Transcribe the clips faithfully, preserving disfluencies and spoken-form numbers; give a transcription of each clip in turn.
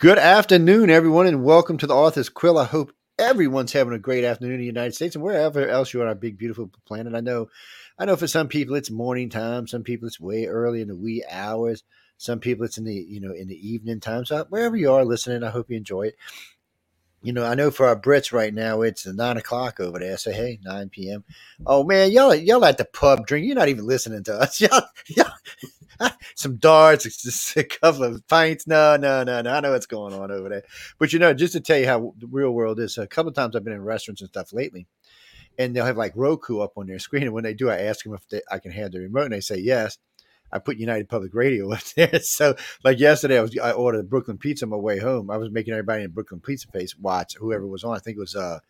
Good afternoon, everyone, and welcome to the Author's Quill. I hope everyone's having a great afternoon in the United States and wherever else you are on our big, beautiful planet. I know, I know for some people it's morning time, some people it's way early in the wee hours, some people it's in the you know in the evening time. So wherever you are listening, I hope you enjoy it. You know, I know for our Brits right now it's nine o'clock over there. So hey, nine p m. Oh man, y'all y'all at the pub drink. You're not even listening to us. Y'all, y'all. Some darts, just a couple of pints. No, no, no, no. I know what's going on over there. But, you know, just to tell you how the real world is, a couple of times I've been in restaurants and stuff lately, and they'll have, like, Roku up on their screen. And when they do, I ask them if they, I can have the remote, and they say yes. I put United Public Radio up there. So, like, yesterday I was I ordered a Brooklyn Pizza on my way home. I was making everybody in Brooklyn Pizza Face watch whoever was on. I think it was uh,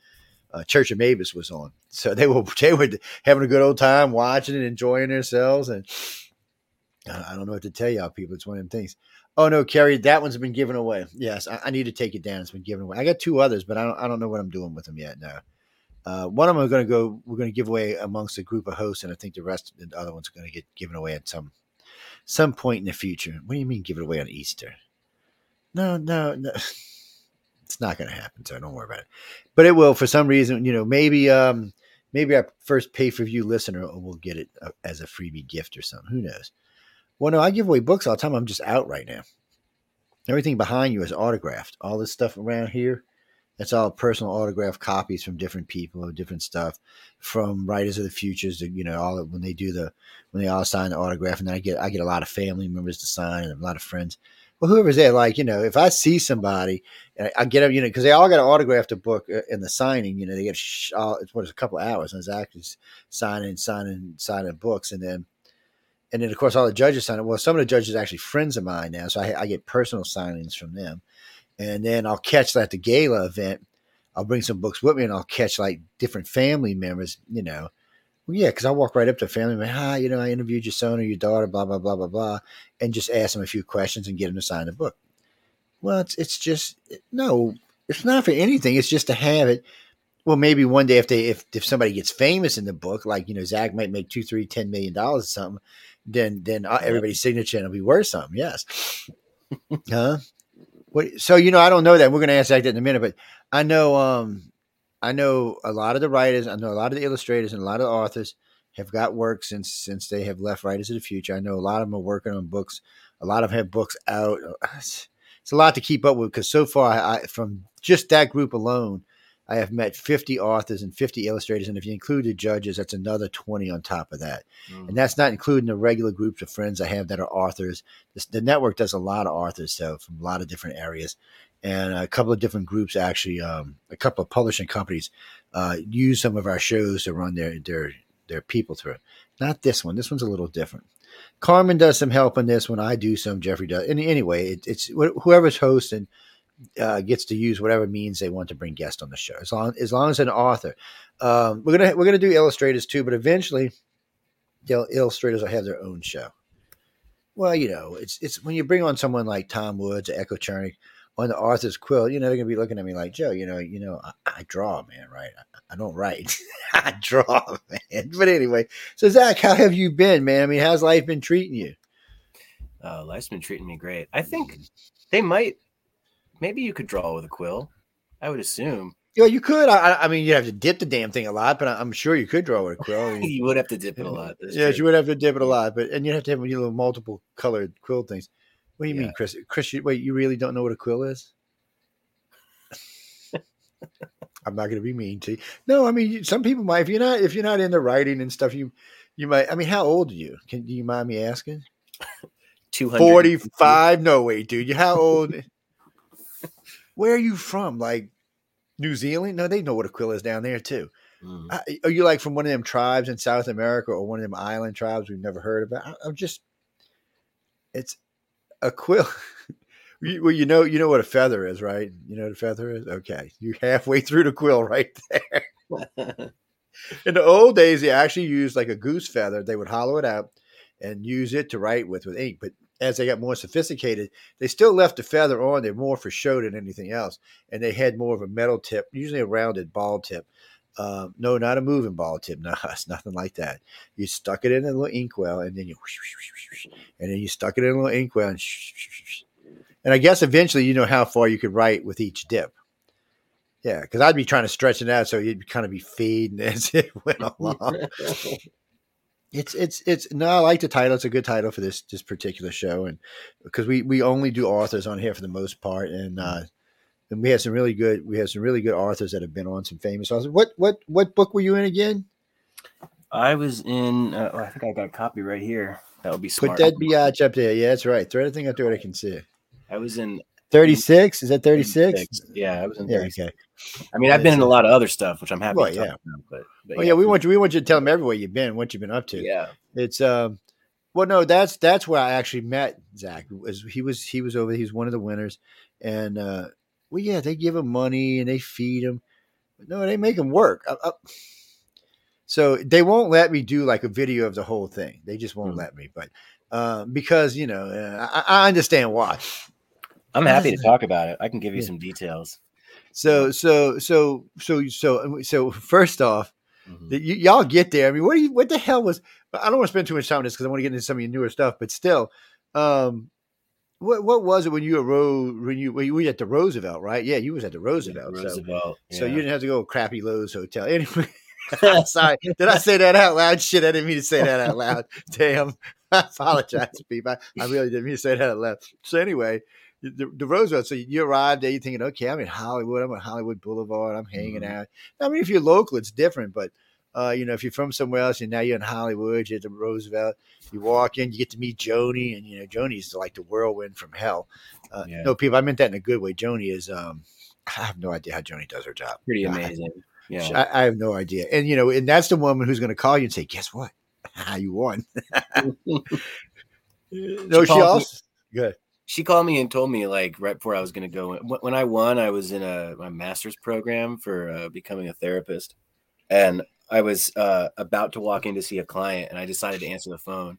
uh, Church of Mavis was on. So they were, they were having a good old time watching and enjoying themselves, and I don't know what to tell y'all, people. It's one of them things. Oh no, Kerry, that one's been given away. Yes, I, I need to take it down. It's been given away. I got two others, but I don't. I don't know what I'm doing with them yet. No, uh, one of them are going to go. We're going to give away amongst a group of hosts, and I think the rest, the other ones, are going to get given away at some some point in the future. What do you mean, give it away on Easter? No, no, no. It's not going to happen. So don't worry about it. But it will for some reason. You know, maybe. Um, maybe our first pay-per-view listener will get it as a freebie gift or something. Who knows? Well, no, I give away books all the time. I'm just out right now. Everything behind you is autographed. All this stuff around here, that's all personal autographed copies from different people, different stuff, from Writers of the Futures. You know, all when they do the when they all sign the autograph, and I get I get a lot of family members to sign and a lot of friends. Well, whoever's there, like you know, if I see somebody, I, I get them, you know, because they all got to autograph the book in the signing. You know, they get sh- all, it's what is a couple of hours, and it's actually signing, signing, signing books, and then. And then, of course, all the judges sign it. Well, some of the judges are actually friends of mine now, so I, I get personal signings from them. And then I'll catch, like, the gala event. I'll bring some books with me, and I'll catch, like, different family members, you know. Well, yeah, because I walk right up to a family member. Hi, you know, I interviewed your son or your daughter, blah, blah, blah, blah, blah, and just ask them a few questions and get them to sign the book. Well, it's, it's just – no, it's not for anything. It's just to have it. Well, maybe one day if they if, if somebody gets famous in the book, like, you know, Zach might make two, three, ten million dollars or something, then then everybody's signature will be worth something. Yes. Huh? What, so, you know, I don't know that. We're going to ask Zach that in a minute. But I know um, I know a lot of the writers. I know a lot of the illustrators and a lot of the authors have got work since since they have left Writers of the Future. I know a lot of them are working on books. A lot of them have books out. It's, it's a lot to keep up with because so far I, from just that group alone, I have met fifty authors and fifty illustrators, and if you include the judges, that's another twenty on top of that. Mm. And that's not including the regular groups of friends I have that are authors. This, the network does a lot of authors, so from a lot of different areas. And a couple of different groups actually, um, a couple of publishing companies uh, use some of our shows to run their, their, their people through. Not this one. This one's a little different. Carmen does some help on this one. I do some. Jeffrey does. And anyway, it, it's whoever's hosting – Uh, gets to use whatever means they want to bring guests on the show, as long as long as an author. Um, we're gonna we're gonna do illustrators too, but eventually, they'll, illustrators will have their own show. Well, you know, it's it's when you bring on someone like Tom Woods, or Echo Chernik, on the Author's Quill, you know they're gonna be looking at me like, Joe, you know, you know, I, I draw, man, right? I, I don't write, I draw, man. But anyway, so Zach, how have you been, man? I mean, how's life been treating you? Uh, life's been treating me great. I think they might. Maybe you could draw with a quill. I would assume. Yeah, you could. I, I mean, you'd have to dip the damn thing a lot, but I'm sure you could draw with a quill. You would have to dip it a lot. Yes, true. You would have to dip it a lot, but and you'd have to have your little multiple colored quill things. What do you yeah. mean, Chris? Chris, you, wait, you really don't know what a quill is? I'm not going to be mean to you. No, I mean, some people might. If you're not, if you're not into writing and stuff, you, you might. I mean, how old are you? Can do you mind me asking? two hundred forty-five No, wait, dude. You how old? Where are you from? Like New Zealand? No, they know what a quill is down there too. Mm-hmm. I, are you like from one of them tribes in South America or one of them island tribes we've never heard about? I, I'm just, it's a quill. Well, you know, you know what a feather is, right? You know what a feather is? Okay. You're halfway through the quill right there. In the old days, they actually used like a goose feather. They would hollow it out and use it to write with, with ink. But as they got more sophisticated, they still left the feather on. They're more for show than anything else. And they had more of a metal tip, usually a rounded ball tip. Uh, no, not a moving ball tip. No, it's nothing like that. You stuck it in a little inkwell, and then you, and then you stuck it in a little inkwell. And And I guess eventually you know how far you could write with each dip. Yeah, because I'd be trying to stretch it out, so you'd kind of be fading as it went along. It's it's it's no, I like the title. It's a good title for this this particular show, and because we, we only do authors on here for the most part, and uh, and we have some really good we have some really good authors that have been on, some famous authors. What what what book were you in again? I was in. Uh, oh, I think I got a copy right here. That would be smart. Put that biatch up there. Yeah, that's right. Throw the thing up there. I can see. I was in thirty-six. Is that thirty-six? Yeah, I was in thirty-six. Yeah, okay. I mean, I've been in a lot of other stuff, which I'm happy well, to talk yeah. about. But, but well, yeah, we want you. We want you to tell them everywhere you've been, what you've been up to. Yeah, it's um. Well, no, that's that's where I actually met Zach. Was he was he was over? He's one of the winners, and uh, well, yeah, they give him money and they feed him. No, they make him work. I, I, so they won't let me do like a video of the whole thing. They just won't mm-hmm. let me, but uh, because you know, uh, I, I understand why. I'm happy to talk about it. I can give you yeah. some details. So, so, so, so, so, so first off, mm-hmm. the, y- y'all get there. I mean, what do you, what the hell was, I don't want to spend too much time on this because I want to get into some of your newer stuff, but still, um, what, what was it when you arose, when you, when you were at the Roosevelt, right? Yeah. You was at the Roosevelt. Yeah, Roosevelt so, yeah. so you didn't have to go to crappy Lowe's hotel. Anyway, sorry. Did I say that out loud? Shit. I didn't mean to say that out loud. Damn. I apologize, people. I really didn't mean to say that out loud. So anyway, The, the Roosevelt. So you arrived there, you're thinking, okay, I'm in Hollywood. I'm on Hollywood Boulevard. I'm hanging mm-hmm. out. I mean, if you're local, it's different. But, uh, you know, if you're from somewhere else and now you're in Hollywood, you're at the Roosevelt, you walk in, you get to meet Joni. And, you know, Joni's like the whirlwind from hell. Uh, yeah. No, people, I meant that in a good way. Joni is, um, I have no idea how Joni does her job. Pretty amazing. I, yeah. I, I have no idea. And, you know, and that's the woman who's going to call you and say, guess what? You won. no, she, she also. Good. She called me and told me, like, right before I was going to go in. When I won, I was in a my master's program for uh, becoming a therapist. And I was uh, about to walk in to see a client, and I decided to answer the phone.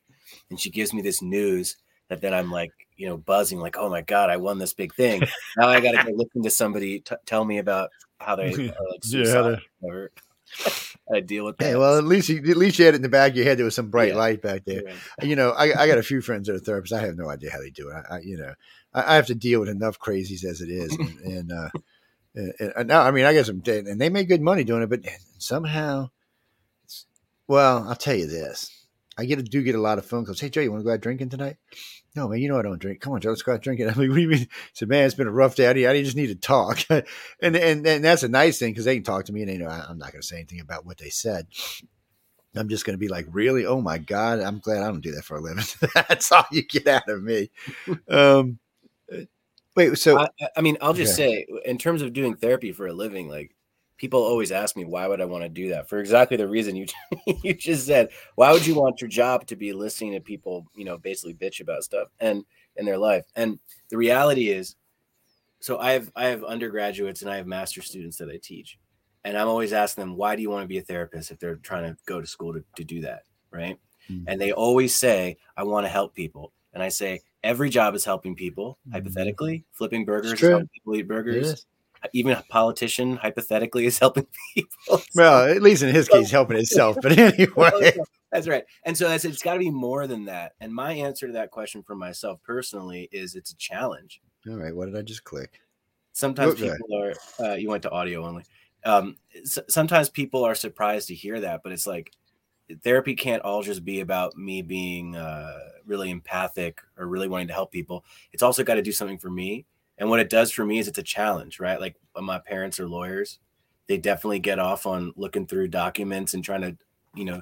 And she gives me this news that then I'm, like, you know, buzzing, like, oh, my God, I won this big thing. Now I got to go listen to somebody t- tell me about how they are, like, suicide or I deal with that. Hey, well, at least, you, at least you had it in the back of your head. There was some bright yeah. light back there. Yeah. You know, I, I got a few friends that are therapists. I have no idea how they do it. I, I you know, I, I have to deal with enough crazies as it is. And, and, uh, and, and now, I mean, I guess I'm dead and they make good money doing it, but somehow, well, I'll tell you this. I get do get a lot of phone calls. Hey, Joe, you want to go out drinking tonight? No, man, you know I don't drink. Come on, Joe, let's go out drinking. I'm like, what do you mean? I said, man, it's been a rough day. I, need, I just need to talk. and, and and that's a nice thing because they can talk to me and they know I, I'm not going to say anything about what they said. I'm just going to be like, really? Oh, my God. I'm glad I don't do that for a living. That's all you get out of me. Um, wait, so. I, I mean, I'll just okay. say in terms of doing therapy for a living, like. People always ask me, why would I want to do that? For exactly the reason you you just said. Why would you want your job to be listening to people, you know, basically bitch about stuff and in their life? And the reality is, so I have I have undergraduates and I have master's students that I teach. And I'm always asking them, why do you want to be a therapist if they're trying to go to school to, to do that, right? Mm-hmm. And they always say, I want to help people. And I say, every job is helping people, mm-hmm. hypothetically. Flipping burgers is helping people eat burgers. Even a politician, hypothetically, is helping people. Well, at least in his case, helping itself. But anyway. That's right. And so that's, it's got to be more than that. And my answer to that question for myself personally is it's a challenge. All right. What did I just click? Sometimes okay. people are, uh, you went to audio only. Um, so, sometimes people are surprised to hear that, but it's like therapy can't all just be about me being uh, really empathic or really wanting to help people. It's also got to do something for me. And what it does for me is it's a challenge, right? Like my parents are lawyers. They definitely get off on looking through documents and trying to, you know,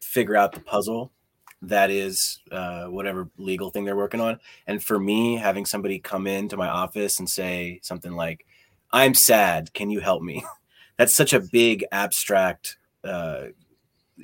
figure out the puzzle that is uh, whatever legal thing they're working on. And for me, having somebody come into my office and say something like, I'm sad, can you help me? That's such a big abstract uh,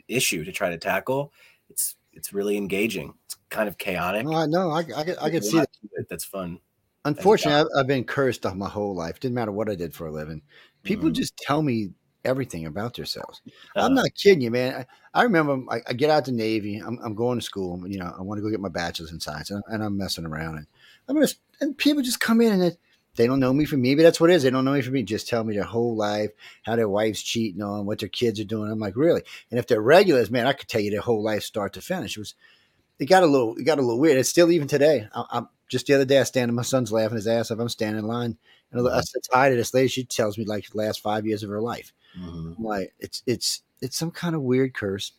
issue to try to tackle. It's it's really engaging. It's kind of chaotic. No, I know. I, I, I can see that. That's fun. Unfortunately, I've been cursed my whole life. Didn't matter what I did for a living. People mm. just tell me everything about themselves. Uh, I'm not kidding you, man. I, I remember I, I get out the Navy. I'm, I'm going to school. You know, I want to go get my bachelor's in science, and, and I'm messing around. And I'm just, and people just come in and they, they don't know me for me. Maybe that's what it is. They don't know me for me. Just tell me their whole life, how their wife's cheating on, what their kids are doing. I'm like, really? And if they're regulars, man, I could tell you their whole life start to finish. It was. It got a little. It got a little weird. It's still even today. I, I'm. Just the other day, I stand and my son's laughing his ass off. I'm standing in line, and I said hi to this lady. She tells me like the last five years of her life. Mm-hmm. I'm like, it's it's it's some kind of weird curse.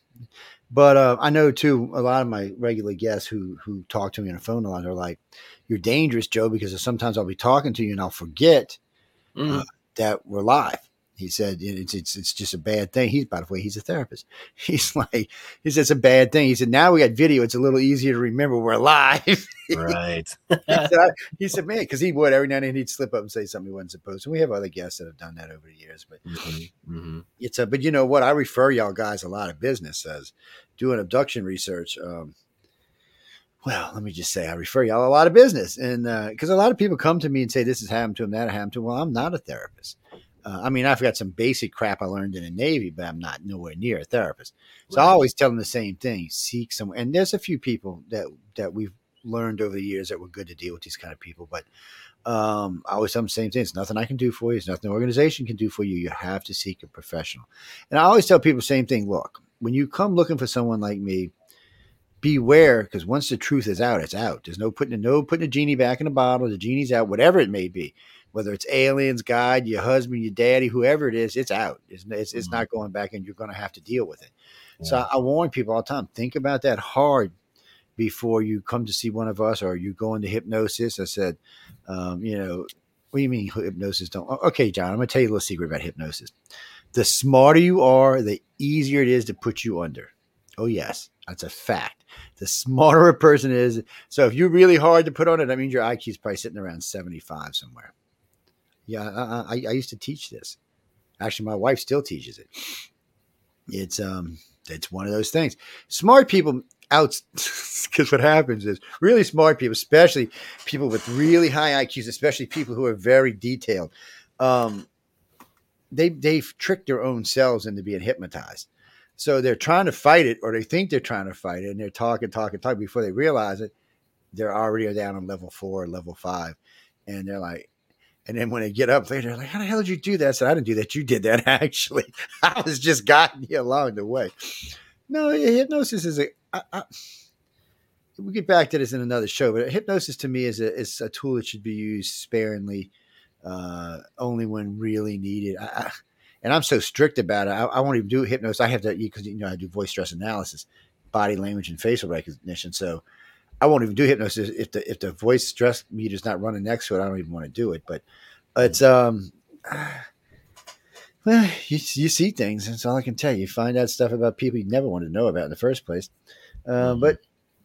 But uh, I know too, a lot of my regular guests who who talk to me on the phone a lot are like, "You're dangerous, Joe, because sometimes I'll be talking to you and I'll forget mm-hmm. uh, that we're live." He said, it's, it's, it's just a bad thing. He's, by the way, he's a therapist. He's like, he says, it's a bad thing. He said, now we got video. It's a little easier to remember we're alive. Right. he, said, I, he said, man, because he would every now and then he'd slip up and say something he wasn't supposed to. And we have other guests that have done that over the years. But mm-hmm. Mm-hmm. it's a, but you know what? I refer y'all guys a lot of business as doing abduction research. Um, well, let me just say, I refer y'all a lot of business. And because uh, a lot of people come to me and say, this has happened to him, that happened to him. Well, I'm not a therapist. Uh, I mean, I've got some basic crap I learned in the Navy, but I'm not nowhere near a therapist. So right. I always tell them the same thing, seek someone. And there's a few people that, that we've learned over the years that were good to deal with these kind of people. But um, I always tell them the same thing. It's nothing I can do for you. It's nothing an organization can do for you. You have to seek a professional. And I always tell people the same thing. Look, when you come looking for someone like me, beware, because once the truth is out, it's out. There's no putting a, no putting a genie back in the bottle. The genie's out, whatever it may be. Whether it's aliens, God, your husband, your daddy, whoever it is, it's out. It's, it's, it's mm-hmm. not going back, and you're going to have to deal with it. Yeah. So I, I warn people all the time, think about that hard before you come to see one of us or you go into hypnosis. I said, um, you know, what do you mean hypnosis don't? Okay, John, I'm going to tell you a little secret about hypnosis. The smarter you are, the easier it is to put you under. Oh, yes. That's a fact. The smarter a person is. So if you're really hard to put on it, that means your I Q is probably sitting around seventy-five somewhere. Yeah, I, I, I used to teach this. Actually, my wife still teaches it. It's um, it's one of those things. Smart people out, because what happens is really smart people, especially people with really high I Qs, especially people who are very detailed. Um, they they've tricked their own selves into being hypnotized. So they're trying to fight it, or they think they're trying to fight it, and they're talking, talking, talking. Before they realize it, they're already down on level four, level five, and they're like. And then when they get up later, like, how the hell did you do that? I said, I didn't do that. You did that, actually. I was just guiding you along the way. No, hypnosis is a I, I, we'll get back to this in another show, but hypnosis to me is a, is a tool that should be used sparingly, uh, only when really needed. I, I, and I'm so strict about it. I, I won't even do hypnosis. I have to, because, you know, I do voice stress analysis, body language, and facial recognition. So I won't even do hypnosis if the if the voice stress meter is not running next to it. I don't even want to do it, but it's um, well, you, you see things. That's all I can tell you. You find out stuff about people you never wanted to know about in the first place. Uh, mm-hmm. But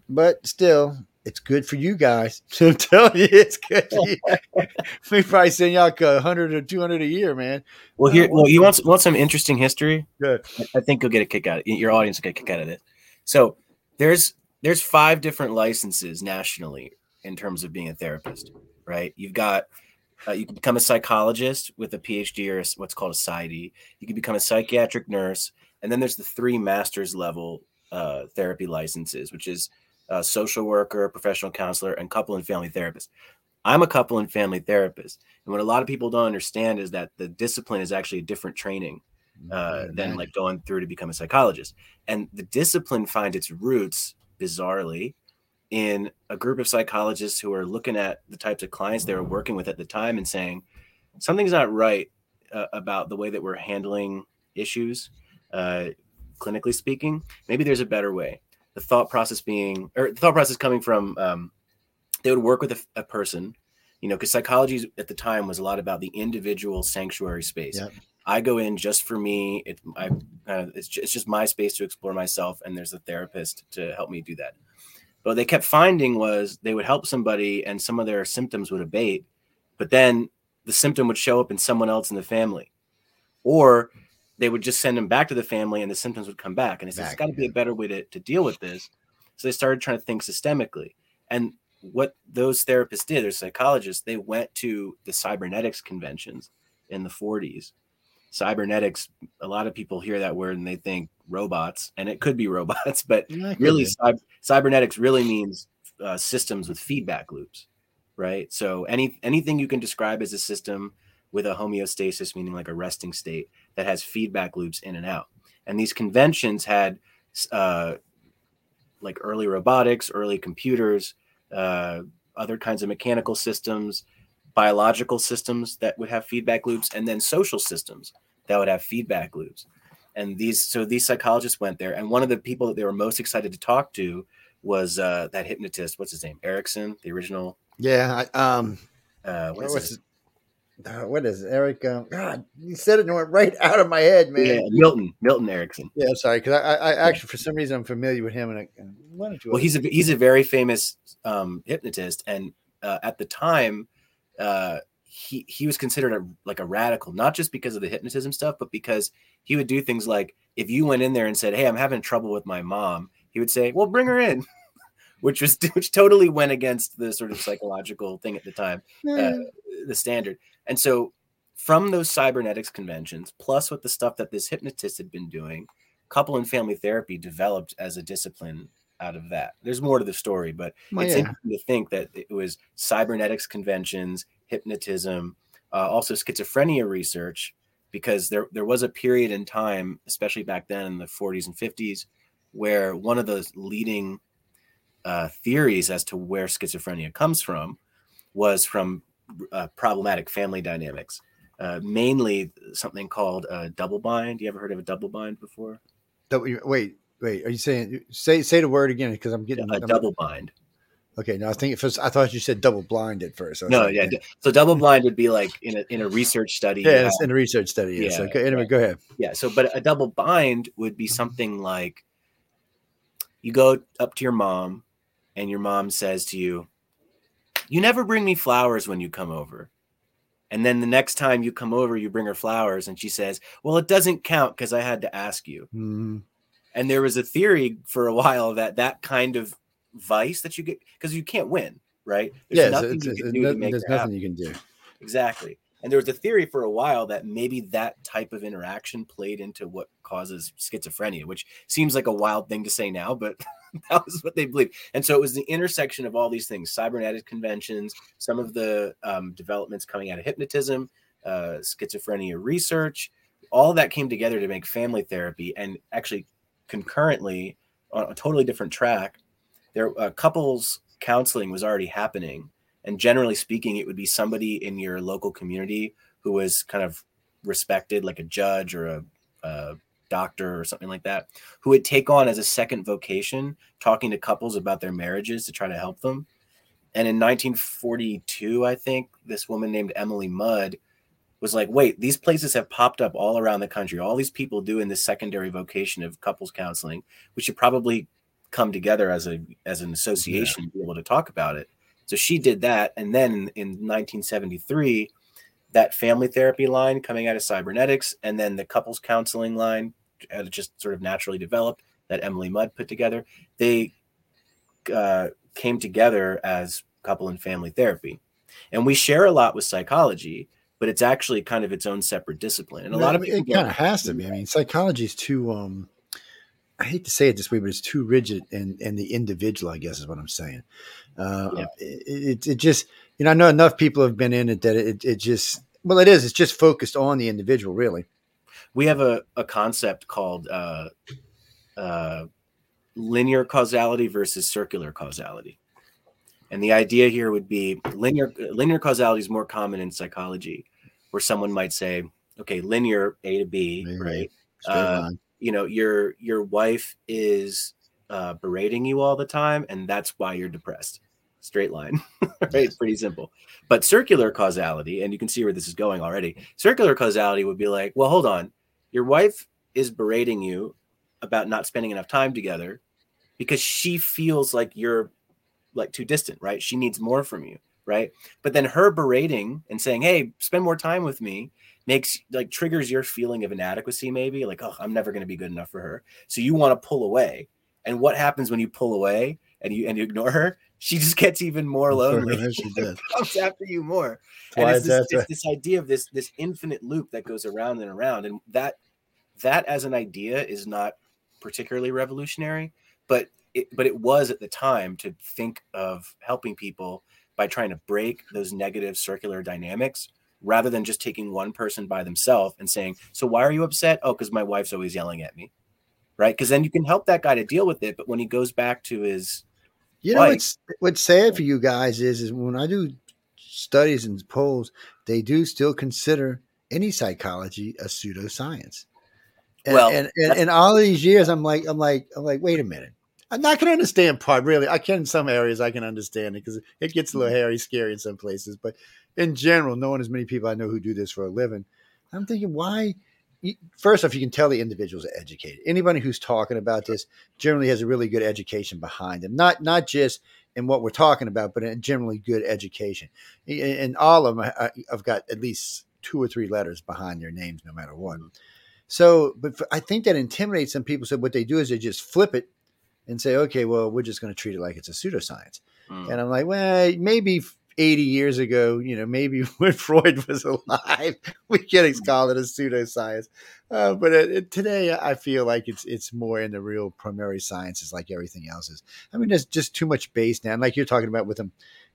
but still, it's good for you guys. So I'm telling you, it's good. For you. We probably send y'all like a hundred or two hundred a year, man. Well, here, well, you want want some interesting history? Good. I think you'll get a kick out of it. Your audience will get a kick out of this. So there's. There's five different licenses nationally in terms of being a therapist, right? You've got, uh, you can become a psychologist with a P H D or a, what's called a PsyD. You can become a psychiatric nurse. And then there's the three master's level uh, therapy licenses, which is a social worker, professional counselor, and couple and family therapist. I'm a couple and family therapist. And what a lot of people don't understand is that the discipline is actually a different training uh, than like going through to become a psychologist. And the discipline finds its roots bizarrely in a group of psychologists who are looking at the types of clients they were working with at the time and saying something's not right uh, about the way that we're handling issues. Uh, clinically speaking, maybe there's a better way. The thought process being, or the thought process coming from, um, they would work with a, a person, you know, cause psychology at the time was a lot about the individual sanctuary space. Yep. I go in just for me. It, I, uh, it's, just, it's just my space to explore myself. And there's a therapist to help me do that. But what they kept finding was they would help somebody and some of their symptoms would abate, but then the symptom would show up in someone else in the family, or they would just send them back to the family and the symptoms would come back. And it's, it's gotta be a better way to, to deal with this. So they started trying to think systemically. And what those therapists did, or psychologists, they went to the cybernetics conventions in the forties. Cybernetics, a lot of people hear that word and they think robots, and it could be robots, but yeah, really cyber, cybernetics really means uh, systems with feedback loops, right? So any anything you can describe as a system with a homeostasis, meaning like a resting state that has feedback loops in and out. And these conventions had uh, like early robotics, early computers, uh, other kinds of mechanical systems, biological systems that would have feedback loops, and then social systems that would have feedback loops. And these, so these psychologists went there, and one of the people that they were most excited to talk to was uh, that hypnotist. What's his name? Erickson, the original. Yeah. I, um. Uh, what, is was it? Uh, what is it? Eric? Um, God, you said it and went right out of my head, man. Yeah, Milton, Milton Erickson. Yeah, sorry, because I, I actually, for some reason, I'm familiar with him, and I wanted to. Well, he's a he's a very famous um, hypnotist, and uh, at the time, uh, he he was considered a like a radical, not just because of the hypnotism stuff, but because he would do things like, if you went in there and said, "Hey, I'm having trouble with my mom," he would say, "Well, bring her in," which was which totally went against the sort of psychological thing at the time, uh, the standard. And so from those cybernetics conventions, plus with the stuff that this hypnotist had been doing, couple and family therapy developed as a discipline out of that. There's more to the story, but well, it's yeah. interesting to think that it was cybernetics conventions, hypnotism, uh, also schizophrenia research, because there, there was a period in time, especially back then in the forties and fifties, where one of the leading uh, theories as to where schizophrenia comes from was from uh, problematic family dynamics, uh, mainly something called a uh, double bind. You ever heard of a double bind before? Wait, wait, are you saying, say, say the word again, because I'm getting yeah, a I'm, double bind. Okay. No, I think if it was, I thought you said double blind at first. No, like, yeah. yeah. So double blind would be like in a, in a research study. Yeah. It's in a research study. Yes. Yeah, okay. Anyway, right. Go ahead. Yeah. So, but a double bind would be something like, you go up to your mom and your mom says to you, "You never bring me flowers when you come over." And then the next time you come over, you bring her flowers. And she says, "Well, it doesn't count because I had to ask you." Mm-hmm. And there was a theory for a while that that kind of vice that you get, because you can't win, right? There's yeah, nothing, it's, you, it's, can it's, no, there's nothing happen. you can do. Exactly. And there was a theory for a while that maybe that type of interaction played into what causes schizophrenia, which seems like a wild thing to say now, but that was what they believed. And so it was the intersection of all these things, cybernetic conventions, some of the um, developments coming out of hypnotism, uh, schizophrenia research, all that came together to make family therapy. And actually concurrently on a totally different track, there uh, couples counseling was already happening. And generally speaking, it would be somebody in your local community who was kind of respected, like a judge or a, a doctor or something like that, who would take on as a second vocation, talking to couples about their marriages to try to help them. And in nineteen forty-two, I think, this woman named Emily Mudd was like, wait, these places have popped up all around the country. All these people do in this secondary vocation of couples counseling. We should probably come together as a as an association yeah. to be able to talk about it. So she did that. And then in nineteen seventy-three, that family therapy line coming out of cybernetics and then the couples counseling line just sort of naturally developed that Emily Mudd put together. They uh, came together as couple and family therapy. And we share a lot with psychology, but it's actually kind of its own separate discipline. And a lot of it kind of has to be. I mean, psychology is too, um, I hate to say it this way, but it's too rigid and, and the individual, I guess, is what I'm saying. Uh, yeah. it, it, it just, you know, I know enough people have been in it that it, it just, well, it is, it's just focused on the individual, really. We have a, a concept called uh, uh, linear causality versus circular causality. And the idea here would be linear, linear causality is more common in psychology, where someone might say, okay, linear A to B, mm-hmm. right? Uh, you know, your, your wife is uh, berating you all the time, and that's why you're depressed. Straight line, right? Yes. Pretty simple. But circular causality, and you can see where this is going already. Circular causality would be like, well, hold on. Your wife is berating you about not spending enough time together because she feels like you're like too distant, right? She needs more from you, right? But then her berating and saying, hey, spend more time with me, makes like triggers your feeling of inadequacy, maybe like, oh, I'm never going to be good enough for her. So you want to pull away. And what happens when you pull away and you and you ignore her? She just gets even more lonely. She comes after you more. And it's this, it's this idea of this this infinite loop that goes around and around. And that that as an idea is not particularly revolutionary, but it, but it was at the time to think of helping people by trying to break those negative circular dynamics, rather than just taking one person by themselves and saying, so why are you upset? Oh, because my wife's always yelling at me, right? Because then you can help that guy to deal with it. But when he goes back to his You know, like, what's, what's sad for you guys is, is when I do studies and polls, they do still consider any psychology a pseudoscience. And, well, and, and, and all these years, I'm like, I'm like, I'm like, wait a minute. I'm not going to understand part, really. I can, in some areas, I can understand it because it gets a little hairy, scary in some places. But in general, knowing as many people I know who do this for a living, I'm thinking, why? First off, you can tell the individuals are educated. Anybody who's talking about this generally has a really good education behind them. Not, not just in what we're talking about, but in generally good education. And all of them, I've got at least two or three letters behind their names, no matter what. So, but I think that intimidates some people. So what they do is they just flip it and say, okay, well, we're just going to treat it like it's a pseudoscience. Mm. And I'm like, well, maybe eighty years ago, you know, maybe when Freud was alive, we could call it a pseudoscience. Uh, but it, it, today, I feel like it's it's more in the real primary sciences, like everything else is. I mean, there's just too much base now. And like you're talking about with them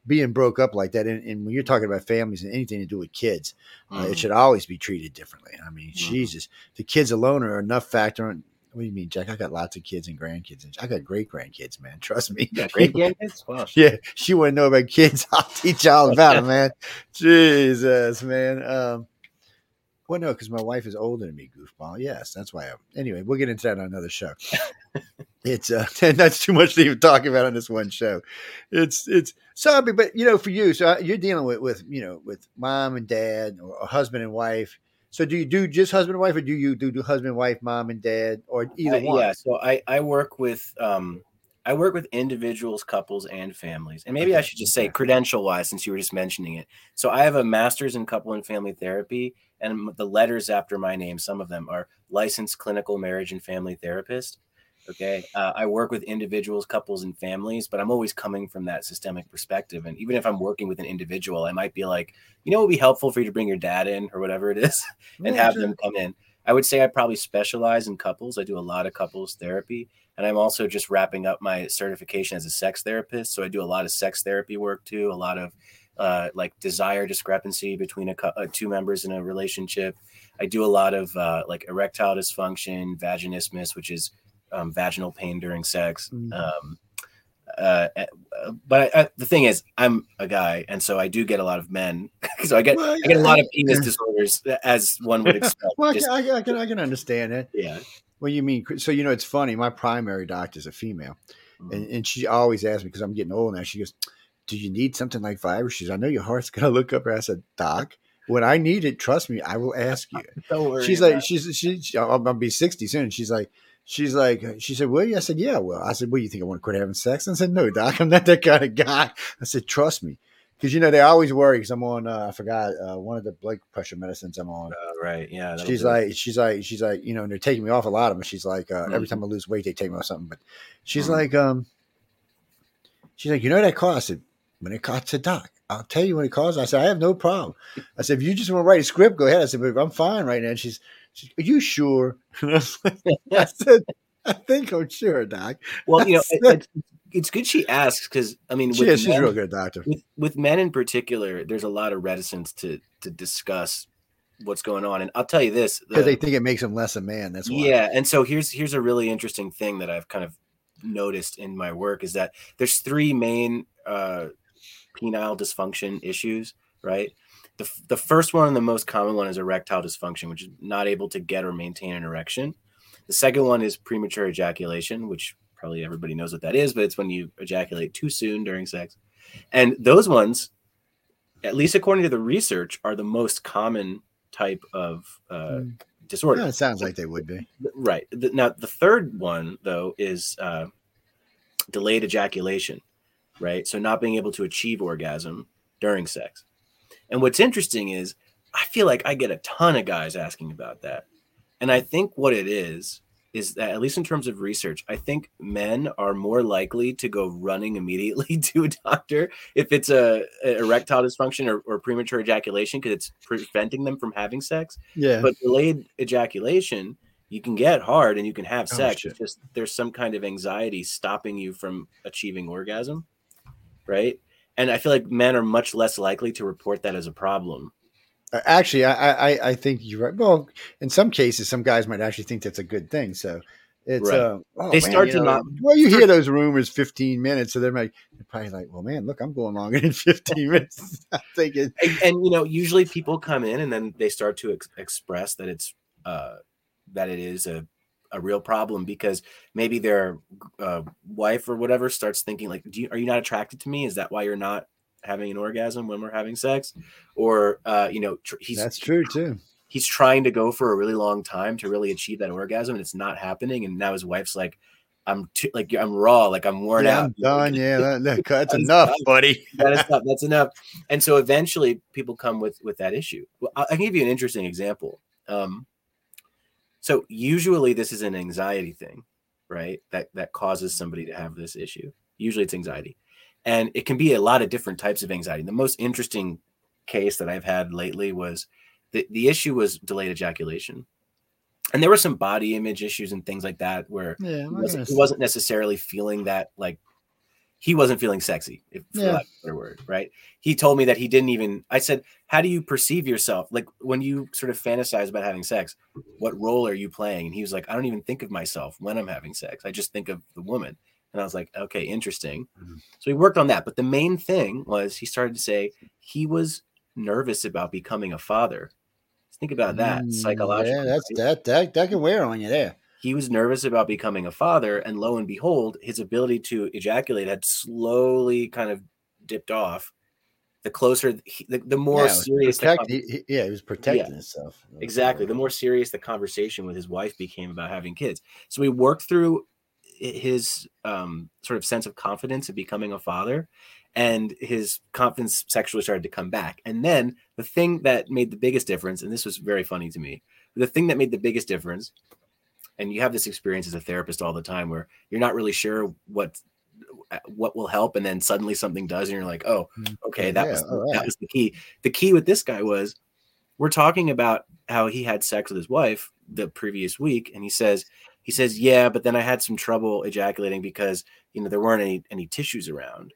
being broke up like that, and, and when you're talking about families and anything to do with kids, mm. uh, it should always be treated differently. I mean, mm. Jesus, the kids alone are enough factor on. What do you mean, Jack? I got lots of kids and grandkids. I got great grandkids, man. Trust me. You got great grandkids? Wow. Yeah. She wouldn't know about kids. I'll teach y'all about them, man. Jesus, man. Um, well, no, because my wife is older than me, goofball. Yes, that's why. I, anyway, we'll get into that on another show. It's uh, that's too much to even talk about on this one show. It's it's sorry, but you know, for you, so you're dealing with with you know with mom and dad or husband and wife. So do you do just husband and wife, or do you do, do husband, wife, mom and dad, or either one? Yeah, so I, I work with um I work with individuals, couples, and families. And maybe okay. I should just say credential-wise, since you were just mentioning it. So I have a master's in couple and family therapy, and the letters after my name, some of them are licensed clinical marriage and family therapist. Okay, uh, I work with individuals, couples, and families, but I'm always coming from that systemic perspective. And even if I'm working with an individual, I might be like, you know, it would be helpful for you to bring your dad in or whatever it is and yeah, have sure. them come in. I would say I probably specialize in couples. I do a lot of couples therapy. And I'm also just wrapping up my certification as a sex therapist. So I do a lot of sex therapy work, too, a lot of uh, like desire discrepancy between a, uh, two members in a relationship. I do a lot of uh, like erectile dysfunction, vaginismus, which is Um, vaginal pain during sex. Mm-hmm. Um, uh, but I, I, the thing is, I'm a guy, and so I do get a lot of men. So I get well, I get a lot of penis disorders, as one would expect. Well, I, Just, I, I, can, I can understand it. Yeah. Well, you mean, so, you know, it's funny. My primary doctor is a female, mm-hmm. and, and she always asks me, because I'm getting old now, she goes, do you need something like Viagra? She says, I know your heart's going to look up. And I said, Doc, when I need it, trust me, I will ask you. Don't worry. She's like, she's, she, she, I'll, I'll be sixty soon. She's like, She's like, she said, will you? I said, yeah, well. I said, well, you think I want to quit having sex? And I said, no, Doc, I'm not that kind of guy. I said, trust me. Because, you know, they always worry because I'm on, uh, I forgot, uh, one of the blood pressure medicines I'm on. Uh, right, yeah. She's like, she's like, she's like, you know, and they're taking me off a lot of them. She's like, uh, mm-hmm. every time I lose weight, they take me off something. But she's mm-hmm. like, um, she's like, you know what that cost? I said, when it costs a Doc, I'll tell you when it costs. I said, I have no problem. I said, if you just want to write a script, go ahead. I said, but I'm fine right now. And she's, She, are you sure? I said, I think I'm sure, Doc. Well, you know, it, it, it's good she asks because, I mean, with she is, she's men, a real good doctor. With, with men in particular, there's a lot of reticence to to discuss what's going on. And I'll tell you this. Because the, they think it makes them less a man. That's why. Yeah. And so here's here's a really interesting thing that I've kind of noticed in my work is that there's three main uh, penile dysfunction issues, right? The, the first one and the most common one is erectile dysfunction, which is not able to get or maintain an erection. The second one is premature ejaculation, which probably everybody knows what that is, but it's when you ejaculate too soon during sex. And those ones, at least according to the research, are the most common type of uh, mm. disorder. Yeah, it sounds like they would be. Right. Now, the third one, though, is uh, delayed ejaculation, right? So not being able to achieve orgasm during sex. And what's interesting is I feel like I get a ton of guys asking about that. And I think what it is, is that at least in terms of research, I think men are more likely to go running immediately to a doctor if it's a, a erectile dysfunction or, or premature ejaculation because it's preventing them from having sex. Yeah. But delayed ejaculation, you can get hard and you can have sex. Oh, it's just there's some kind of anxiety stopping you from achieving orgasm, right? And I feel like men are much less likely to report that as a problem. Actually, I I, I think you're right. Well, in some cases, some guys might actually think that's a good thing. So It's right. um, oh, they man, start to know, not. Well, you hear those rumors fifteen minutes, so they're like, they're probably like, well, man, look, I'm going longer than fifteen minutes. I'm thinking, and, and you know, usually people come in and then they start to ex- express that it's uh, that it is a, a real problem because maybe their uh, wife or whatever starts thinking like, do you, are you not attracted to me? Is that why you're not having an orgasm when we're having sex? Or uh, you know, tr- he's that's true too. He's trying to go for a really long time to really achieve that orgasm, and it's not happening. And now his wife's like, "I'm too, like I'm raw, like I'm worn yeah, out, I'm done. yeah, that, that, that's that enough, enough, buddy. that is enough. That's enough." And so eventually, people come with with that issue. Well, I can give you an interesting example. Um, so usually, this is an anxiety thing, right? That that causes somebody to have this issue. Usually, it's anxiety, and it can be a lot of different types of anxiety. The most interesting case that I've had lately was. The, the issue was delayed ejaculation, and there were some body image issues and things like that where yeah, he, wasn't, he wasn't necessarily feeling that, like he wasn't feeling sexy, if, for yeah. lack of a better word, right? He told me that he didn't even, I said, how do you perceive yourself? Like when you sort of fantasize about having sex, what role are you playing? And he was like, I don't even think of myself when I'm having sex. I just think of the woman. And I was like, okay, interesting. Mm-hmm. So we worked on that. But the main thing was he started to say he was nervous about becoming a father. Think about that psychologically. Yeah, that's that, that that can wear on you there. He was nervous about becoming a father, and lo and behold, his ability to ejaculate had slowly kind of dipped off. The closer, he, the, the more yeah, serious. Protect, the, he, yeah, he was protecting yeah, himself. Exactly. The more serious the conversation with his wife became about having kids. So we worked through his um, sort of sense of confidence of becoming a father. And his confidence sexually started to come back. And then the thing that made the biggest difference, and this was very funny to me, the thing that made the biggest difference, and you have this experience as a therapist all the time where you're not really sure what what will help, and then suddenly something does, and you're like, oh, okay, that, yeah, was, the, right. that was the key. The key with this guy was, we're talking about how he had sex with his wife the previous week, and he says, he says, yeah, but then I had some trouble ejaculating because, you know, there weren't any any tissues around.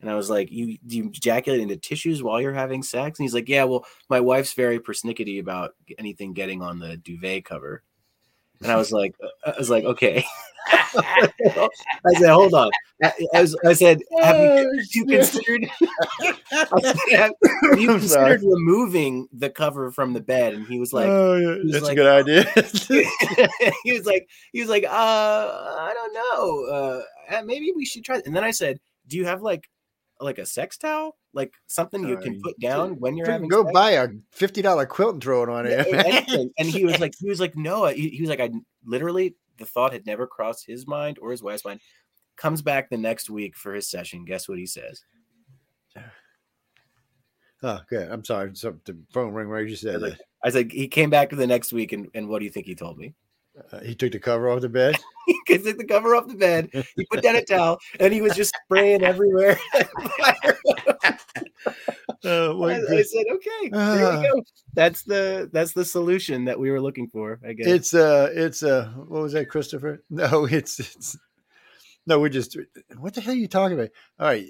And I was like, you, you ejaculate into tissues while you're having sex? And he's like, yeah, well, my wife's very persnickety about anything getting on the duvet cover. And I was like, I was like, okay. I said, hold on. I, I, was, I said, have you, have you considered, I said, have you considered removing the cover from the bed? And he was like, oh, yeah. was that's like, a good idea. he was like, he was like, uh, I don't know. Uh, maybe we should try. And then I said, do you have like, like a sex towel, like something you can put down when you're having go sex? Buy a fifty dollar quilt and throw it on it. Yeah, and he was like, he was like, no, he, he was like, I literally, the thought had never crossed his mind or his wife's mind. Comes back the next week for his session. Guess what he says? Oh, good. I'm sorry. So the phone rang where you said I was, like, I was like, he came back to the next week. And, and what do you think he told me? Uh, he took the cover off the bed. He took the cover off the bed. He put down a towel, and he was just spraying everywhere. Uh, I, I said, "Okay, uh, there you go. That's the that's the solution that we were looking for." I guess it's uh it's uh what was that, Christopher? No, it's it's no. We're just what the hell are you talking about? All right.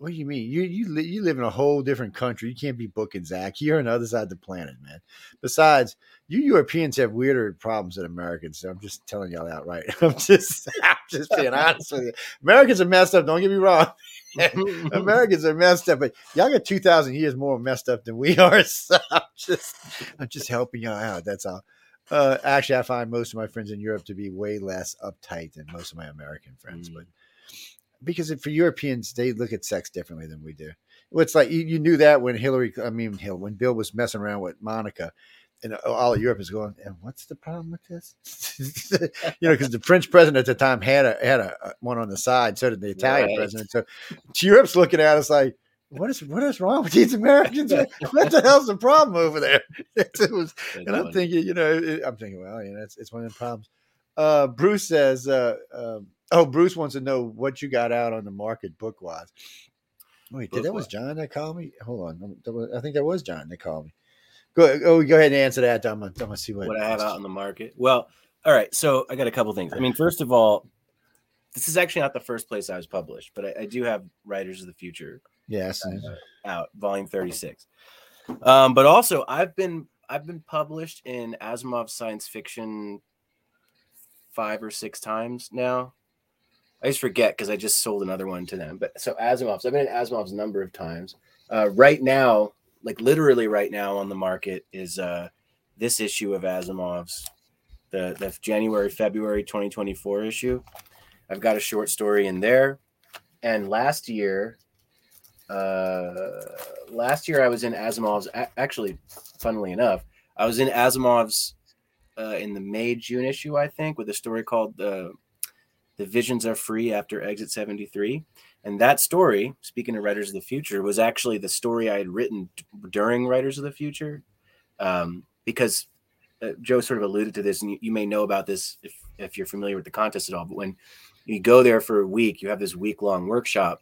What do you mean? You you li- you live in a whole different country. You can't be booking Zach. You're on the other side of the planet, man. Besides, you Europeans have weirder problems than Americans. So I'm just telling y'all outright. I'm just I'm just being honest with you. Americans are messed up. Don't get me wrong. Americans are messed up, but y'all got two thousand years more messed up than we are. So I'm just I'm just helping y'all out. That's all. Uh, actually, I find most of my friends in Europe to be way less uptight than most of my American friends, mm. but. Because for Europeans, they look at sex differently than we do. It's like you, you knew that when Hillary, I mean, Hill, when Bill was messing around with Monica, and all of Europe is going, and what's the problem with this? You know, because the French president at the time had a had a one on the side, so did the Italian right. president. So Europe's looking at us like, what is what is wrong with these Americans? What the hell's the problem over there? It was, and I'm thinking, you know, it, I'm thinking, well, you know, it's, it's one of the problems. Uh, Bruce says, uh, um, Oh, Bruce wants to know what you got out on the market book-wise. Wait, book did that was John that called me? Hold on. That was, I think that was John that called me. Go, oh, go ahead and answer that. I'm going to see what, what I have out on the market. Well, all right. So I got a couple things. I mean, first of all, this is actually not the first place I was published, but I, I do have Writers of the Future yes, uh, out, volume thirty-six. Um, but also, I've been I've been published in Asimov's Science Fiction five or six times now. I just forget because I just sold another one to them. But so Asimov's, I've been in Asimov's a number of times. Uh, right now, like literally right now on the market is uh, this issue of Asimov's, the, the January, February twenty twenty-four issue. I've got a short story in there. And last year, uh, last year I was in Asimov's, actually, funnily enough, I was in Asimov's uh, in the May, June issue, I think, with a story called The... Uh, The Visions Are Free After Exit seventy-three. And that story, speaking of Writers of the Future, was actually the story I had written t- during Writers of the Future. Um, because uh, Joe sort of alluded to this, and you, you may know about this if, if you're familiar with the contest at all. But when you go there for a week, you have this week-long workshop.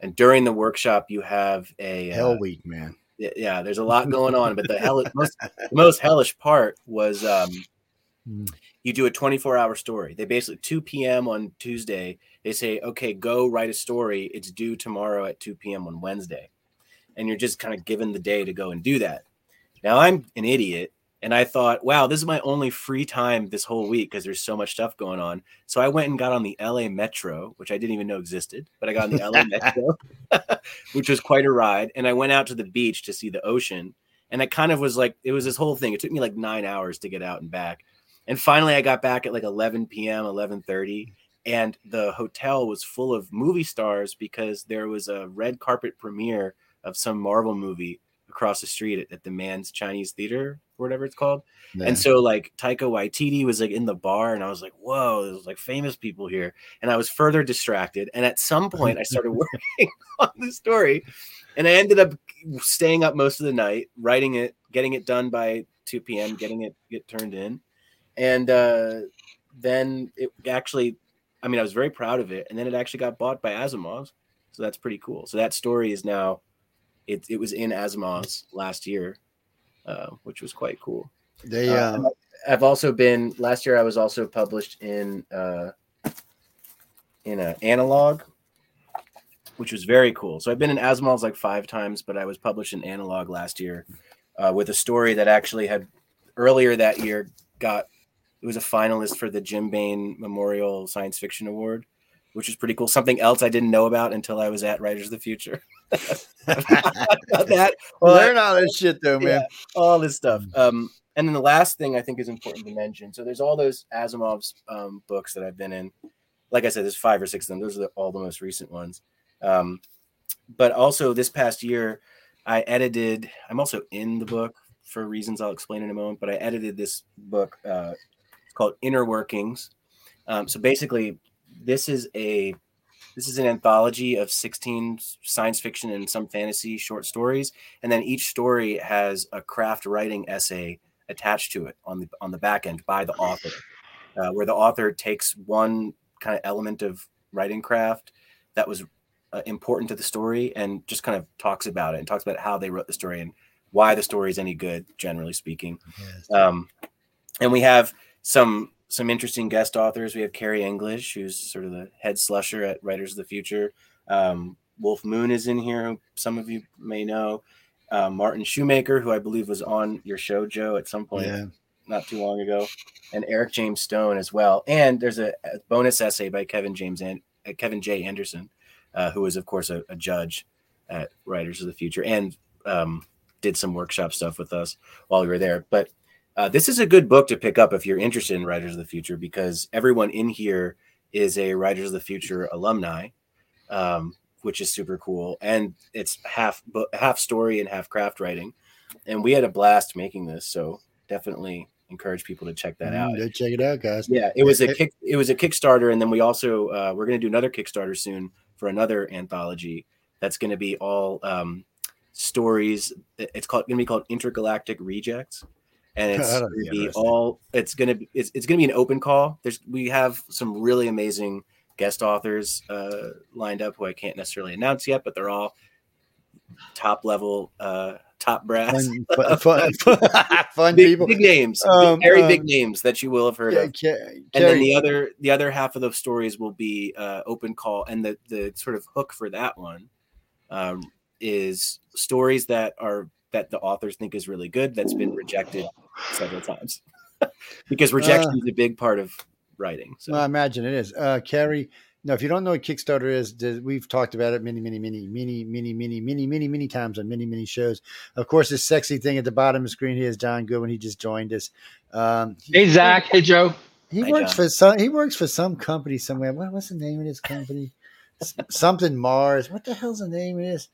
And during the workshop, you have a... Hell uh, week, man. Yeah, there's a lot going on. But the, hell- most, the most hellish part was... Um, mm. You do a twenty-four hour story. They basically two p.m. on Tuesday, they say, okay, go write a story. It's due tomorrow at two p.m. on Wednesday. And you're just kind of given the day to go and do that. Now I'm an idiot. And I thought, wow, this is my only free time this whole week because there's so much stuff going on. So I went and got on the L A Metro, which I didn't even know existed, but I got on the L A Metro, which was quite a ride. And I went out to the beach to see the ocean. And I kind of was like, it was this whole thing. It took me like nine hours to get out and back. And finally, I got back at like eleven p.m., eleven thirty, and the hotel was full of movie stars because there was a red carpet premiere of some Marvel movie across the street at, at the Mann's Chinese Theater, or whatever it's called. Yeah. And so like Taika Waititi was like in the bar, and I was like, whoa, there's like famous people here. And I was further distracted. And at some point, I started working on the story, and I ended up staying up most of the night, writing it, getting it done by two p.m., getting it get turned in. And uh, then it actually, I mean, I was very proud of it. And then it actually got bought by Asimov's. So that's pretty cool. So that story is now, it it was in Asimov's last year, uh, which was quite cool. They, uh, um, I've also been, last year I was also published in uh, in a Analog, which was very cool. So I've been in Asimov's like five times, but I was published in Analog last year uh, with a story that actually had earlier that year got, it was a finalist for the Jim Bain Memorial Science Fiction Award, which is pretty cool. Something else I didn't know about until I was at Writers of the Future. that. Well, Learn all this shit, though, yeah, man. All this stuff. Um, and then the last thing I think is important to mention. So there's all those Asimov's um, books that I've been in. Like I said, there's five or six of them. Those are the, all the most recent ones. Um, but also this past year, I edited. I'm also in the book for reasons I'll explain in a moment. But I edited this book. Uh, called Inner Workings. Um, so basically, this is a this is an anthology of sixteen science fiction and some fantasy short stories, and then each story has a craft writing essay attached to it on the on the back end by the author, uh, where the author takes one kind of element of writing craft that was uh, important to the story and just kind of talks about it and talks about how they wrote the story and why the story is any good, generally speaking. Yes. Um, and we have Some some interesting guest authors. We have Carrie English, who's sort of the head slusher at Writers of the Future. Um, Wolf Moon is in here, who some of you may know. Uh, Martin Shoemaker, who I believe was on your show, Joe, at some point yeah. not too long ago. And Eric James Stone as well. And there's a, a bonus essay by Kevin James and uh, Kevin J. Anderson, uh, who was, of course, a, a judge at Writers of the Future and um, did some workshop stuff with us while we were there. But Uh, this is a good book to pick up if you're interested in Writers of the Future, because everyone in here is a Writers of the Future alumni, um, which is super cool. And it's half book, half story and half craft writing. And we had a blast making this, so definitely encourage people to check that mm, out. Check it out, guys. Yeah, it was a kick, it was a Kickstarter, and then we also uh, we're going to do another Kickstarter soon for another anthology that's going to be all um, stories. It's called going to be called Intergalactic Rejects. And it's gonna be all it's gonna be it's, it's gonna be an open call. There's we have some really amazing guest authors uh, lined up who I can't necessarily announce yet, but they're all top level, uh, top brass, fun, fun, fun, fun big, people, big names, um, big, very um, big names that you will have heard yeah, of. Carrie, and then the other the other half of those stories will be uh, open call, and the the sort of hook for that one um, is stories that are. that the authors think is really good that's been rejected several times because rejection uh, is a big part of writing. So. Well, I imagine it is. Uh, Carrie, now, if you don't know what Kickstarter is, we've talked about it many, many, many, many, many, many, many, many, many times on many, many shows. Of course, this sexy thing at the bottom of the screen here is John Goodwin. He just joined us. Um, hey, Zach. He, hey, Joe. He Hi, works John. for some. He works for some company somewhere. What, what's the name of this company? Something Mars. What the hell's the name of this?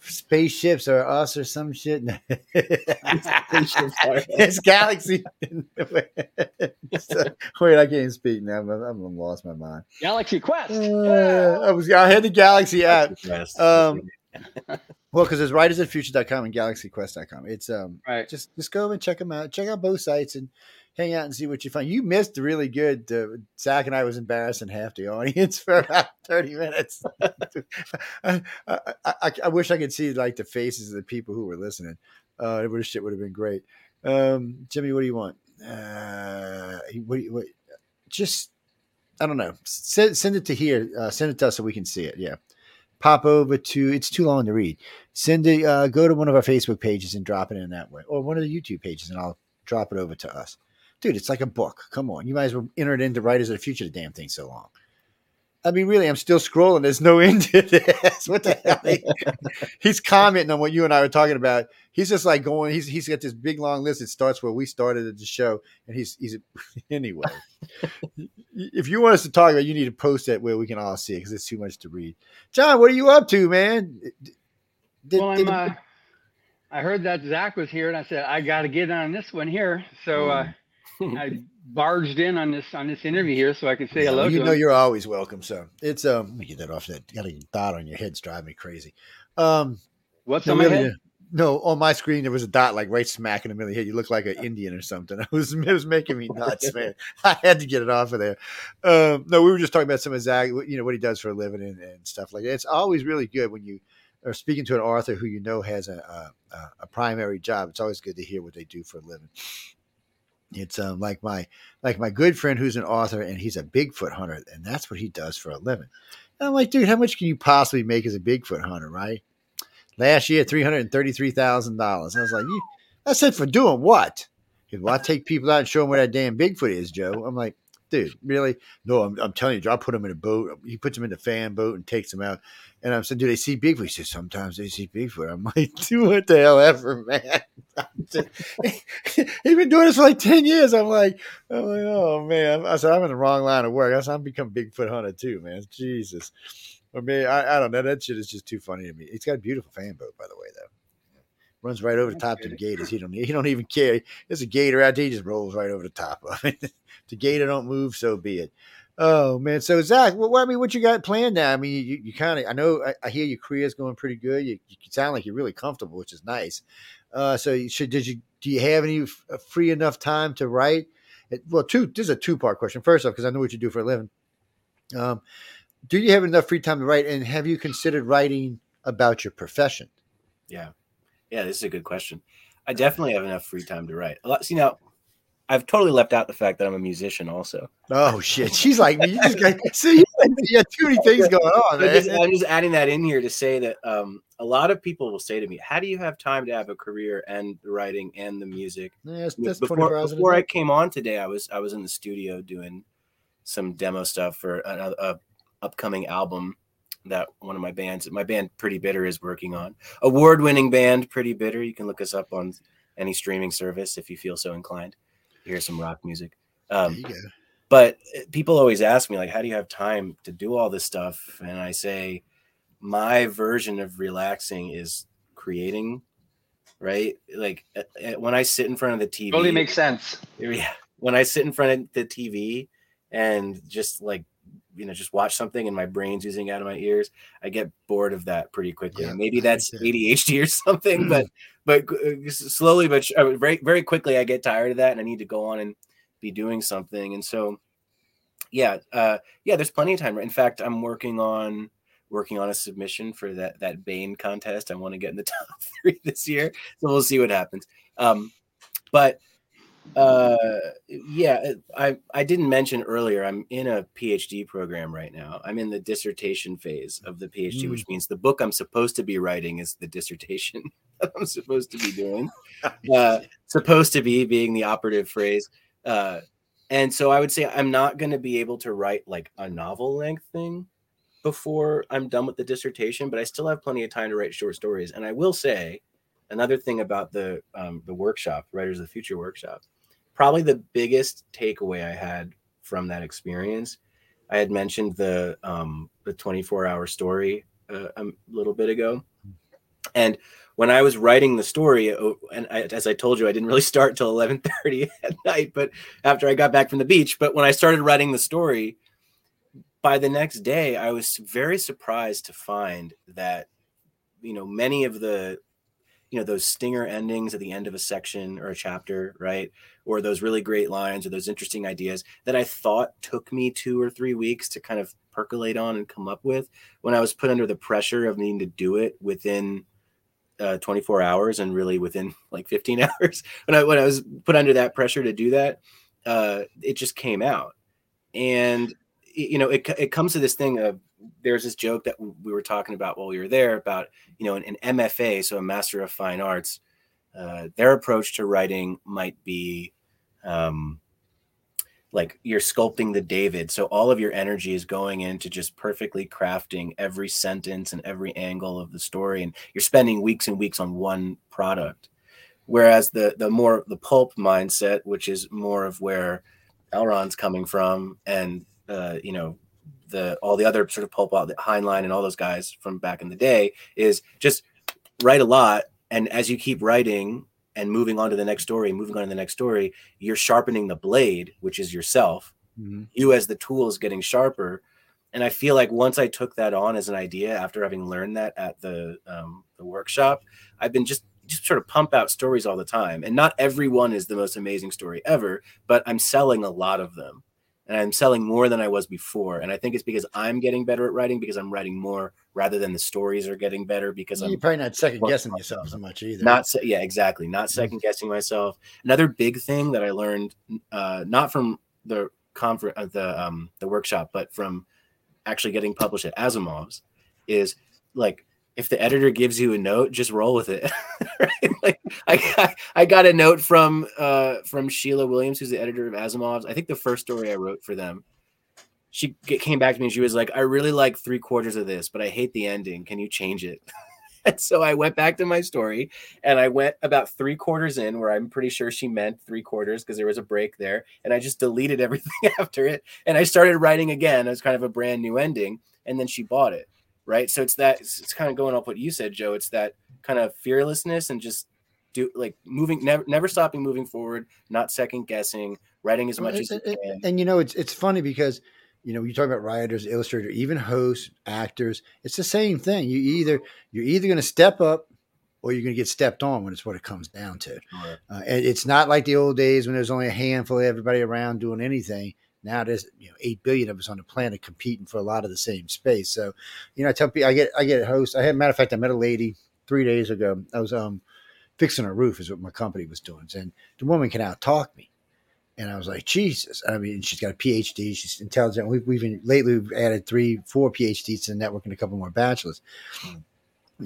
Spaceships or us or some shit. It's Galaxy. So, wait, I can't speak now. I'm, I'm lost my mind. Galaxy Quest. Uh, I was. I had the Galaxy app. Um, well, because it's writers at future dot com and galaxy quest dot com. It's um. Right. Just just go and check them out. Check out both sites and hang out and see what you find. You missed really good. Uh, Zach and I was embarrassing half the audience for about thirty minutes. I, I, I, I wish I could see like the faces of the people who were listening. Uh, this shit would have been great. Um, Jimmy, what do you want? Uh, what, what, just, I don't know. Send, send it to here. Uh, send it to us so we can see it. Yeah. Pop over to, it's too long to read. Send it, uh, go to one of our Facebook pages and drop it in that way, or one of the YouTube pages, and I'll drop it over to us. Dude, it's like a book. Come on. You might as well enter it into Writers of the Future, the damn thing, so long. I mean, really, I'm still scrolling. There's no end to this. What the hell? He's commenting on what you and I were talking about. He's just like going, he's he's got this big long list. It starts where we started at the show. And he's, he's anyway, if you want us to talk about it, you need to post that where we can all see it because it's too much to read. John, what are you up to, man? Did, well, I'm, did, uh, I heard that Zach was here and I said, I got to get on this one here. So, hmm. uh, I barged in on this on this interview here so I could say hello. You know you're always welcome. So it's um. Let me get that off. That got a dot on your head's driving me crazy. Um, what's on my head? No, on my screen there was a dot like right smack in the middle of your head. You look like an Indian or something. It was it was making me nuts, man. I had to get it off of there. Um, no, we were just talking about some of Zach, you know, what he does for a living and, and stuff like that. It's always really good when you are speaking to an author who you know has a a, a primary job. It's always good to hear what they do for a living. It's um, like my like my good friend who's an author, and he's a Bigfoot hunter, and that's what he does for a living. And I'm like, dude, how much can you possibly make as a Bigfoot hunter, right? Last year, three hundred thirty-three thousand dollars. I was like, you, that's it for doing what? Goes, well, I take people out and show them where that damn Bigfoot is, Joe. I'm like, dude, really? No, I'm, I'm telling you, I put them in a boat. He puts them in the fan boat and takes them out. And I'm saying, do they see Bigfoot? He says, sometimes they see Bigfoot. I'm like, dude, what the hell ever, man? He's been doing this for like ten years. I'm like, I'm like, oh, man. I said, I'm in the wrong line of work. I said, I'm become Bigfoot hunter too, man. Jesus. Or maybe, I, I don't know. That shit is just too funny to me. He's got a beautiful fan boat, by the way, though. Runs right over the top to the gators. He don't. He don't even care. There's a gator out there. He just rolls right over the top of it. The gator don't move. So be it. Oh man. So Zach, what well, I mean, what you got planned now? I mean, you, you kind of. I know. I, I hear your career's going pretty good. You, you sound like you're really comfortable, which is nice. Uh, so you should. Did you? Do you have any f- free enough time to write? It, well, two. This is a two part question. First off, because I know what you do for a living. Um, do you have enough free time to write? And have you considered writing about your profession? Yeah. Yeah, this is a good question. I definitely have enough free time to write. See, now, I've totally left out the fact that I'm a musician also. Oh, shit. She's like me. You just got, see, you got too many things going on, man. I'm just, I'm just adding that in here to say that um, a lot of people will say to me, how do you have time to have a career and the writing and the music? Yeah, that's, that's before before I came on today, I was I was in the studio doing some demo stuff for an a upcoming album that one of my bands, my band Pretty Bitter, is working on. Award-winning band Pretty Bitter. You can look us up on any streaming service if you feel so inclined. You hear some rock music. Um, but people always ask me, like, how do you have time to do all this stuff? And I say, my version of relaxing is creating, right? Like, when I sit in front of the T V. Totally makes sense. Yeah. When I sit in front of the T V and just, like, you know, just watch something and my brain's oozing out of my ears, I get bored of that pretty quickly. Yeah, maybe that's A D H D or something, but but slowly but very very quickly I get tired of that and I need to go on and be doing something. And so yeah, uh yeah, there's plenty of time. In fact, I'm working on working on a submission for that that Bane contest. I want to get in the top three this year. So we'll see what happens. Um but Uh, yeah, I, I didn't mention earlier, I'm in a PhD program right now. I'm in the dissertation phase of the PhD, mm. which means the book I'm supposed to be writing is the dissertation that I'm supposed to be doing. Uh, supposed to be being the operative phrase. Uh, And so I would say I'm not going to be able to write like a novel length thing before I'm done with the dissertation, but I still have plenty of time to write short stories. And I will say another thing about the um, the workshop, Writers of the Future workshop, probably the biggest takeaway I had from that experience. I had mentioned the um, the twenty-four hour story uh, a little bit ago. And when I was writing the story, and I, as I told you, I didn't really start till eleven thirty at night, but after I got back from the beach. But when I started writing the story, by the next day, I was very surprised to find that, you know, many of the, you know, those stinger endings at the end of a section or a chapter, right? Or those really great lines or those interesting ideas that I thought took me two or three weeks to kind of percolate on and come up with, when I was put under the pressure of needing to do it within Uh, twenty-four hours and really within like fifteen hours, when I when I was put under that pressure to do that, uh, it just came out. And, you know, it it comes to this thing of, there's this joke that we were talking about while we were there about, you know, an, an M F A, so a Master of Fine Arts, uh, their approach to writing might be um, like you're sculpting the David. So all of your energy is going into just perfectly crafting every sentence and every angle of the story. And you're spending weeks and weeks on one product. Whereas the, the more the pulp mindset, which is more of where L. Ron's coming from, and, uh, you know, the, all the other sort of pulp, Heinlein and all those guys from back in the day, is just write a lot. And as you keep writing, and moving on to the next story, moving on to the next story, you're sharpening the blade, which is yourself. Mm-hmm. You as the tool is getting sharper. And I feel like once I took that on as an idea, after having learned that at the um, the workshop, I've been just, just sort of pump out stories all the time. And not everyone is the most amazing story ever, but I'm selling a lot of them. And I'm selling more than I was before. And I think it's because I'm getting better at writing, because I'm writing more rather than the stories are getting better, because I'm You're probably not second guessing yourself so much either. Not se- Yeah, exactly. Not second guessing myself. Another big thing that I learned, uh, not from the conference, uh, the, um, the workshop, but from actually getting published at Asimov's, is like, if the editor gives you a note, just roll with it. Right? Like I got, I got a note from uh, from Sheila Williams, who's the editor of Asimov's. I think the first story I wrote for them, she came back to me and she was like, "I really like three quarters of this, but I hate the ending. Can you change it?" And so I went back to my story, and I went about three quarters in, where I'm pretty sure she meant three quarters because there was a break there. And I just deleted everything after it. And I started writing again. It was kind of a brand new ending. And then she bought it. Right. So it's that it's, it's kind of going off what you said, Joe. It's that kind of fearlessness and just do like moving, never, never stopping, moving forward, not second guessing, writing as much and, as you and, can. And, you know, it's it's funny because, you know, you talk about writers, illustrators, even hosts, actors. It's the same thing. You either you're either going to step up, or you're going to get stepped on when it's what it comes down to. Right. Uh, and it's not like the old days when there's only a handful of everybody around doing anything. Now there's, you know, eight billion of us on the planet competing for a lot of the same space. So, you know, I tell people, I get, I get hosts. I had, matter of fact, I met a lady three days ago. I was um, fixing a roof, is what my company was doing, and the woman can out talk me. And I was like, Jesus! I mean, she's got a P H D. She's intelligent. We've, we've been, lately we've added three, four P H Ds to the network and a couple more bachelors.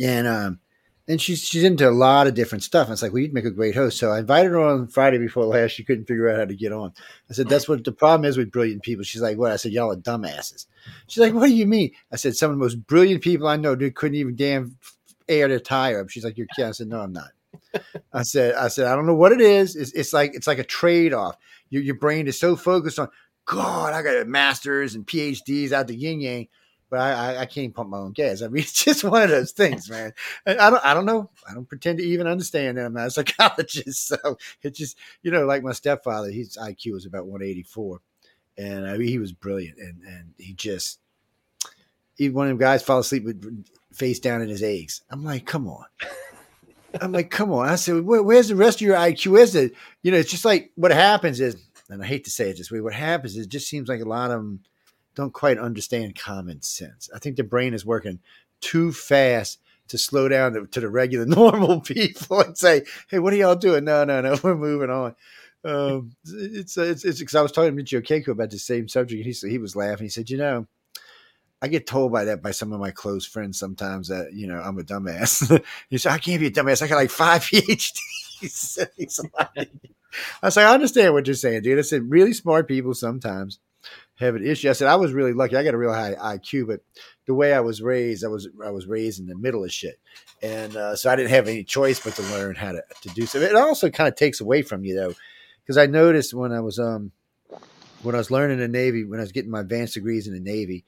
And um, and she's she's into a lot of different stuff. And it's like, well, you'd make a great host. So I invited her on Friday before last. She couldn't figure out how to get on. I said, that's what the problem is with brilliant people. She's like, what? I said, y'all are dumbasses. She's like, what do you mean? I said, some of the most brilliant people I know, dude, couldn't even damn air their tire up. She's like, you're kidding. I said, no, I'm not. I said, I said, I don't know what it is. It's, it's like it's like a trade-off. Your, your brain is so focused on, God, I got a master's and P H Ds out the yin-yang. But I, I can't pump my own gas. I mean, it's just one of those things, man. And I don't, I don't know. I don't pretend to even understand that I'm not a psychologist. So it's just, you know, like my stepfather, his I Q was about one eighty-four, and I mean, he was brilliant. And and he just, he one of them guys fall asleep with face down in his eggs. I'm like, come on. I'm like, come on. I said, Where, where's the rest of your I Q? Is it? You know, it's just like what happens is, and I hate to say it this way, what happens is it just seems like a lot of them don't quite understand common sense. I think the brain is working too fast to slow down to, to the regular normal people and say, hey, what are y'all doing? No, no, no, we're moving on. Um, it's it's it's because I was talking to Michio Kaku about the same subject, and he said, he was laughing. He said, you know, I get told by that by some of my close friends sometimes that, you know, I'm a dumbass. He said, I can't be a dumbass. I got like five P H Ds. he's, he's like, I said, I understand what you're saying, dude. I said, really smart people sometimes have an issue. I said, I was really lucky. I got a real high I Q, but the way I was raised, I was I was raised in the middle of shit. And uh, so I didn't have any choice but to learn how to, to do something. It also kind of takes away from you, though, because I noticed when I was um when I was learning the Navy, when I was getting my advanced degrees in the Navy,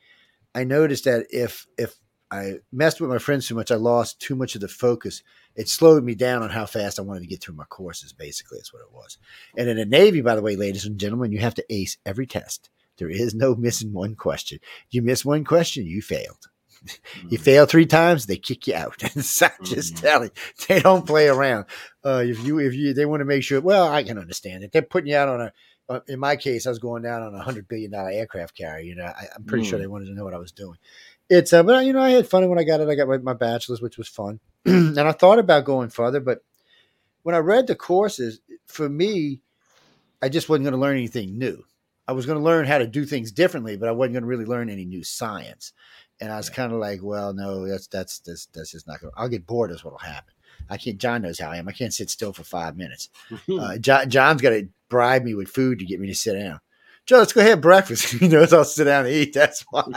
I noticed that if if I messed with my friends too much, I lost too much of the focus. It slowed me down on how fast I wanted to get through my courses, basically. That's what it was. And in the Navy, by the way, ladies and gentlemen, you have to ace every test. There is no missing one question. You miss one question, you failed. Mm-hmm. You fail three times, they kick you out. So I'm just mm-hmm. telling you, they don't play around. Uh, if you, if you, they want to make sure. Well, I can understand it. They're putting you out on a. Uh, in my case, I was going down on a hundred billion dollar aircraft carrier. You know, I, I'm pretty mm-hmm. sure they wanted to know what I was doing. It's, uh, but you know, I had fun when I got it. I got my, my bachelor's, which was fun, and I thought about going further. But when I read the courses, for me, I just wasn't going to learn anything new. I was going to learn how to do things differently, but I wasn't going to really learn any new science. And I was yeah. kind of like, well, no, that's, that's, that's, that's just not going to, I'll get bored is what will happen. I can't, John knows how I am. I can't sit still for five minutes. uh, John, John's got to bribe me with food to get me to sit down. Joe, let's go have breakfast. He knows I'll sit down and eat. That's why.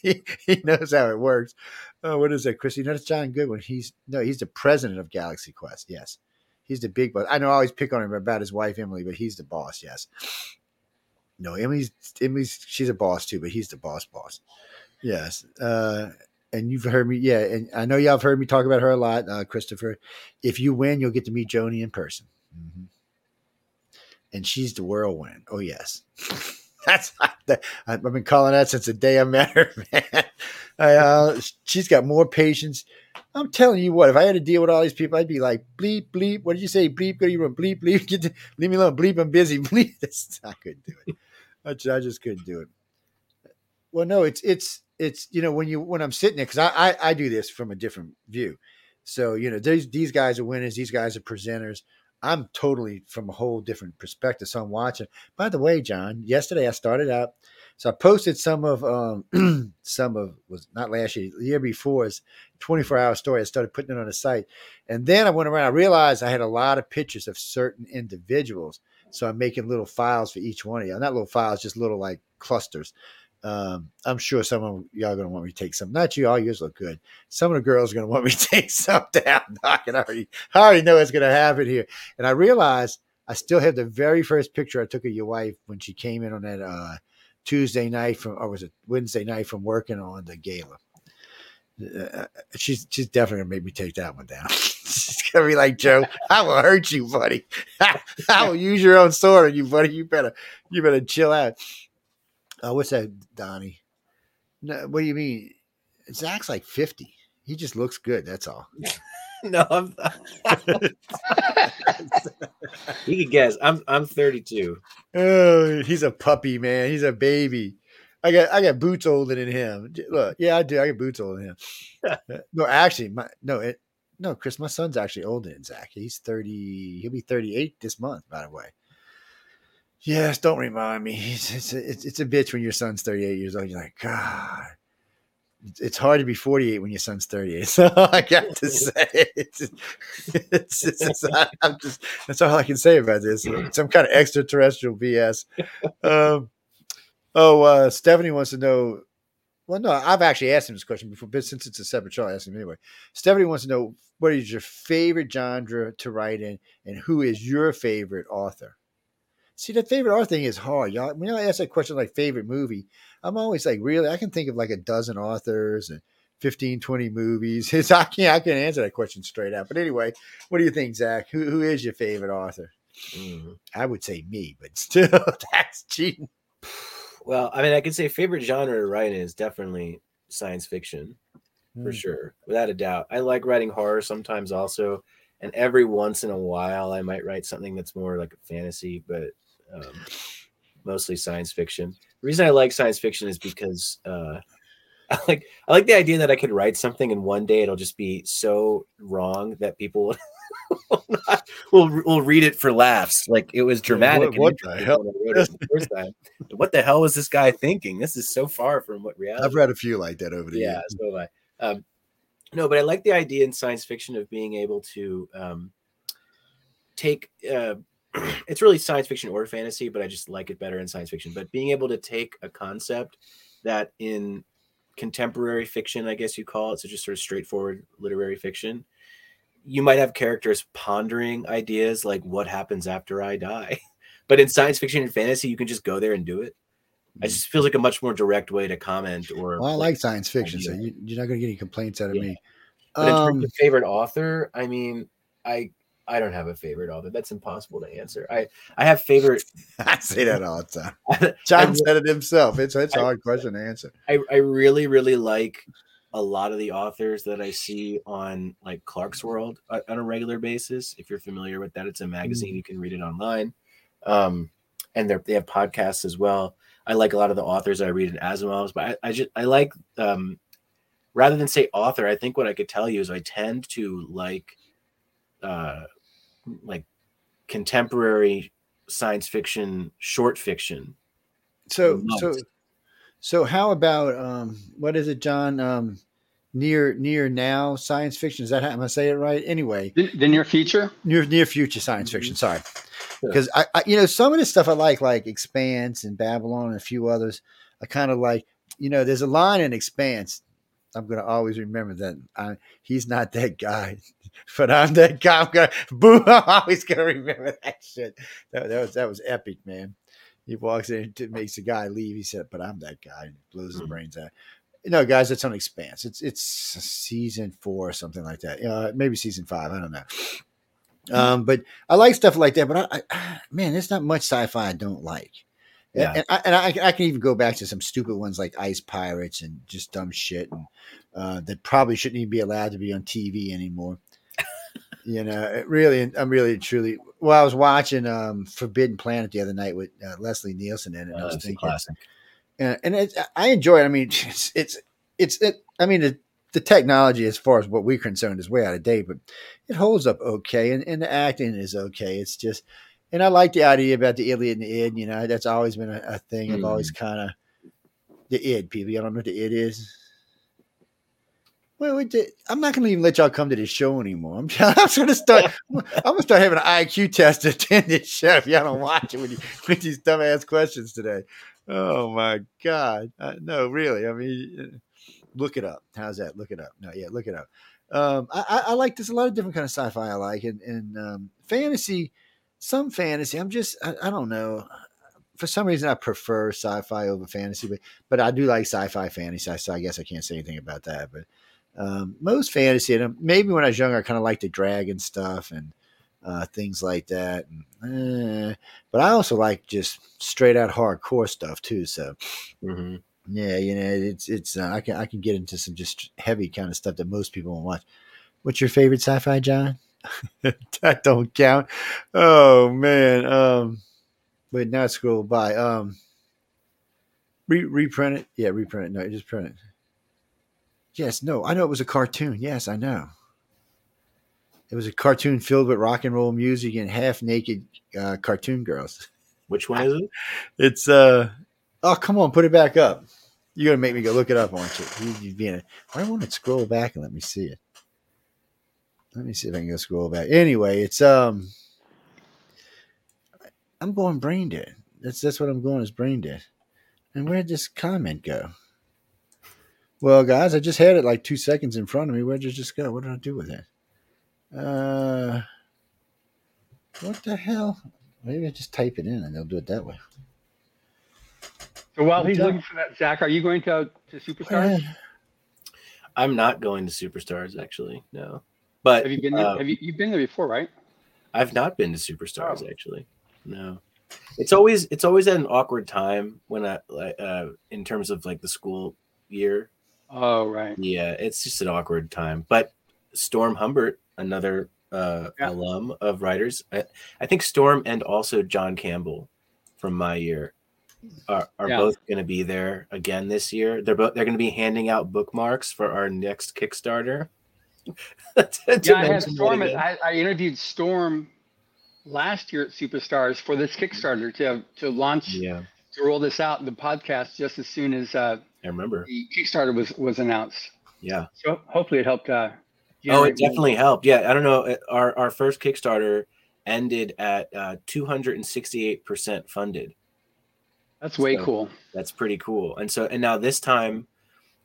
he, he knows how it works. Oh, what is that, Christy? No, that's John Goodwin. He's, no, he's the president of Galaxy Quest. Yes. He's the big boss. I know I always pick on him about his wife, Emily, but he's the boss. Yes. No, Emily's, Emily's, she's a boss too, but he's the boss boss. Yes. Uh, and you've heard me. Yeah. And I know y'all have heard me talk about her a lot, uh, Christopher. If you win, you'll get to meet Joni in person. Mm-hmm. And she's the whirlwind. Oh, yes. That's the, I've been calling that since the day I met her, man. I, uh, she's got more patience. I'm telling you what, if I had to deal with all these people, I'd be like, bleep, bleep. What did you say? Bleep, go to your room. Bleep, bleep. Get to, leave me alone. Bleep, I'm busy. Bleep. I couldn't do it. I just, I just couldn't do it. Well, no, it's, it's, it's, you know, when you, when I'm sitting there, because I, I, I do this from a different view. So, you know, these, these guys are winners. These guys are presenters. I'm totally from a whole different perspective. So I'm watching. By the way, John, yesterday I started out. So I posted some of, um, some of, was not last year, the year before's twenty-four hour story. I started putting it on the site. And then I went around. I realized I had a lot of pictures of certain individuals. So I'm making little files for each one of y'all. Not little files, just little like clusters. Um, I'm sure some of y'all are going to want me to take some. Not you, all yours look good. Some of the girls are going to want me to take some down. I can already, I already know it's going to happen here. And I realized I still have the very first picture I took of your wife when she came in on that uh, Tuesday night from, or was it Wednesday night from working on the gala. Uh, she's she's definitely going to make me take that one down. She's going to be like, Joe, I will hurt you, buddy. I, I will use your own sword on you, buddy. You better, you better chill out. Uh, what's that, Donnie? No, what do you mean? Zach's like fifty. He just looks good. That's all. No, I'm. You can guess. I'm. I'm thirty-two. Oh, he's a puppy, man. He's a baby. I got. I got boots older than him. Look, yeah, I do. I got boots older than him. No, actually, my no, it, no, Chris. My son's actually older than Zach. He's thirty. He'll be thirty-eight this month. By the way. Yes, don't remind me. It's, it's, it's, it's a bitch when your son's thirty-eight years old. You're like, God, it's hard to be forty-eight when your son's thirty-eight. So I got to say, it's, it's, it's, it's, I'm just, that's all I can say about this. Some kind of extraterrestrial B S. Um, oh, uh, Stephanie wants to know. Well, no, I've actually asked him this question before, but since it's a separate show, I asked him anyway. Stephanie wants to know, what is your favorite genre to write in, and who is your favorite author? See, the favorite art thing is hard, y'all. When I ask that question, like favorite movie, I'm always like, really? I can think of like a dozen authors and fifteen, twenty movies. It's, I can't, I can't answer that question straight out. But anyway, what do you think, Zach? Who, who is your favorite author? Mm-hmm. I would say me, but still, that's cheating. Well, I mean, I could say favorite genre to write in is definitely science fiction, mm-hmm. for sure, without a doubt. I like writing horror sometimes also. And every once in a while, I might write something that's more like a fantasy, but Um, mostly science fiction. The reason I like science fiction is because uh, I like I like the idea that I could write something and one day it'll just be so wrong that people will, not, will will read it for laughs. Like it was dramatic. What, what the hell? The first time. What the hell was this guy thinking? This is so far from what reality. I've read a few like that over the yeah, years. Yeah, so have I. Um, no, but I like the idea in science fiction of being able to um, take uh, it's really science fiction or fantasy, but I just like it better in science fiction. But being able to take a concept that in contemporary fiction, I guess you call it, so just sort of straightforward literary fiction, you might have characters pondering ideas like what happens after I die. But in science fiction and fantasy, you can just go there and do it. I just feels like a much more direct way to comment. Or well, I like science fiction, idea. So you, you're not going to get any complaints out of yeah. me. But um, in terms of favorite author, I mean, I I don't have a favorite author. That's impossible to answer. I, I have favorite. I say that all the time. John I, said it himself. It's it's a I, hard question to answer. I, I really really like a lot of the authors that I see on like Clark's World on a regular basis. If you're familiar with that, it's a magazine. Mm-hmm. You can read it online, um, and they they have podcasts as well. I like a lot of the authors I read in Asimov's, but I, I just I like um, rather than say author. I think what I could tell you is I tend to like uh, like contemporary science fiction, short fiction. So so so how about um, what is it, John? Um, near near now science fiction. Is that how I'm gonna say it right? Anyway, the, the near future, near near future science fiction. Sorry. Because I, I, you know, some of the stuff I like, like Expanse and Babylon and a few others, I kind of like, you know, there's a line in Expanse. I'm going to always remember that I, he's not that guy, but I'm that guy. I'm going to, boom, I'm always going to remember that shit. That, that was that was epic, man. He walks in and makes the guy leave. He said, but I'm that guy. And blows his mm-hmm. brains out. No, guys, it's on Expanse. It's, it's season four or something like that. Uh, maybe season five. I don't know. Um, but I like stuff like that, but I, I, man, there's not much sci-fi I don't like. Yeah. And, and, I, and I, I can even go back to some stupid ones like Ice Pirates and just dumb shit and, uh, that probably shouldn't even be allowed to be on T V anymore. You know, it really, I'm really truly, well, I was watching, um, Forbidden Planet the other night with uh, Leslie Nielsen in it. And oh, I was thinking, classic. and, and it's, I enjoy it. I mean, it's, it's, it's, it, I mean, it, the technology, as far as what we're concerned, is way out of date, but it holds up okay, and, and the acting is okay. It's just, and I like the idea about the Iliad and the Id. You know, that's always been a, a thing. Mm. I've always kind of the Id people. Y'all don't know what the Id is. Well, we did, I'm not going to even let y'all come to this show anymore. I'm, I'm going to start. I'm going to start having an I Q test to attend this show if y'all don't watch it with, you, with these dumbass questions today. Oh my God! Uh, no, really. I mean. Look it up. How's that? Look it up. No, yeah, look it up. Um, I, I like there's a lot of different kind of sci-fi I like, and, and um, fantasy, some fantasy. I'm just, I, I don't know. For some reason, I prefer sci-fi over fantasy, but but I do like sci-fi fantasy. So I guess I can't say anything about that. But um, most fantasy, and maybe when I was younger, I kind of liked the dragon stuff and uh, things like that. And, eh, but I also like just straight out hardcore stuff too. So. Mm-hmm. Yeah, you know, it's it's. Uh, I can I can get into some just heavy kind of stuff that most people won't watch. What's your favorite sci-fi, John? That don't count. Oh man. Um, wait, now scroll by. Um, re- reprint it. Yeah, reprint it. No, just print it. Yes. No, I know it was a cartoon. Yes, I know. It was a cartoon filled with rock and roll music and half-naked uh, cartoon girls. Which one is it? It's uh. Oh, come on, put it back up. You're going to make me go look it up, aren't you? you, you being a, why won't it scroll back and let me see it? Let me see if I can go scroll back. Anyway, it's um, I'm going brain dead. That's that's what I'm going is brain dead. And where'd this comment go? Well, guys, I just had it like two seconds in front of me. Where'd it just go? What did I do with it? Uh, what the hell? Maybe I just type it in and they'll do it that way. So while he's looking for that, Zach, are you going to, to Superstars? I'm not going to Superstars, actually. No, but have you been? There, um, have you you've been there before, right? I've not been to Superstars oh. actually. No, it's always it's always at an awkward time when I uh, in terms of like the school year. Oh right. Yeah, it's just an awkward time. But Storm Humbert, another uh, yeah. alum of Writers, I, I think Storm and also John Campbell from my year. Are, are yeah. both going to be there again this year? They're both they're going to be handing out bookmarks for our next Kickstarter. That's yeah, I, had Storm, I, I interviewed Storm last year at Superstars for this Kickstarter to to launch yeah. to roll this out in the podcast just as soon as uh, I remember the Kickstarter was was announced. Yeah, so hopefully it helped. Uh, oh, it definitely money. helped. Yeah, I don't know. Our our first Kickstarter ended at uh, two hundred sixty-eight percent funded. That's way so, cool. That's pretty cool. And so, and now this time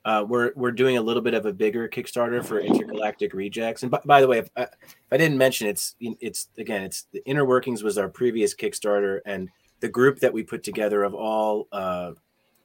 uh, we're, we're doing a little bit of a bigger Kickstarter for Intergalactic Rejects. And by, by the way, if I, if I didn't mention it's, it's again, it's the Inner Workings was our previous Kickstarter, and the group that we put together of all uh,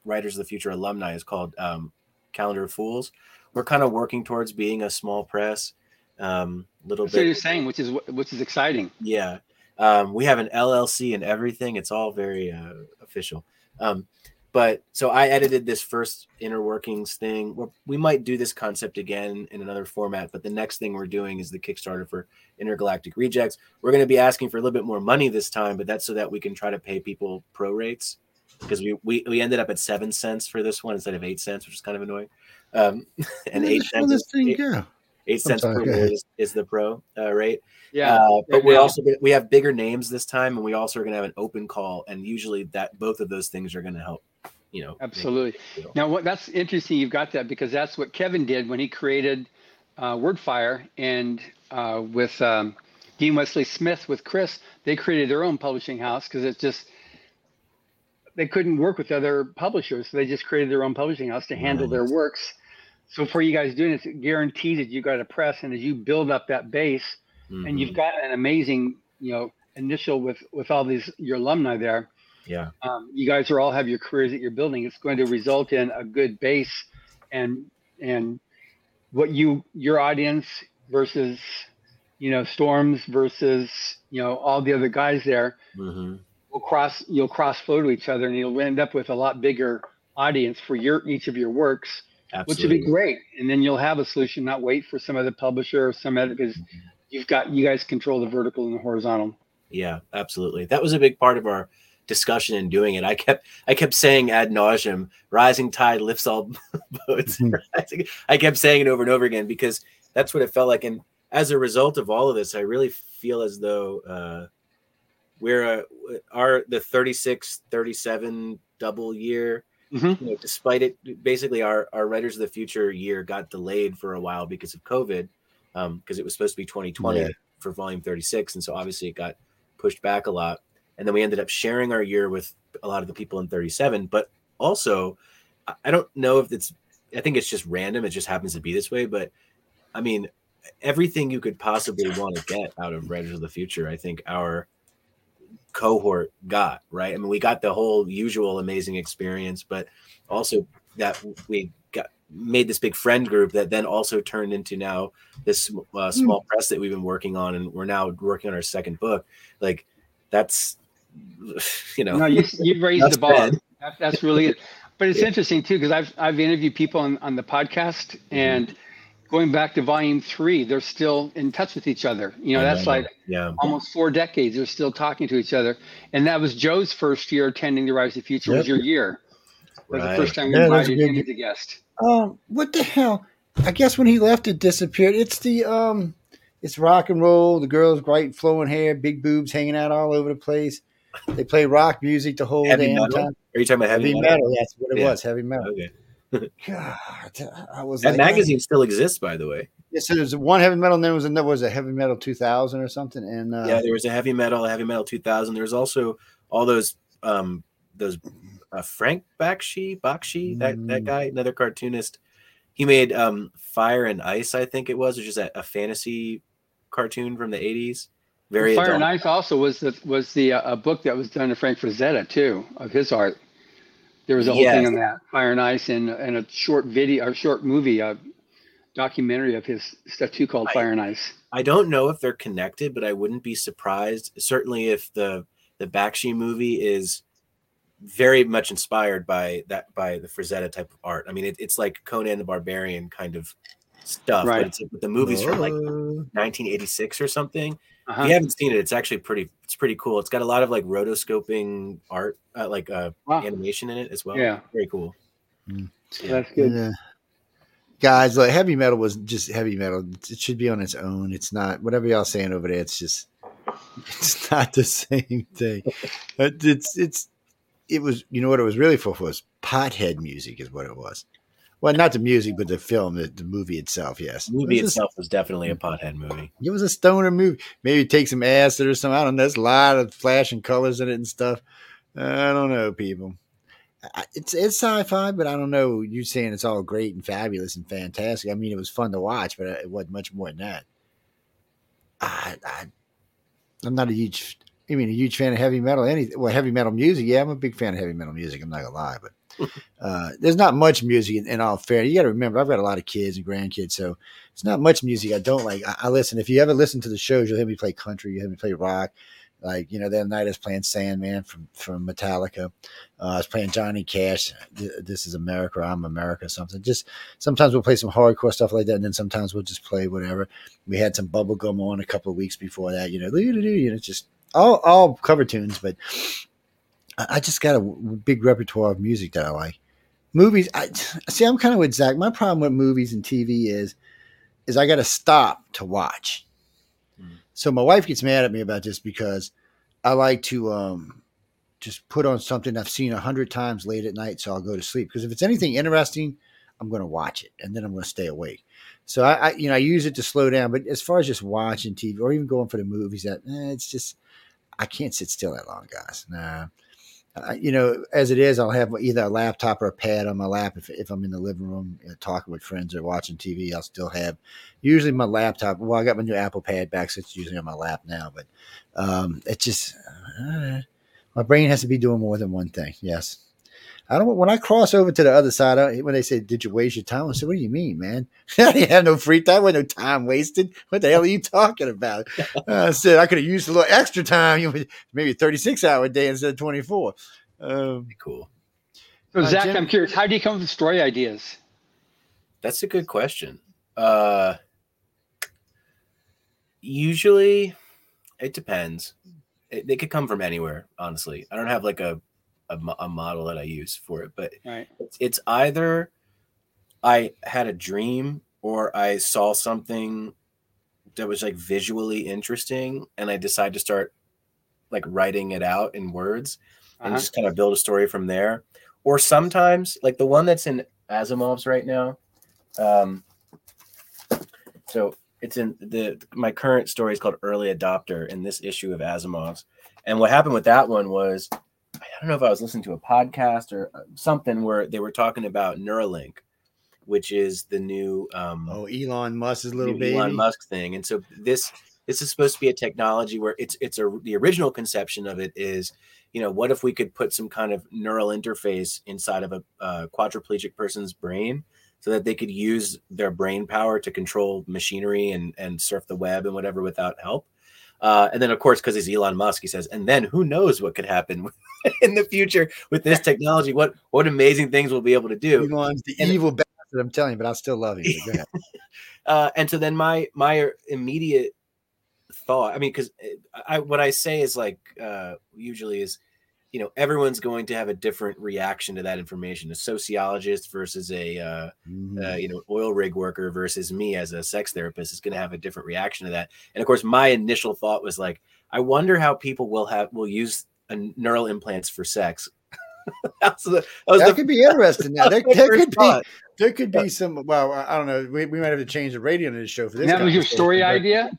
Writers of the Future alumni is called um, Calendar of Fools. We're kind of working towards being a small press, um, little That's bit. So you're saying, which is which is exciting. Yeah, um, we have an L L C and everything. It's all very uh, official. Um, but so I edited this first Inner Workings thing. We're, we might do this concept again in another format, but the next thing we're doing is the Kickstarter for Intergalactic Rejects. We're going to be asking for a little bit more money this time, but that's so that we can try to pay people pro rates, because we, we, we ended up at seven cents for this one instead of eight cents, which is kind of annoying. Um, and eight cents, is, thing, eight, yeah. eight cents per word is, is the pro uh, rate. Yeah, uh, but yeah, we yeah. also we have bigger names this time, and we also are going to have an open call. And usually, that both of those things are going to help. You know, absolutely. Make, you know. Now, what that's interesting. You've got that, because that's what Kevin did when he created uh, Wordfire, and uh, with um, Dean Wesley Smith with Chris, they created their own publishing house, because it's just. They couldn't work with other publishers, so they just created their own publishing house to handle mm-hmm. their works. So for you guys doing it, it's guaranteed that you got a press, and as you build up that base, mm-hmm. and you've got an amazing, you know, initial with with all these your alumni there. Yeah, um, you guys are all have your careers that you're building. It's going to result in a good base, and and what you your audience versus you know Storms versus you know all the other guys there. Mm-hmm. We'll cross, you'll cross flow to each other, and you'll end up with a lot bigger audience for your each of your works, Absolutely. Which would be great. And then you'll have a solution, not wait for some other publisher or some other, because mm-hmm. you've got you guys control the vertical and the horizontal. Yeah, absolutely. That was a big part of our discussion in doing it. I kept I kept saying ad nauseum, rising tide lifts all boats. Mm-hmm. I kept saying it over and over again, because that's what it felt like. And as a result of all of this, I really feel as though. Uh, We're uh, our the thirty-six, thirty-seven double year. Mm-hmm. You know, despite it, basically our, our Writers of the Future year got delayed for a while because of COVID, because um, it was supposed to be twenty twenty yeah. for Volume thirty-six, and so obviously it got pushed back a lot. And then we ended up sharing our year with a lot of the people in thirty-seven. But also, I don't know if it's. I think it's just random. It just happens to be this way. But I mean, everything you could possibly want to get out of Writers of the Future, I think our cohort got, right? I mean, we got the whole usual amazing experience, but also that we got made this big friend group that then also turned into now this uh, small mm. press that we've been working on, and we're now working on our second book. Like, that's you know, no, you, you raised the bar. That, that's really it. But it's yeah. interesting too, because I've I've interviewed people on on the podcast, mm. and going back to Volume Three, they're still in touch with each other. You know, that's like yeah. almost four decades. They're still talking to each other. And that was Joe's first year attending the Rise of the Future. Yep. Was your year? Right. Was the first time we yeah, invited him as a guest. Um, what the hell? I guess when he left, it disappeared. It's the um, it's rock and roll. The girls, bright flowing hair, big boobs, hanging out all over the place. They play rock music the whole damn time. Are you talking about heavy metal? metal? That's what it yeah. was. Heavy metal. Okay. God, I was that like, magazine hey. Still exists, by the way. Yeah, so there's one Heavy Metal, and there was another. Was a Heavy Metal two thousand or something? And uh, yeah, there was a Heavy Metal, a Heavy Metal two thousand. There was also all those um, those uh, Frank Bakshi, Bakshi, that mm. that guy, another cartoonist. He made um, Fire and Ice, I think it was, which is a, a fantasy cartoon from the eighties. Very well, Fire adult. And Ice also was the was the uh, a book that was done to Frank Frazetta too, of his art. There was a whole yes. thing on that, Fire and Ice, and, and a short video, or short movie, a documentary of his stuff too called I, Fire and Ice. I don't know if they're connected, but I wouldn't be surprised. Certainly, if the the Bakshi movie is very much inspired by that by the Frazetta type of art. I mean, it, it's like Conan the Barbarian kind of stuff. Right. But, it's, but the movie's from like nineteen eighty-six or something. Uh-huh. If you haven't seen it, it's actually pretty. It's pretty cool. It's got a lot of like rotoscoping art, uh, like uh, wow. animation in it as well. Yeah, very cool. Mm. Yeah. That's good, yeah. Guys. Like, Heavy Metal was just Heavy Metal. It should be on its own. It's not whatever y'all saying over there. It's just, it's not the same thing. It, it's it's it was. You know what it was really for was pothead music is what it was. Well, not the music, but the film, the, the movie itself. Yes, the movie was itself a, was definitely a pothead movie. It was a stoner movie. Maybe take some acid or something. I don't know. There's a lot of flashing colors in it and stuff. I don't know, people. It's it's sci-fi, but I don't know. You saying it's all great and fabulous and fantastic. I mean, it was fun to watch, but it wasn't much more than that. I, I I'm not a huge. I mean, a huge fan of heavy metal. Any well, heavy metal music. Yeah, I'm a big fan of heavy metal music. I'm not gonna lie, but. Uh, there's not much music in, in all fairness. You got to remember, I've got a lot of kids and grandkids, so it's not much music I don't like. I, I listen. If you ever listen to the shows, you'll hear me play country, you'll hear me play rock. Like, you know, that night I was playing Sandman from, from Metallica. Uh, I was playing Johnny Cash, This Is America, or I'm America, something. Just sometimes we'll play some hardcore stuff like that, and then sometimes we'll just play whatever. We had some bubblegum on a couple of weeks before that, you know, you know, just all, all cover tunes, but. I just got a big repertoire of music that I like. Movies, I see. I'm kind of with Zach. My problem with movies and T V is, is I got to stop to watch. Mm. So my wife gets mad at me about this because I like to um, just put on something I've seen a hundred times late at night, so I'll go to sleep. Because if it's anything interesting, I'm going to watch it, and then I'm going to stay awake. So I, I, you know, I use it to slow down. But as far as just watching T V or even going for the movies, that eh, it's just I can't sit still that long, guys. Nah. Uh, you know, as it is, I'll have either a laptop or a pad on my lap. If if I'm in the living room, you know, talking with friends or watching T V, I'll still have usually my laptop. Well, I got my new Apple Pad back, so it's usually on my lap now. But um, it's just uh, my brain has to be doing more than one thing. Yes, I don't. When I cross over to the other side, I, when they say, "Did you waste your time?" I said, "What do you mean, man? I didn't have no free time. There wasn't no time wasted. What the hell are you talking about?" uh, I said, "I could have used a little extra time. You know, maybe a thirty-six hour day instead of twenty-four." Um, cool. So, uh, Zach, Jim, I'm curious. How do you come up with story ideas? That's a good question. Uh, usually, it depends. It, they could come from anywhere. Honestly, I don't have like a. A, a model that I use for it, but right. it's, it's either I had a dream or I saw something that was like visually interesting and I decided to start like writing it out in words uh-huh. and just kind of build a story from there. Or sometimes like the one that's in Asimov's right now. Um, so it's in the, my current story is called Early Adopter in this issue of Asimov's. And what happened with that one was, I don't know if I was listening to a podcast or something where they were talking about Neuralink, which is the new um, oh Elon Musk's little baby Elon Musk thing. And so this this is supposed to be a technology where it's it's a the original conception of it is, you know, what if we could put some kind of neural interface inside of a uh, quadriplegic person's brain so that they could use their brain power to control machinery and and surf the web and whatever without help. Uh, and then, of course, because he's Elon Musk, he says, and then who knows what could happen in the future with this technology? What what amazing things we'll be able to do. Elon's the and, evil bastard, I'm telling you, but I still love you. Go ahead. uh, and so then my my immediate thought, I mean, because I, what I say is like uh, usually is, you know, everyone's going to have a different reaction to that information. A sociologist versus a, uh, mm-hmm. uh, you know, oil rig worker versus me as a sex therapist is going to have a different reaction to that. And of course, my initial thought was like, I wonder how people will have, will use a neural implants for sex. that was the, that, was that the, could be interesting. Now there, there could thought. be, there could be some, well, I don't know. We, we might have to change the radio on this show for this. That was your story idea.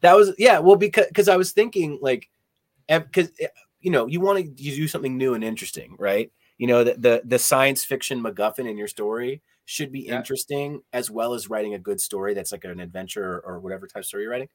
That was, yeah. Well, because, cause I was thinking like, cause it, you know, you want to do something new and interesting, right? You know, the the, the science fiction MacGuffin in your story should be yeah. interesting as well as writing a good story that's like an adventure or, or whatever type of story you're writing.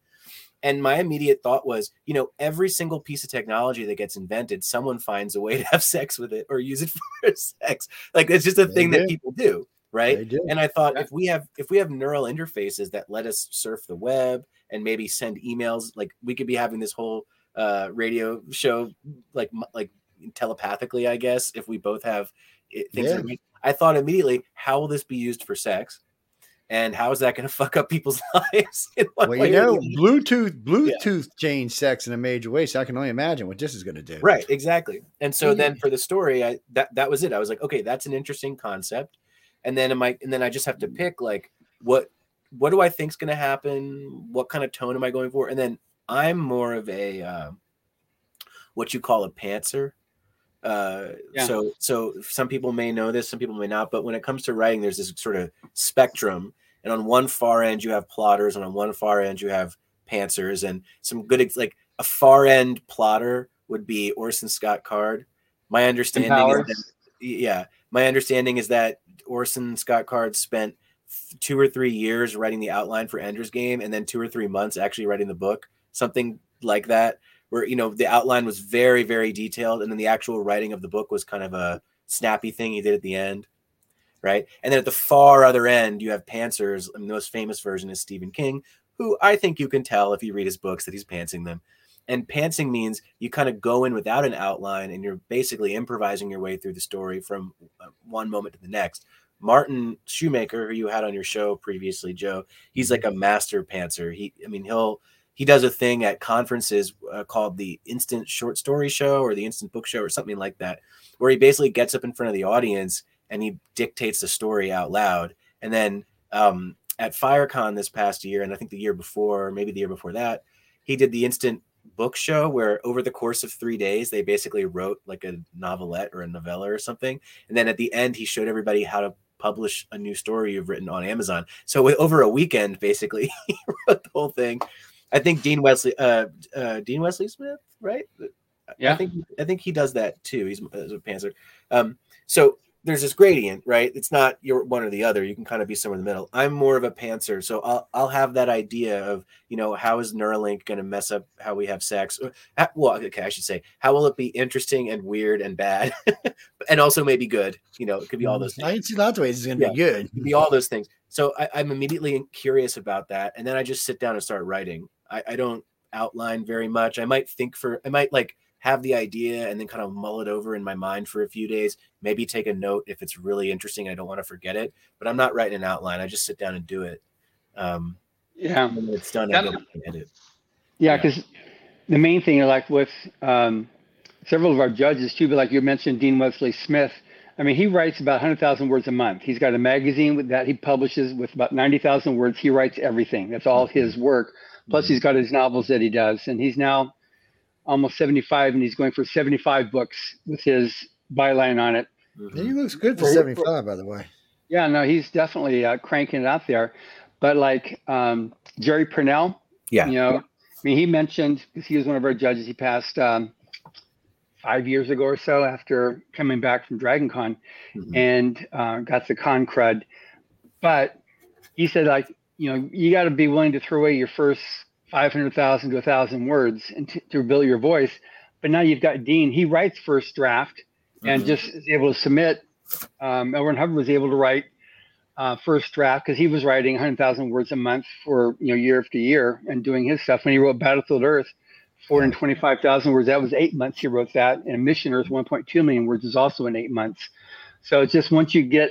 And my immediate thought was, you know, every single piece of technology that gets invented, someone finds a way to have sex with it or use it for sex. Like it's just a they thing do. that people do, right? Do. And I thought yeah. if we have if we have neural interfaces that let us surf the web and maybe send emails, like we could be having this whole uh radio show like like telepathically, I guess, if we both have it, things yeah. like, I thought immediately, how will this be used for sex and how is that going to fuck up people's lives? Well, you know, Bluetooth Bluetooth yeah. changed sex in a major way, so I can only imagine what this is going to do. Right, exactly. And so yeah. then for the story, I that that was it. I was like, okay, that's an interesting concept. And then am I and then I just have to pick like what what do I think's going to happen? What kind of tone am I going for? And then I'm more of a, uh, what you call a pantser. Uh, yeah. So so some people may know this, some people may not. But when it comes to writing, there's this sort of spectrum. And on one far end, you have plotters. And on one far end, you have pantsers. And some good, like a far end plotter would be Orson Scott Card. My understanding is that, yeah, my understanding is that Orson Scott Card spent two or three years writing the outline for Ender's Game, and then two or three months actually writing the book, something like that, where, you know, the outline was very, very detailed. And then the actual writing of the book was kind of a snappy thing he did at the end. Right. And then at the far other end, you have pantsers. I mean, the most famous version is Stephen King, who I think you can tell if you read his books that he's pantsing them. And pantsing means you kind of go in without an outline and you're basically improvising your way through the story from one moment to the next. Martin Shoemaker, who you had on your show previously, Joe, he's like a master pantser. He, I mean, he'll, he does a thing at conferences uh, called the Instant Short Story Show or the Instant Book Show or something like that, where he basically gets up in front of the audience and he dictates the story out loud. And then um, at FireCon this past year, and I think the year before, maybe the year before that, he did the Instant Book Show, where over the course of three days they basically wrote like a novelette or a novella or something, and then at the end he showed everybody how to publish a new story you've written on Amazon. So with, over a weekend, basically he wrote the whole thing. I think Dean Wesley, uh, uh, Dean Wesley Smith, right? Yeah, I think I think he does that too. He's, he's a pantser. Um, so there's this gradient, right? It's not you're one or the other. You can kind of be somewhere in the middle. I'm more of a pantser. So I'll, I'll have that idea of, you know, how is Neuralink going to mess up how we have sex? Or, well, okay, I should say, how will it be interesting and weird and bad and also maybe good? You know, it could be all those things. I didn't see that way. It's going to yeah, be good. It could be all those things. So I, I'm immediately curious about that. And then I just sit down and start writing. I, I don't outline very much. I might think for, I might like, have the idea and then kind of mull it over in my mind for a few days, maybe take a note if it's really interesting. I don't want to forget it, but I'm not writing an outline. I just sit down and do it. Um, yeah. And it's done. That, I don't edit. Yeah. Because yeah. the main thing, like with um, several of our judges too, but like you mentioned, Dean Wesley Smith, I mean, he writes about one hundred thousand words a month. He's got a magazine with that he publishes with about ninety thousand words. He writes everything. That's all mm-hmm. his work. Plus mm-hmm. he's got his novels that he does. And he's now almost seventy-five, and he's going for seventy-five books with his byline on it. Mm-hmm. He looks good for seventy-five, by the way. Yeah, no, he's definitely uh, cranking it out there. But like um, Jerry Purnell, yeah, you know, I mean, he mentioned, because he was one of our judges, he passed um, five years ago or so after coming back from Dragon Con mm-hmm. and uh, got the con crud. But he said, like, you know, you got to be willing to throw away your first five hundred thousand to one thousand words and t- to build your voice. But now you've got Dean. He writes first draft and mm-hmm. just is able to submit. Um, L. Ron Hubbard was able to write uh, first draft because he was writing one hundred thousand words a month for, you know, year after year and doing his stuff. When he wrote Battlefield Earth, four hundred twenty-five thousand words, that was eight months he wrote that. And Mission Earth, one point two million words, is also in eight months. So it's just once you get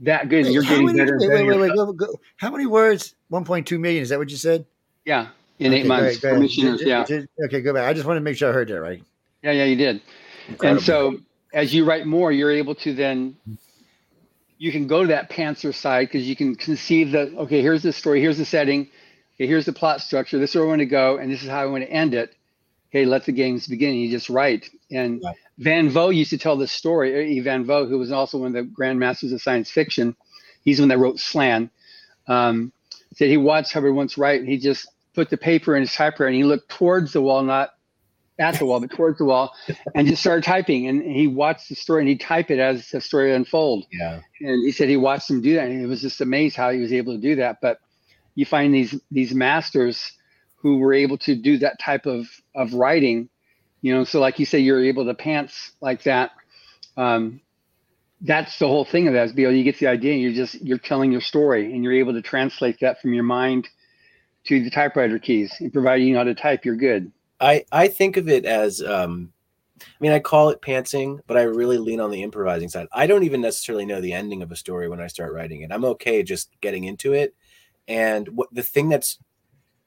that good, wait, you're getting many, better. Wait, better wait, wait, wait, wait. How many words? one point two million. Is that what you said? Yeah. In okay, eight months, great, commissioners, did, yeah. Did, okay, go back. I just want to make sure I heard that right. Yeah, yeah, you did. Incredible. And so as you write more, you're able to then, you can go to that pantser side because you can conceive that, okay, here's the story, here's the setting, okay, here's the plot structure, this is where I want to go, and this is how I want to end it. Okay, let the games begin. You just write. And right. Van Vogt used to tell this story, E. Van Vogt, who was also one of the grandmasters of science fiction. He's the one that wrote S L A N. Um, said he watched Hubbard once write, and he just put the paper in his typewriter and he looked towards the wall, not at the wall, but towards the wall, and just started typing. And he watched the story and he'd type it as the story unfolded. Yeah. And he said he watched him do that. And he was just amazed how he was able to do that. But you find these, these masters who were able to do that type of, of writing, you know, so like you say, you're able to pants like that. Um, that's the whole thing of that is be able, you get the idea and you're just, you're telling your story and you're able to translate that from your mind to the typewriter keys, and providing you know how to type, you're good. I, I think of it as, um, I mean, I call it pantsing, but I really lean on the improvising side. I don't even necessarily know the ending of a story when I start writing it. I'm okay just getting into it. And what the thing that's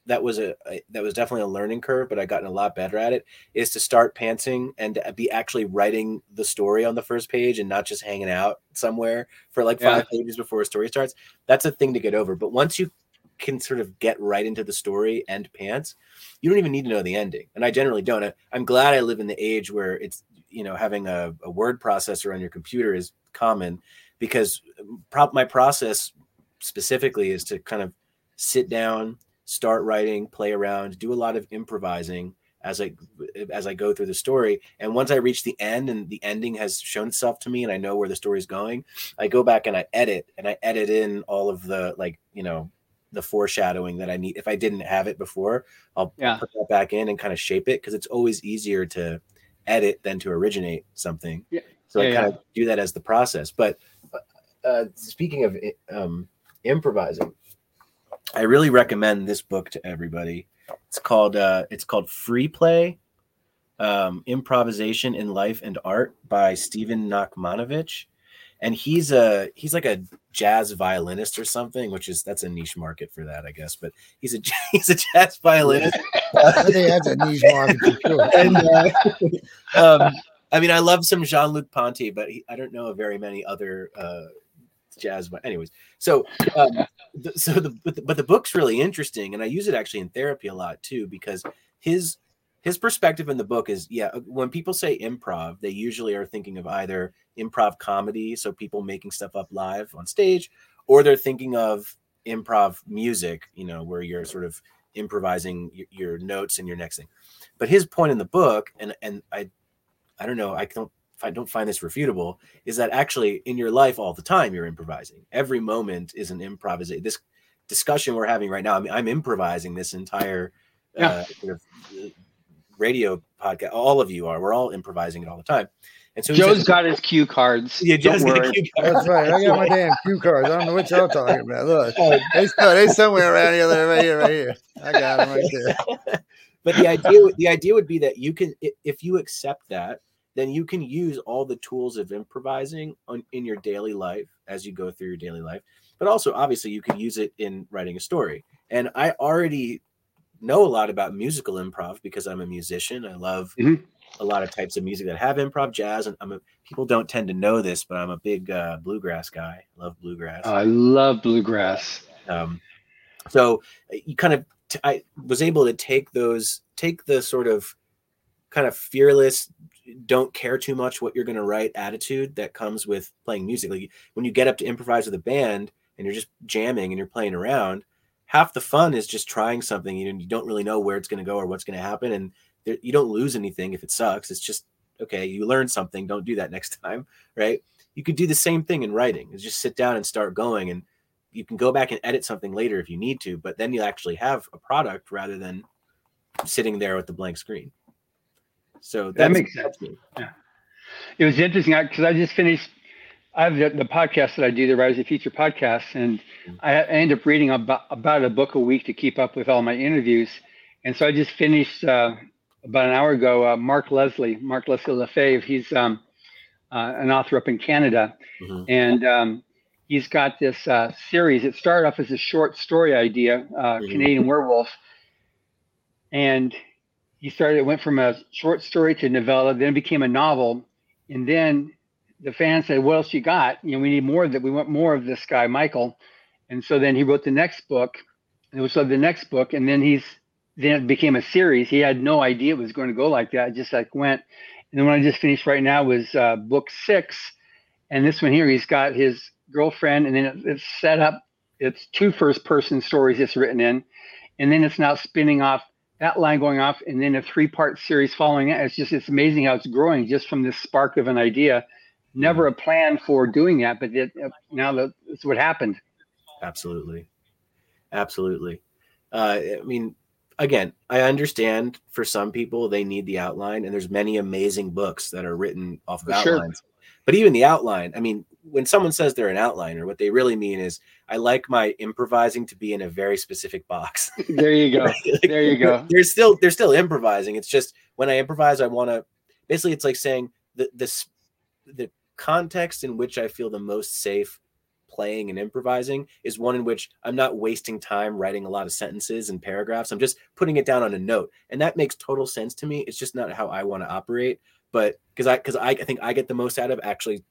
that was a that was definitely a learning curve, but I gotten a lot better at it, is to start pantsing and to be actually writing the story on the first page and not just hanging out somewhere for like five yeah. pages before a story starts. That's a thing to get over. But once you can sort of get right into the story and pants, you don't even need to know the ending. And I generally don't. I, I'm glad I live in the age where it's you know, having a, a word processor on your computer is common, because prop my process specifically is to kind of sit down, start writing, play around, do a lot of improvising as I as I go through the story. And once I reach the end and the ending has shown itself to me and I know where the story is going, I go back and I edit and I edit in all of the, like, you know, the foreshadowing that I need. If I didn't have it before, I'll yeah. put that back in and kind of shape it, because it's always easier to edit than to originate something. Yeah. So yeah, I kind yeah. of do that as the process. But uh, speaking of um, improvising, I really recommend this book to everybody. It's called uh, it's called Free Play, um, Improvisation in Life and Art by Stephen Nachmanovich. And he's a he's like a jazz violinist or something, which is that's a niche market for that, I guess. But he's a he's a jazz violinist. I think that's a niche market for sure. And, uh, um, I mean, I love some Jean-Luc Ponty, but he, I don't know of very many other uh, jazz. But anyways, so um, the, so the but, the but the book's really interesting, and I use it actually in therapy a lot too, because his his perspective in the book is, yeah, when people say improv, they usually are thinking of either improv comedy, so people making stuff up live on stage, or they're thinking of improv music, you know, where you're sort of improvising your, your notes and your next thing. But his point in the book, and and I. I don't know, I don't I don't find this refutable, is that actually in your life all the time you're improvising. Every moment is an improvisation. This discussion we're having right now, I mean, I'm improvising this entire uh, yeah. radio podcast. All of you are. We're all improvising it all the time. And so Joe's says, got his cue cards. Yeah, Joe's got his cue cards. That's right. I got my damn cue cards. I don't know what y'all talking about. Look, they they somewhere around here. They're right here, right here. I got them right there. But the idea the idea would be that you can, if you accept that, then you can use all the tools of improvising on, in your daily life as you go through your daily life. But also, obviously, you can use it in writing a story. And I already know a lot about musical improv because I'm a musician. I love mm-hmm. a lot of types of music that have improv, jazz. And I'm a, people don't tend to know this, but I'm a big uh, bluegrass guy. I love bluegrass. Oh, I love bluegrass. Um, so you kind of, t- I was able to take those, take the sort of kind of fearless, don't care too much what you're going to write attitude that comes with playing music. Like when you get up to improvise with a band and you're just jamming and you're playing around, half the fun is just trying something. You know, you don't really know where it's going to go or what's going to happen. And there, you don't lose anything if it sucks. It's just, okay, you learned something. Don't do that next time. Right. You could do the same thing in writing, is just sit down and start going, and you can go back and edit something later if you need to, but then you actually have a product rather than sitting there with the blank screen. So that makes sense. Yeah. It was interesting because I, I just finished. I have the, the podcast that I do, the Writers of the Future podcast, and I, I end up reading about, about a book a week to keep up with all my interviews. And so I just finished uh, about an hour ago. Uh, Mark Leslie, Mark Leslie Lefebvre. He's um, uh, an author up in Canada, mm-hmm. and um, he's got this uh, series. It started off as a short story idea, uh, mm-hmm. Canadian Werewolf, and he started, it went from a short story to novella, then became a novel. And then the fans said, what else you got? You know, we need more of that. We want more of this guy, Michael. And so then he wrote the next book. And it was the next book. And then he's, then it became a series. He had no idea it was going to go like that. It just like went. And then what I just finished right now was uh, book six. And this one here, he's got his girlfriend. And then it, it's set up. It's two first person stories it's written in. And then it's now spinning off. That line going off, and then a three-part series following it. It's just, it's amazing how it's growing just from this spark of an idea. Never a plan for doing that, but it, now that's what happened. Absolutely. Absolutely. Uh, I mean, again, I understand for some people they need the outline, and there's many amazing books that are written off of sure. outlines. But even the outline, I mean, when someone says they're an outliner, what they really mean is, I like my improvising to be in a very specific box. There you go. Right? Like, there you go. They're still they're still improvising. It's just when I improvise, I want to. Basically, it's like saying the this the context in which I feel the most safe playing and improvising is one in which I'm not wasting time writing a lot of sentences and paragraphs. I'm just putting it down on a note, and that makes total sense to me. It's just not how I want to operate. But because I because I, I think I get the most out of actually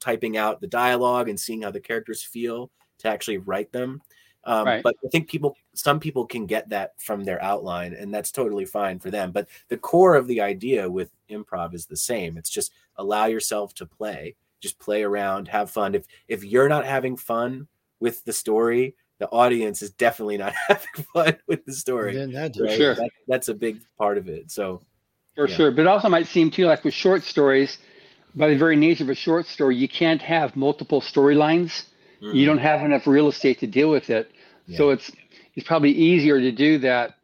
typing out the dialogue and seeing how the characters feel to actually write them. Um, right. But I think people, some people can get that from their outline, and that's totally fine for them. But the core of the idea with improv is the same. It's just allow yourself to play, just play around, have fun. If if you're not having fun with the story, the audience is definitely not having fun with the story. Then that, right? Sure. That, that's a big part of it. So for yeah. sure. But it also might seem too, like with short stories, by the very nature of a short story, you can't have multiple storylines. Mm-hmm. You don't have enough real estate to deal with it. Yeah. So it's it's probably easier to do that,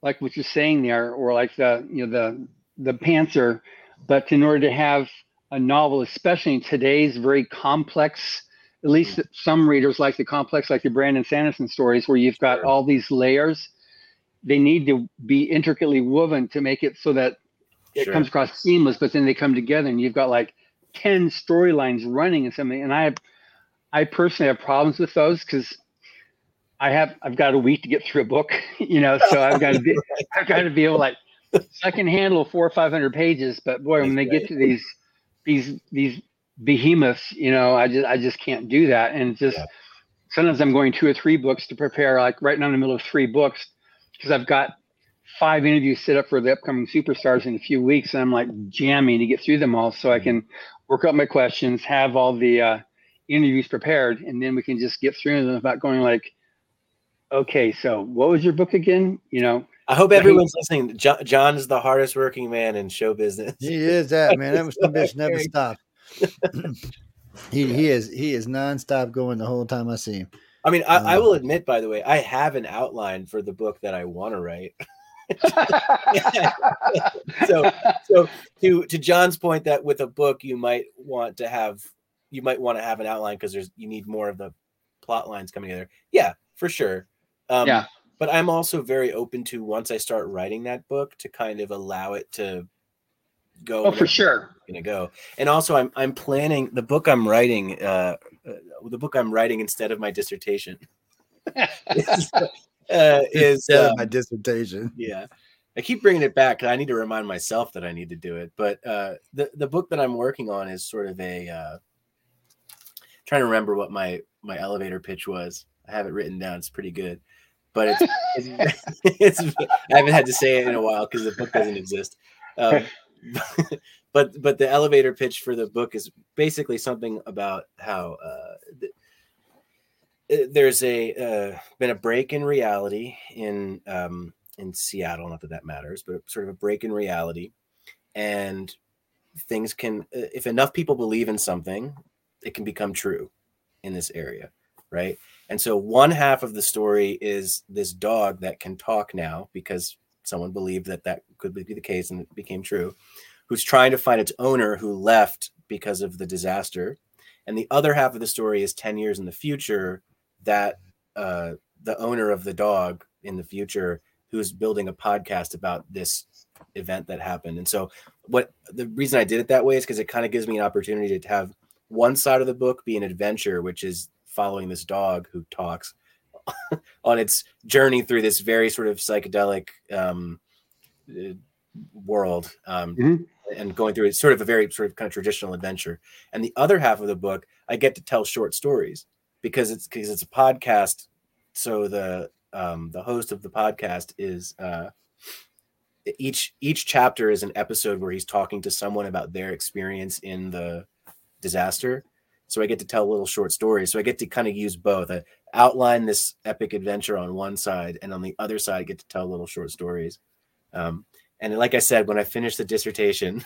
like what you're saying there, or like the you know the the pantser. But in order to have a novel, especially in today's very complex, at least mm-hmm. some readers like the complex, like the Brandon Sanderson stories, where you've got sure. all these layers, they need to be intricately woven to make it so that it sure. comes across seamless, but then they come together and you've got like ten storylines running and something. And I I personally have problems with those because I have I've got a week to get through a book, you know, so I've got to be I've got to be able like I can handle four or five hundred pages, but boy, when they get to these these these behemoths, you know, I just I just can't do that. And just yeah. sometimes I'm going two or three books to prepare, like right now in the middle of three books, because I've got five interviews set up for the upcoming superstars in a few weeks, and I'm like jamming to get through them all so I can work up my questions, have all the uh, interviews prepared, and then we can just get through them without going like, okay, so what was your book again? You know, I hope everyone's I hate- listening. John, John is the hardest working man in show business. He is that, man. That was the bitch never stopped. he he is he is nonstop going the whole time I see him. I mean, I, um, I will admit, by the way, I have an outline for the book that I want to write. so, so to to John's point, that with a book you might want to have you might want to have an outline because there's you need more of the plot lines coming together. Yeah, for sure. Um, yeah. But I'm also very open to once I start writing that book to kind of allow it to go. Oh, for sure. It's gonna go. And also, I'm I'm planning the book I'm writing. Uh, uh, the book I'm writing instead of my dissertation. Uh, is uh, my dissertation. Yeah, I keep bringing it back because I need to remind myself that I need to do it. But uh, the the book that I'm working on is sort of a uh, trying to remember what my my elevator pitch was. I have it written down. It's pretty good, but it's, it's, it's I haven't had to say it in a while because the book doesn't exist. Um, but but the elevator pitch for the book is basically something about how. Uh, the, There's a uh, been a break in reality in um, in Seattle. Not that that matters, but sort of a break in reality, and things can, if enough people believe in something, it can become true in this area, right? And so one half of the story is this dog that can talk now because someone believed that that could be the case and it became true, who's trying to find its owner who left because of the disaster, and the other half of the story is ten years in the future. That uh, the owner of the dog in the future, who's building a podcast about this event that happened. And so what the reason I did it that way is because it kind of gives me an opportunity to have one side of the book be an adventure, which is following this dog who talks on its journey through this very sort of psychedelic um, world um, mm-hmm. and going through it. It's sort of a very sort of kind of traditional adventure. And the other half of the book, I get to tell short stories. Because it's because it's a podcast, so the um, the host of the podcast is uh, each each chapter is an episode where he's talking to someone about their experience in the disaster. So I get to tell little short stories. So I get to kind of use both. I outline this epic adventure on one side, and on the other side, I get to tell little short stories. Um, and like I said, when I finish the dissertation,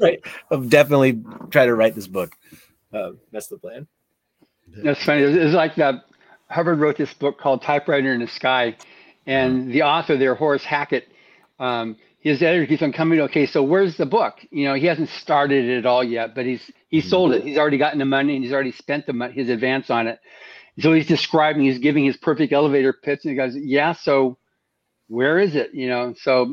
right, I'll definitely try to write this book. Uh, that's the plan. That's funny. It's it like that. Hubbard wrote this book called Typewriter in the Sky, and the author there, Horace Hackett, um, his editor keeps on coming. Okay, so where's the book? You know, he hasn't started it at all yet, but he's he sold it. He's already gotten the money, and he's already spent the money, his advance on it. So he's describing, he's giving his perfect elevator pitch, and he goes, "Yeah, so where is it?" You know, so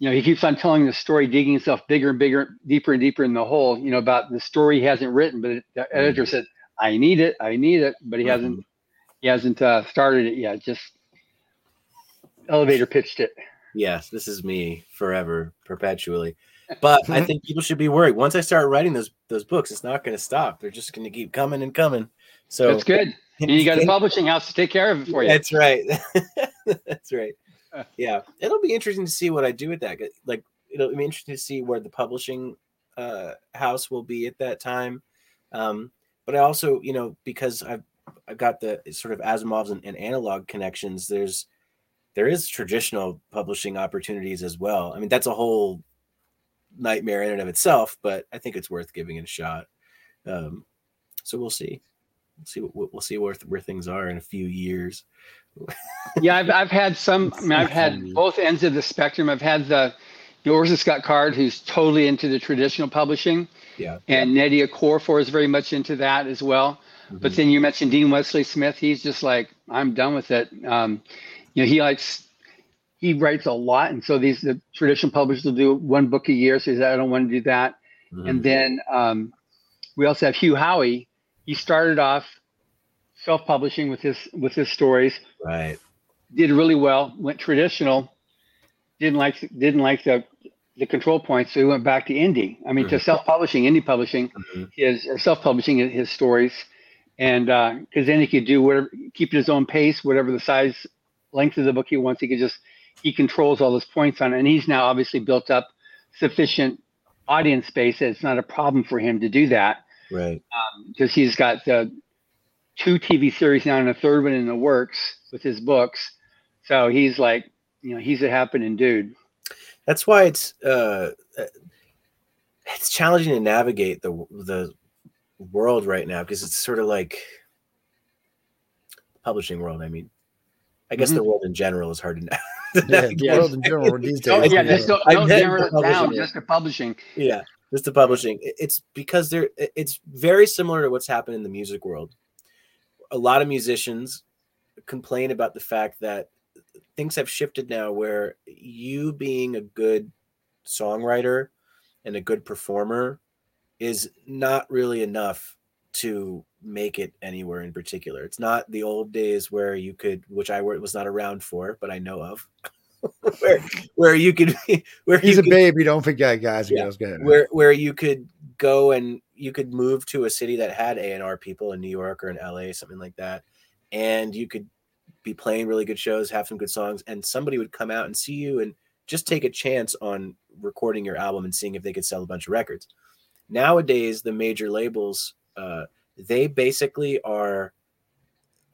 you know he keeps on telling the story, digging himself bigger and bigger, deeper and deeper in the hole. You know, about the story he hasn't written, but the editor said, I need it. I need it. But he hasn't, he hasn't uh, started it yet. Just elevator pitched it. Yes. This is me forever, perpetually. But I think people should be worried. Once I start writing those, those books, it's not going to stop. They're just going to keep coming and coming. So that's good. And you got a publishing house to take care of it for you. That's right. That's right. Yeah. It'll be interesting to see what I do with that. Like, it'll be interesting to see where the publishing uh, house will be at that time. Um, but I also, you know, because I've, I've got the sort of Asimov's and, and analog connections, there's, there is traditional publishing opportunities as well. I mean, that's a whole nightmare in and of itself, but I think it's worth giving it a shot. Um, so we'll see. We'll see what we'll see where, where things are in a few years. Yeah, I've I've had some. I mean, I've had both ends of the spectrum. I've had the you know, Orson Scott Card, who's totally into the traditional publishing. Yeah. And Nnedi Okorafor is very much into that as well. Mm-hmm. But then you mentioned Dean Wesley Smith. He's just like, I'm done with it. Um, you know, he likes he writes a lot, and so these the traditional publishers will do one book a year. So he says, I don't want to do that. Mm-hmm. And then um, we also have Hugh Howey. He started off self-publishing with his with his stories. Right. Did really well. Went traditional. Didn't like didn't like the the control points, so he went back to indie. I mean, mm-hmm. to self-publishing, indie publishing, mm-hmm. his or self-publishing his stories, and because uh, then he could do whatever, keep his own pace, whatever the size, length of the book he wants. He could just he controls all his points on it, and he's now obviously built up sufficient audience space that it's not a problem for him to do that. Right, because um, he's got the two T V series now and a third one in the works with his books. So he's like, you know, he's a happening dude. That's why it's uh, it's challenging to navigate the the world right now, because it's sort of like the publishing world. I mean, I guess mm-hmm. the world in general is hard to navigate. Yeah, the world in general these days. Oh, yeah, just don't, don't narrow it down just to publishing. Yeah. Just the publishing. It's because they're, it's very similar to what's happened in the music world. A lot of musicians complain about the fact that things have shifted now where you being a good songwriter and a good performer is not really enough to make it anywhere in particular. It's not the old days where you could, which I was not around for, but I know of. where where you could be, where he's a could, baby, don't forget, guys. Yeah, where where you could go and you could move to a city that had A and R people in New York or in L A, something like that, and you could be playing really good shows, have some good songs, and somebody would come out and see you and just take a chance on recording your album and seeing if they could sell a bunch of records. Nowadays, the major labels, uh, they basically are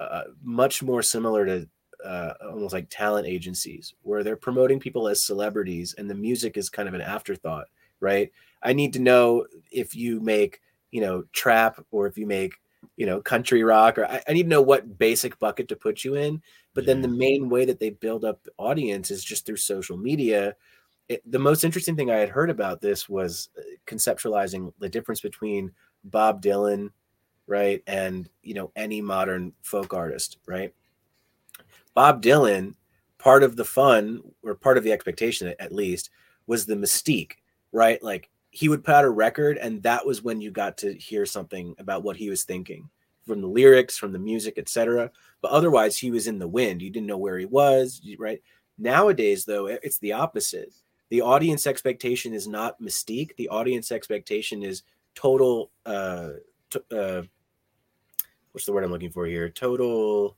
uh, much more similar to Uh, almost like talent agencies, where they're promoting people as celebrities and the music is kind of an afterthought, right? I need to know if you make, you know, trap or if you make, you know, country rock, or I, I need to know what basic bucket to put you in. But yeah. then the main way that they build up the audience is just through social media. It, the most interesting thing I had heard about this was conceptualizing the difference between Bob Dylan, right? And, you know, any modern folk artist, right? Bob Dylan, part of the fun, or part of the expectation at least, was the mystique, right? Like he would put out a record and that was when you got to hear something about what he was thinking from the lyrics, from the music, et cetera. But otherwise he was in the wind. You didn't know where he was, right? Nowadays though, it's the opposite. The audience expectation is not mystique. The audience expectation is total, uh, t- uh, what's the word I'm looking for here? Total...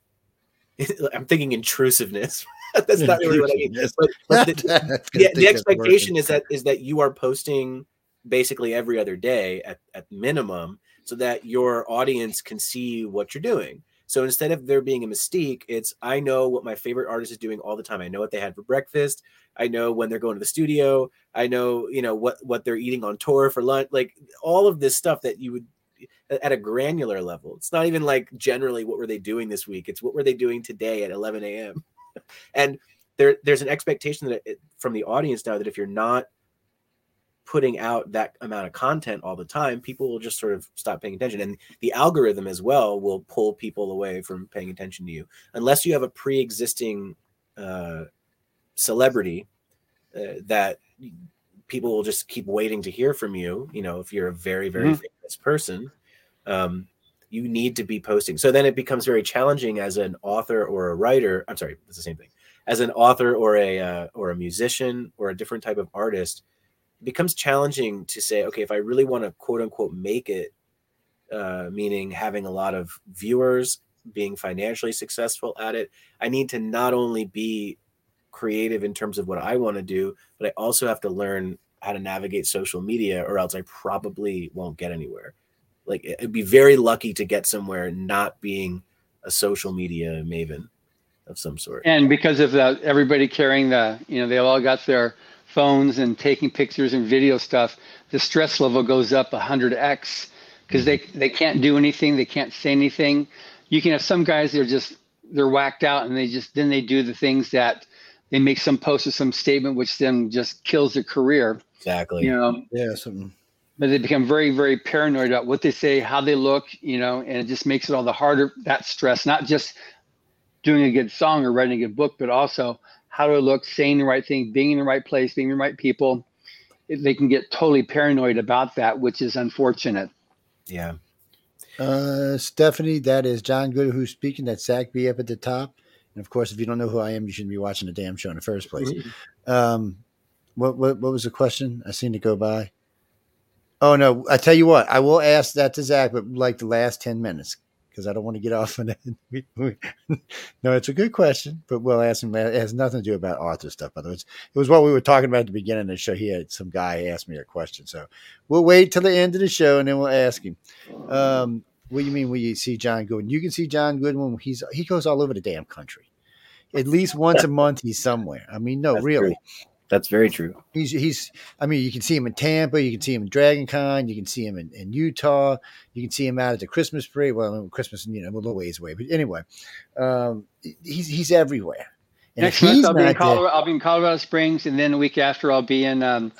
I'm thinking intrusiveness. That's not really what I mean. But, but the, yeah, the expectation is that is that you are posting basically every other day at, at minimum, so that your audience can see what you're doing. So instead of there being a mystique, it's I know what my favorite artist is doing all the time. I know what they had for breakfast. I know when they're going to the studio. I know, you know, what, what they're eating on tour for lunch. Like all of this stuff that you would at a granular level. It's not even like generally what were they doing this week. It's what were they doing today at eleven a.m. And there, there's an expectation that it, from the audience now that if you're not putting out that amount of content all the time, people will just sort of stop paying attention. And the algorithm as well will pull people away from paying attention to you. Unless you have a pre-existing uh, celebrity uh, that people will just keep waiting to hear from you. You know, if you're a very, very mm-hmm. famous person, um, you need to be posting. So then it becomes very challenging as an author or a writer. I'm sorry, it's the same thing. As an author or a uh, or a musician or a different type of artist, it becomes challenging to say, okay, if I really want to quote unquote make it, uh, meaning having a lot of viewers, being financially successful at it. I need to not only be creative in terms of what I want to do, but I also have to learn how to navigate social media, or else I probably won't get anywhere. Like, I'd be very lucky to get somewhere not being a social media maven of some sort. And because of the, everybody carrying the, you know, they all got their phones and taking pictures and video stuff, the stress level goes up one hundred x because they, they can't do anything. They can't say anything. You can have some guys that are just, they're whacked out, and they just, then they do the things that they make some post or some statement, which then just kills their career. Exactly. You know, yeah. Some, but they become very, very paranoid about what they say, how they look, you know, and it just makes it all the harder, that stress, not just doing a good song or writing a good book, but also how do I look, saying the right thing, being in the right place, being the right people. They can get totally paranoid about that, which is unfortunate. Yeah. Uh, Stephanie, that is John Good who's speaking. That's Zach B up at the top. And of course, if you don't know who I am, you shouldn't be watching the damn show in the first place. Mm-hmm. Um, what, what what was the question? I seen it go by. Oh, no. I tell you what, I will ask that to Zach, but like the last ten minutes, because I don't want to get off on that. No, it's a good question, but we'll ask him. It has nothing to do about author stuff. By the way, it was what we were talking about at the beginning of the show. He had some guy asked me a question. So we'll wait till the end of the show, and then we'll ask him. Um, what do you mean when you see John Goodwin? You can see John Goodwin. He's, he goes all over the damn country. At least once a month, he's somewhere. I mean, no, That's really. True. That's very true. He's, he's, I mean, you can see him in Tampa. You can see him in Dragon Con. You can see him in, in Utah. You can see him out at the Christmas parade. Well, Christmas, you know, a little ways away. But anyway, um, he's he's everywhere. And Next month, I'll be, in Colorado, I'll be in Colorado Springs. And then the week after, I'll be in um,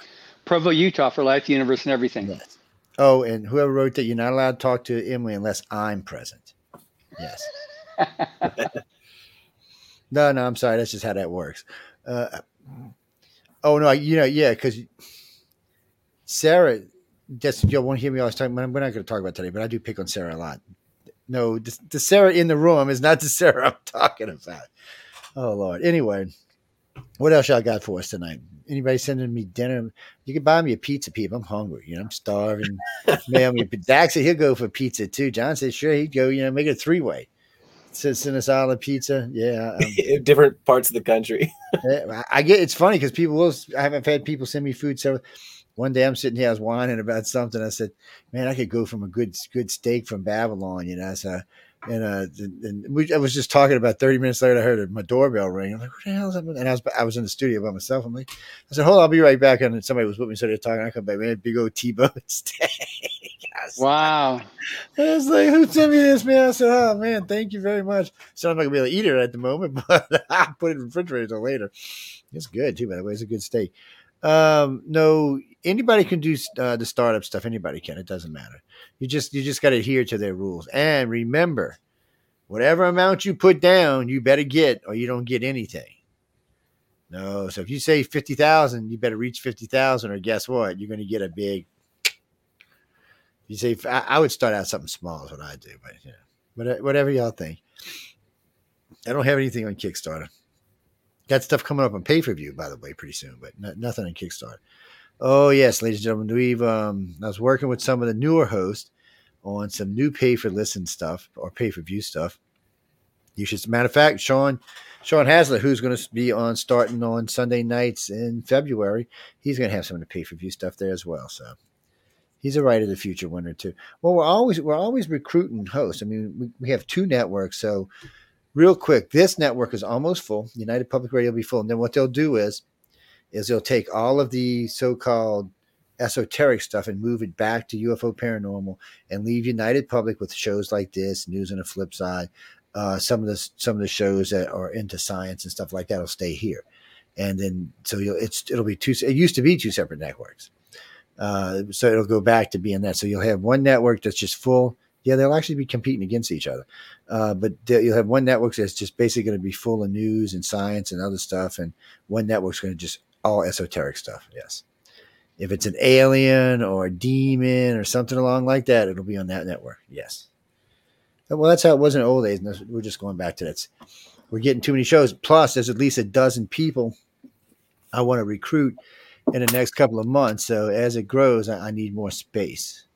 Provo, Utah for Life, the Universe, and Everything. Yes. Oh, and whoever wrote that, you're not allowed to talk to Emily unless I'm present. Yes. No, no, I'm sorry. That's just how that works. Uh Oh, no, you know, yeah, because Sarah, that's, you won't hear me always talking. We're not going to talk about today, but I do pick on Sarah a lot. No, the, the Sarah in the room is not the Sarah I'm talking about. Oh, Lord. Anyway, what else y'all got for us tonight? Anybody sending me dinner? You can buy me a pizza, people. I'm hungry. You know, I'm starving. Mail me. Dax, he'll go for pizza, too. John said, sure, he'd go, you know, make it a three-way. Send us all a pizza. Yeah. Um, different parts of the country. I get it's funny because people will, I haven't had people send me food. So one day I'm sitting here, I was whining about something. I said, man, I could go from a good, good steak from Babylon, you know? So, and, uh, and we, I was just talking about thirty minutes later, I heard my doorbell ring. I'm like, what the hell is that? And I was, I was in the studio by myself. I'm like, I said, hold on, I'll be right back. And somebody was with me. So they're talking, I come back, man, big old T-bone steak. Wow. I was like, who sent me this, man? I said, oh, man, thank you very much. So I'm not going to be able to eat it at the moment, but I'll put it in the refrigerator later. It's good, too, by the way. It's a good steak. Um, no, anybody can do uh, the startup stuff. Anybody can. It doesn't matter. You just you just got to adhere to their rules. And remember, whatever amount you put down, you better get, or you don't get anything. No, so if you say fifty thousand dollars, you better reach fifty thousand dollars, or guess what? You're going to get a big... You say I would start out something small is what I do, but yeah, whatever, whatever y'all think. I don't have anything on Kickstarter. Got stuff coming up on pay-per-view, by the way, pretty soon, but not, nothing on Kickstarter. Oh yes, ladies and gentlemen, we've um, I was working with some of the newer hosts on some new pay-for-listen stuff or pay-per-view stuff. You should, as a matter of fact, Sean Sean Haslett, who's going to be on starting on Sunday nights in February, he's going to have some of the pay-per-view stuff there as well. So. He's a Writer of the Future winner too. Well, we're always we're always recruiting hosts. I mean, we, we have two networks. So, real quick, this network is almost full. United Public Radio will be full, and then what they'll do is, is they'll take all of the so-called esoteric stuff and move it back to U F O Paranormal, and leave United Public with shows like this, News on the Flip Side, uh, some of the some of the shows that are into science and stuff like that will stay here, and then so you'll, it's it'll be two. It used to be two separate networks. Uh, so it'll go back to being that. So you'll have one network that's just full. Yeah, they'll actually be competing against each other. Uh, but you'll have one network that's just basically going to be full of news and science and other stuff. And one network's going to just all esoteric stuff. Yes. If it's an alien or a demon or something along like that, it'll be on that network. Yes. Well, that's how it was in the old days. And we're just going back to that. We're getting too many shows. Plus, there's at least a dozen people I want to recruit in the next couple of months. So as it grows, I, I need more space.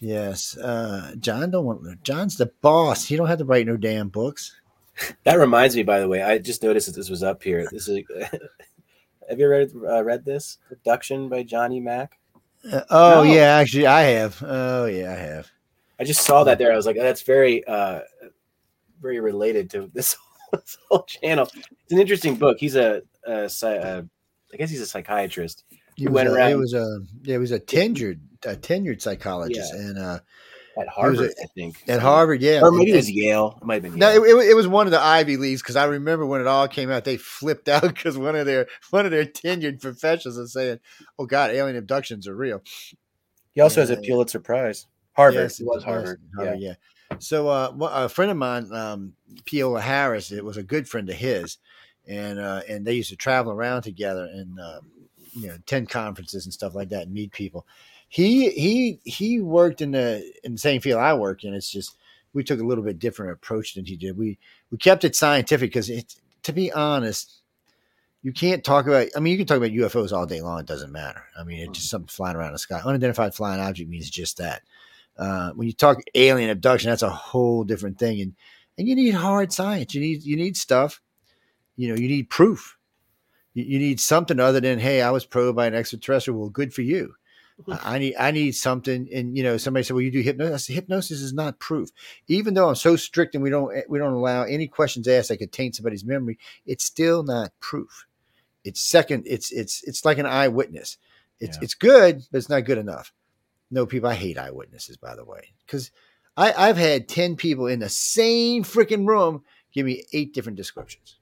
Yes. Uh, John don't want John's the boss. He don't have to write no damn books. That reminds me, by the way, I just noticed that this was up here. This is have you read uh, read this production by Johnny Mack? Uh, oh no. yeah, actually I have. Oh yeah, I have. I just saw that there. I was like, oh, that's very uh, very related to this whole, this whole channel. It's an interesting book. He's a, a, a I guess he's a psychiatrist. He went a, around. It was a yeah, it was a tenured a tenured psychologist yeah. and uh, at Harvard, a, I think. At Harvard, yeah, or maybe it, it was Yale. It might have been. No, Yale. It, it was one of the Ivy Leagues because I remember when it all came out, they flipped out because one of their one of their tenured professors was saying, "Oh God, alien abductions are real." He also and, has a Pulitzer Prize. Harvard, yes, it was Harvard. Harvard, yeah. yeah. So uh, a friend of mine, um, Piola Harris, it was a good friend of his, and uh, and they used to travel around together and uh, you know attend conferences and stuff like that and meet people. He he he worked in the in the same field I work in. It's just we took a little bit different approach than he did. We we kept it scientific because it, to be honest, you can't talk about. I mean, you can talk about U F Os all day long. It doesn't matter. I mean, it's just something flying around the sky. Unidentified flying object means just that. Uh, when you talk alien abduction, that's a whole different thing, and and you need hard science. You need you need stuff. You know, you need proof. You, you need something other than hey, I was probed by an extraterrestrial. Well, good for you. I need I need something, and you know somebody said, "Well, you do hypnosis." I said, hypnosis is not proof, even though I'm so strict and we don't we don't allow any questions asked that could taint somebody's memory. It's still not proof. It's second. It's it's it's like an eyewitness. It's yeah. it's good, but it's not good enough. No, people, I hate eyewitnesses, by the way, because I've had ten people in the same freaking room give me eight different descriptions.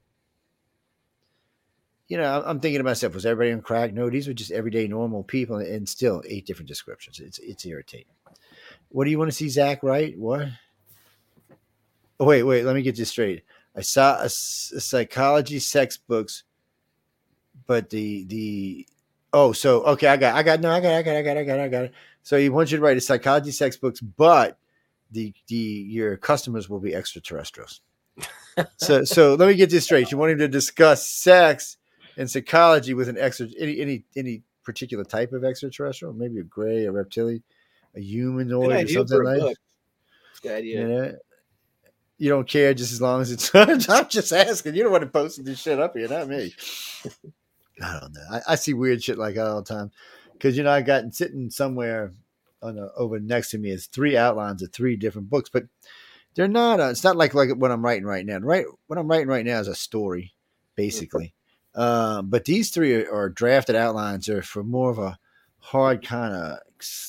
You know, I'm thinking to myself, was everybody on crack? No, these were just everyday normal people, and still eight different descriptions. It's it's irritating. What do you want to see, Zach? Right? What? Oh, wait, wait. Let me get this straight. I saw a, a psychology sex books, but the the oh, so okay, I got I got no, I got I got I got I got I got it. So he wants you to write a psychology sex books, but the the your customers will be extraterrestrials. so so let me get this straight. You want him to discuss sex. In psychology, with an extra any, any any particular type of extraterrestrial, maybe a gray, a reptilian, a humanoid, or something like that. Good idea. You know, you don't care just as long as it's. I'm just asking. You don't want to post this shit up here, not me. I don't know. I, I see weird shit like that all the time because you know I got sitting somewhere on a, over next to me is three outlines of three different books, but they're not. A, it's not like like what I'm writing right now. Right, what I'm writing right now is a story, basically. Uh, but these three are, are drafted outlines are for more of a hard kind of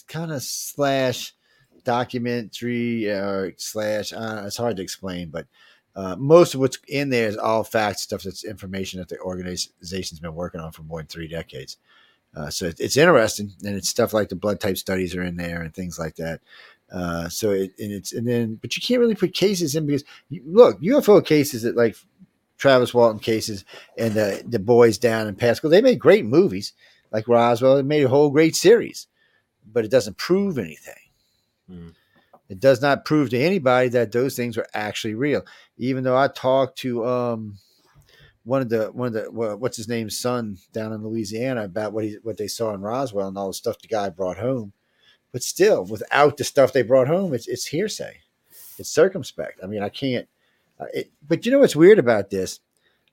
kind of slash documentary or slash. Uh, it's hard to explain, but uh, most of what's in there is all fact stuff. That's information that the organization's been working on for more than three decades. Uh, so it, it's interesting, and it's stuff like the blood type studies are in there and things like that. Uh, so it, and it's and then but you can't really put cases in because you, look, U F O cases that like. Travis Walton cases and the, the boys down in Pasco, they made great movies like Roswell. They made a whole great series, but it doesn't prove anything. Mm. It does not prove to anybody that those things were actually real. Even though I talked to um, one of the, one of the, what's his name's son down in Louisiana about what he, what they saw in Roswell and all the stuff the guy brought home, but still without the stuff they brought home, it's, it's hearsay. It's circumspect. I mean, I can't, It, but you know what's weird about this?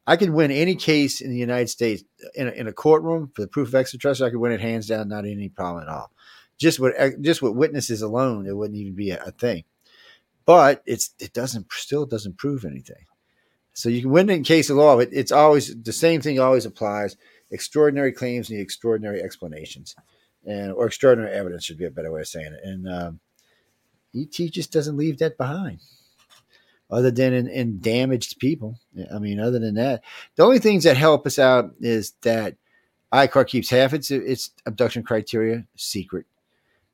I could win any case in the United States in a, in a courtroom for the proof of extraterrestrial. I could win it hands down, not any problem at all. Just with just with witnesses alone, it wouldn't even be a, a thing. But it's it doesn't still doesn't prove anything. So you can win it in case of law, but it's always the same thing. Always applies: extraordinary claims need extraordinary explanations, and or extraordinary evidence should be a better way of saying it. And um, E T just doesn't leave that behind. Other than in, in damaged people. I mean, other than that, the only things that help us out is that I C A R keeps half its its abduction criteria secret.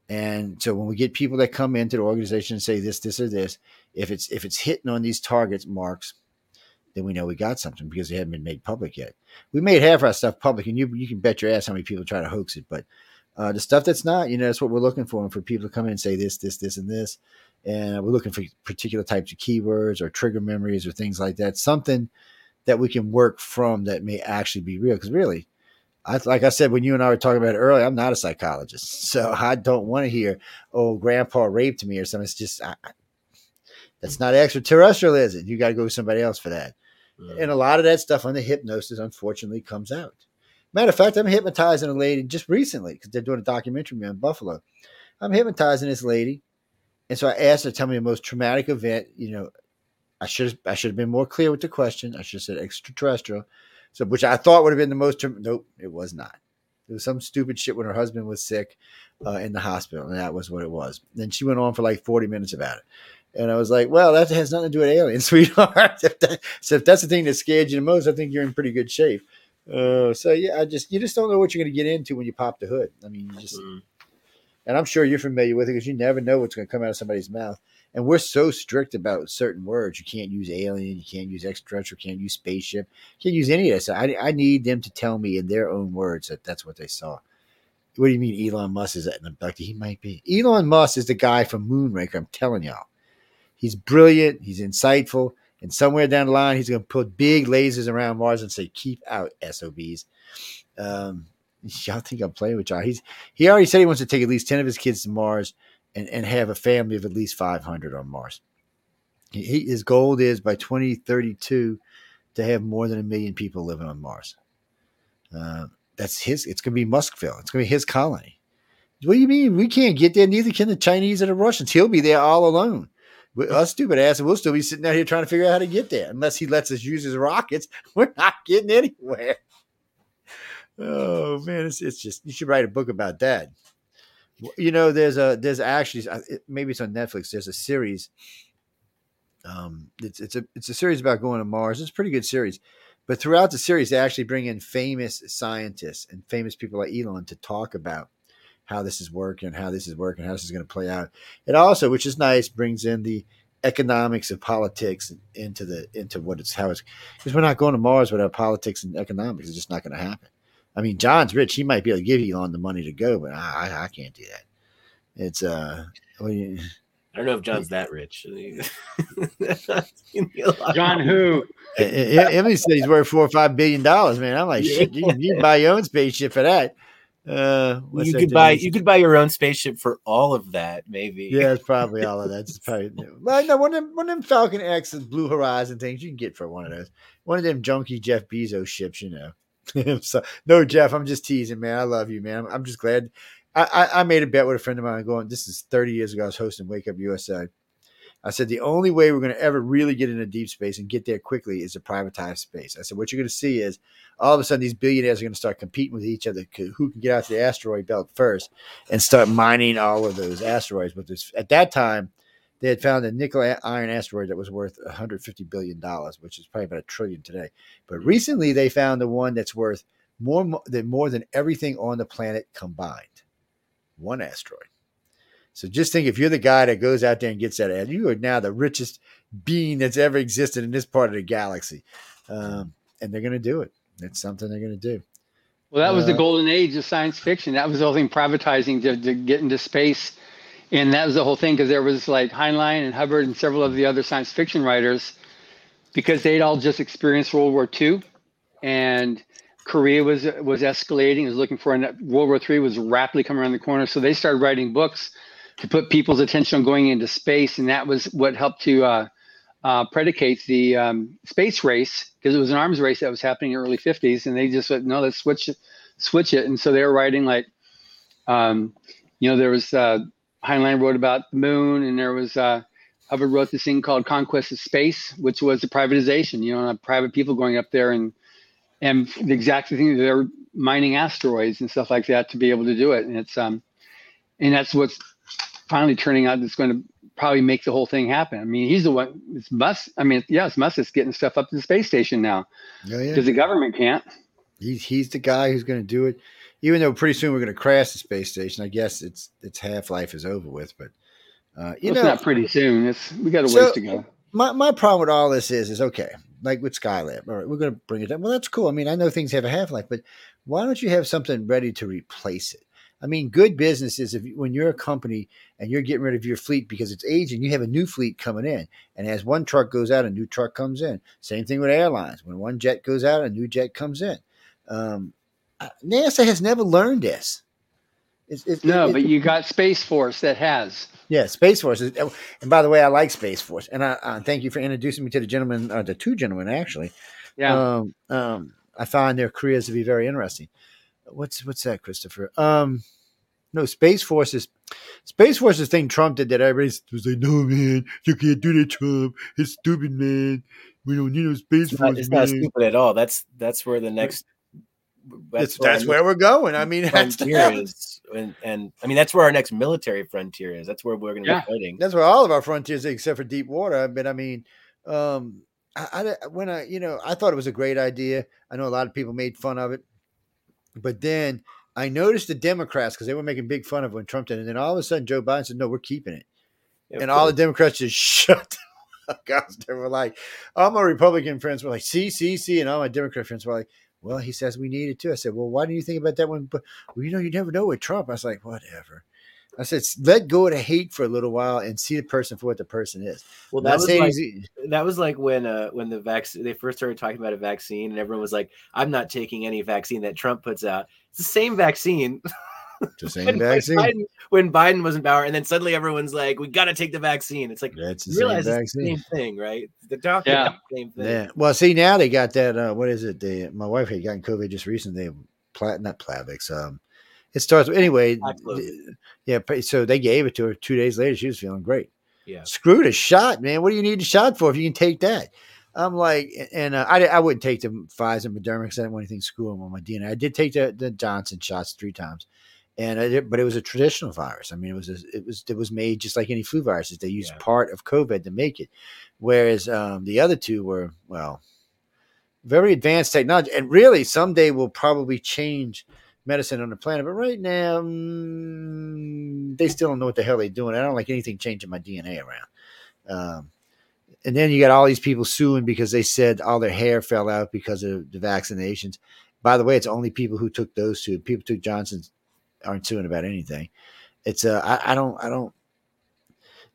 And so when we get people that come into the organization and say this, this, or this, if it's if it's hitting on these targets marks, then we know we got something because they haven't been made public yet. We made half our stuff public, and you you can bet your ass how many people try to hoax it. But uh, the stuff that's not, you know, that's what we're looking for. And for people to come in and say this, this, this, and this. And we're looking for particular types of keywords or trigger memories or things like that. Something that we can work from that may actually be real. Because really, I, like I said, when you and I were talking about it earlier, I'm not a psychologist, so I don't want to hear, oh, grandpa raped me or something. It's just, I, that's not extraterrestrial, is it? You got to go with somebody else for that. Mm. And a lot of that stuff on the hypnosis, unfortunately, comes out. Matter of fact, I'm hypnotizing a lady just recently because they're doing a documentary on Buffalo. I'm hypnotizing this lady. And so I asked her to tell me the most traumatic event. You know, I should I should have been more clear with the question. I should have said extraterrestrial. So, which I thought would have been the most, nope, it was not. It was some stupid shit when her husband was sick uh, in the hospital, and that was what it was. Then she went on for like forty minutes about it. And I was like, well, that has nothing to do with aliens, sweetheart. if that, so if that's the thing that scared you the most, I think you're in pretty good shape. Uh, so yeah, I just, you just don't know what you're going to get into when you pop the hood. I mean, you just, mm-hmm. and I'm sure you're familiar with it because you never know what's going to come out of somebody's mouth. And we're so strict about certain words. You can't use alien. You can't use extraterrestrial. You can't use spaceship. You can't use any of that. So I, I need them to tell me in their own words that that's what they saw. What do you mean Elon Musk is an abductee? He might be. Elon Musk is the guy from Moonraker. I'm telling y'all. He's brilliant. He's insightful. And somewhere down the line, he's going to put big lasers around Mars and say, keep out, S O Bs. Um, y'all think I'm playing with y'all. He's, he already said he wants to take at least ten of his kids to Mars. And, and have a family of at least five hundred on Mars. He, his goal is by twenty thirty-two to have more than a million people living on Mars. Uh, that's his. It's going to be Muskville. It's going to be his colony. What do you mean? We can't get there. Neither can the Chinese or the Russians. He'll be there all alone. With us stupid asses, we'll still be sitting out here trying to figure out how to get there. Unless he lets us use his rockets, we're not getting anywhere. Oh, man. It's, it's just, you should write a book about that. You know, there's a there's actually maybe it's on Netflix. There's a series. Um, it's it's a it's a series about going to Mars. It's a pretty good series, but throughout the series, they actually bring in famous scientists and famous people like Elon to talk about how this is working, how this is working, how this is going to play out. It also, which is nice, brings in the economics of politics into the into what it's how it's because we're not going to Mars without politics and economics. It's just not going to happen. I mean, John's rich. He might be able to give Elon the money to go, but I, I can't do that. It's uh, I, mean, I don't know if John's that rich. John who? Emily said he's worth four or five billion dollars, man. I'm like, shit, you, you can buy your own spaceship for that. Uh, you could buy you could buy your own spaceship for all of that, maybe. Yeah, it's probably all of that. It's probably well, no one of them, one of them Falcon X and Blue Horizon things you can get for one of those. One of them junky Jeff Bezos ships, you know. So, no, Jeff, I'm just teasing, man. I love you, man. I'm, I'm just glad. I, I, I made a bet with a friend of mine going, this is thirty years ago. I was hosting Wake Up U S A. I said, the only way we're going to ever really get into deep space and get there quickly is to privatize space. I said, what you're going to see is all of a sudden these billionaires are going to start competing with each other who can get out to the asteroid belt first and start mining all of those asteroids. But this, at that time, they had found a nickel-iron asteroid that was worth one hundred fifty billion dollars, which is probably about a trillion today. But recently, they found the one that's worth more than more than everything on the planet combined. One asteroid. So just think, if you're the guy that goes out there and gets that, you are now the richest being that's ever existed in this part of the galaxy. Um, and they're going to do it. It's something they're going to do. Well, that was uh, the golden age of science fiction. That was the whole thing, privatizing to, to get into space. And that was the whole thing, because there was like Heinlein and Hubbard and several of the other science fiction writers, because they'd all just experienced World War Two, and Korea was was escalating, was looking for, and World War Three was rapidly coming around the corner. So they started writing books to put people's attention on going into space, and that was what helped to uh, uh, predicate the um, space race, because it was an arms race that was happening in the early fifties, and they just said, no, let's switch it, switch it. And so they were writing like, um, you know, there was. Uh, Heinlein wrote about the moon, and there was uh, Hubbard wrote this thing called Conquest of Space, which was the privatization, you know, private people going up there and and the exact thing, they're mining asteroids and stuff like that to be able to do it. And it's um, and that's what's finally turning out that's going to probably make the whole thing happen. I mean, he's the one. It's Musk. I mean, yeah, it's Musk that's getting stuff up to the space station now, because yeah, yeah. the government can't. He's he's the guy who's going to do it. Even though pretty soon we're going to crash the space station, I guess it's it's half-life is over with. But uh, you well, know, it's not pretty soon. It's we got a so ways to go. My my problem with all this is is okay. Like with Skylab, all right, we're going to bring it down. Well, that's cool. I mean, I know things have a half-life, but why don't you have something ready to replace it? I mean, good business is if when you're a company and you're getting rid of your fleet because it's aging, you have a new fleet coming in. And as one truck goes out, a new truck comes in. Same thing with airlines. When one jet goes out, a new jet comes in. Um, NASA has never learned this. It's, it's, no, it's, but you got Space Force that has. Yeah, Space Force. Is, and by the way, I like Space Force. And I, I thank you for introducing me to the gentleman, uh, the two gentlemen, actually. Yeah. Um, um, I find their careers to be very interesting. What's what's that, Christopher? Um, no, Space Force is Space Force is the thing Trump did that everybody was like, no, man, you can't do that, Trump. It's stupid, man. We don't need no Space Force. It's not, it's not stupid at all. That's that's where the next. That's, that's, where, that's where we're going. I mean, that's is, and, and I mean that's where our next military frontier is. That's where we're going to yeah. be fighting. That's where all of our frontiers, except for deep water. But I mean, um, I, I when I you know I thought it was a great idea. I know a lot of people made fun of it, but then I noticed the Democrats because they were making big fun of when Trump did, and then all of a sudden Joe Biden said, "No, we're keeping it," yeah, and all the Democrats just shut the fuck up. They were like, all my Republican friends were like, "See, see, see," and all my Democrat friends were like, well, he says we need it too. I said, well, why do you think about that one? But well, you know, you never know with Trump. I was like, whatever. I said, let go of the hate for a little while and see the person for what the person is. Well, that was, like, that was like when uh, when the vaccine they first started talking about a vaccine, and everyone was like, I'm not taking any vaccine that Trump puts out. It's the same vaccine. The same when, vaccine when Biden, when Biden was in power, and then suddenly everyone's like, "We got to take the vaccine." It's like that's the, realize same, it's the same thing, right? The doctor, yeah. the same thing. Yeah. Well, see, now they got that. Uh, what is it? They, my wife had gotten COVID just recently. Plat, not Plavix. Um, it starts anyway. Absolutely. Yeah. So they gave it to her. Two days later, she was feeling great. Yeah. Screw the shot, man. What do you need the shot for if you can take that? I'm like, and uh, I I wouldn't take the Pfizer and Moderna because I didn't want anything screwing them on my D N A. I did take the, the Johnson shots three times. And I did, but it was a traditional virus. I mean, it was a, it was it was made just like any flu viruses. They used yeah. part of COVID to make it, whereas um, the other two were well, very advanced technology. And really, someday we'll probably change medicine on the planet. But right now, mm, they still don't know what the hell they're doing. I don't like anything changing my D N A around. Um, and then you got all these people suing because they said all their hair fell out because of the vaccinations. By the way, it's only people who took those two. People took Johnson's. Aren't suing about anything. It's uh, I, I don't, I don't.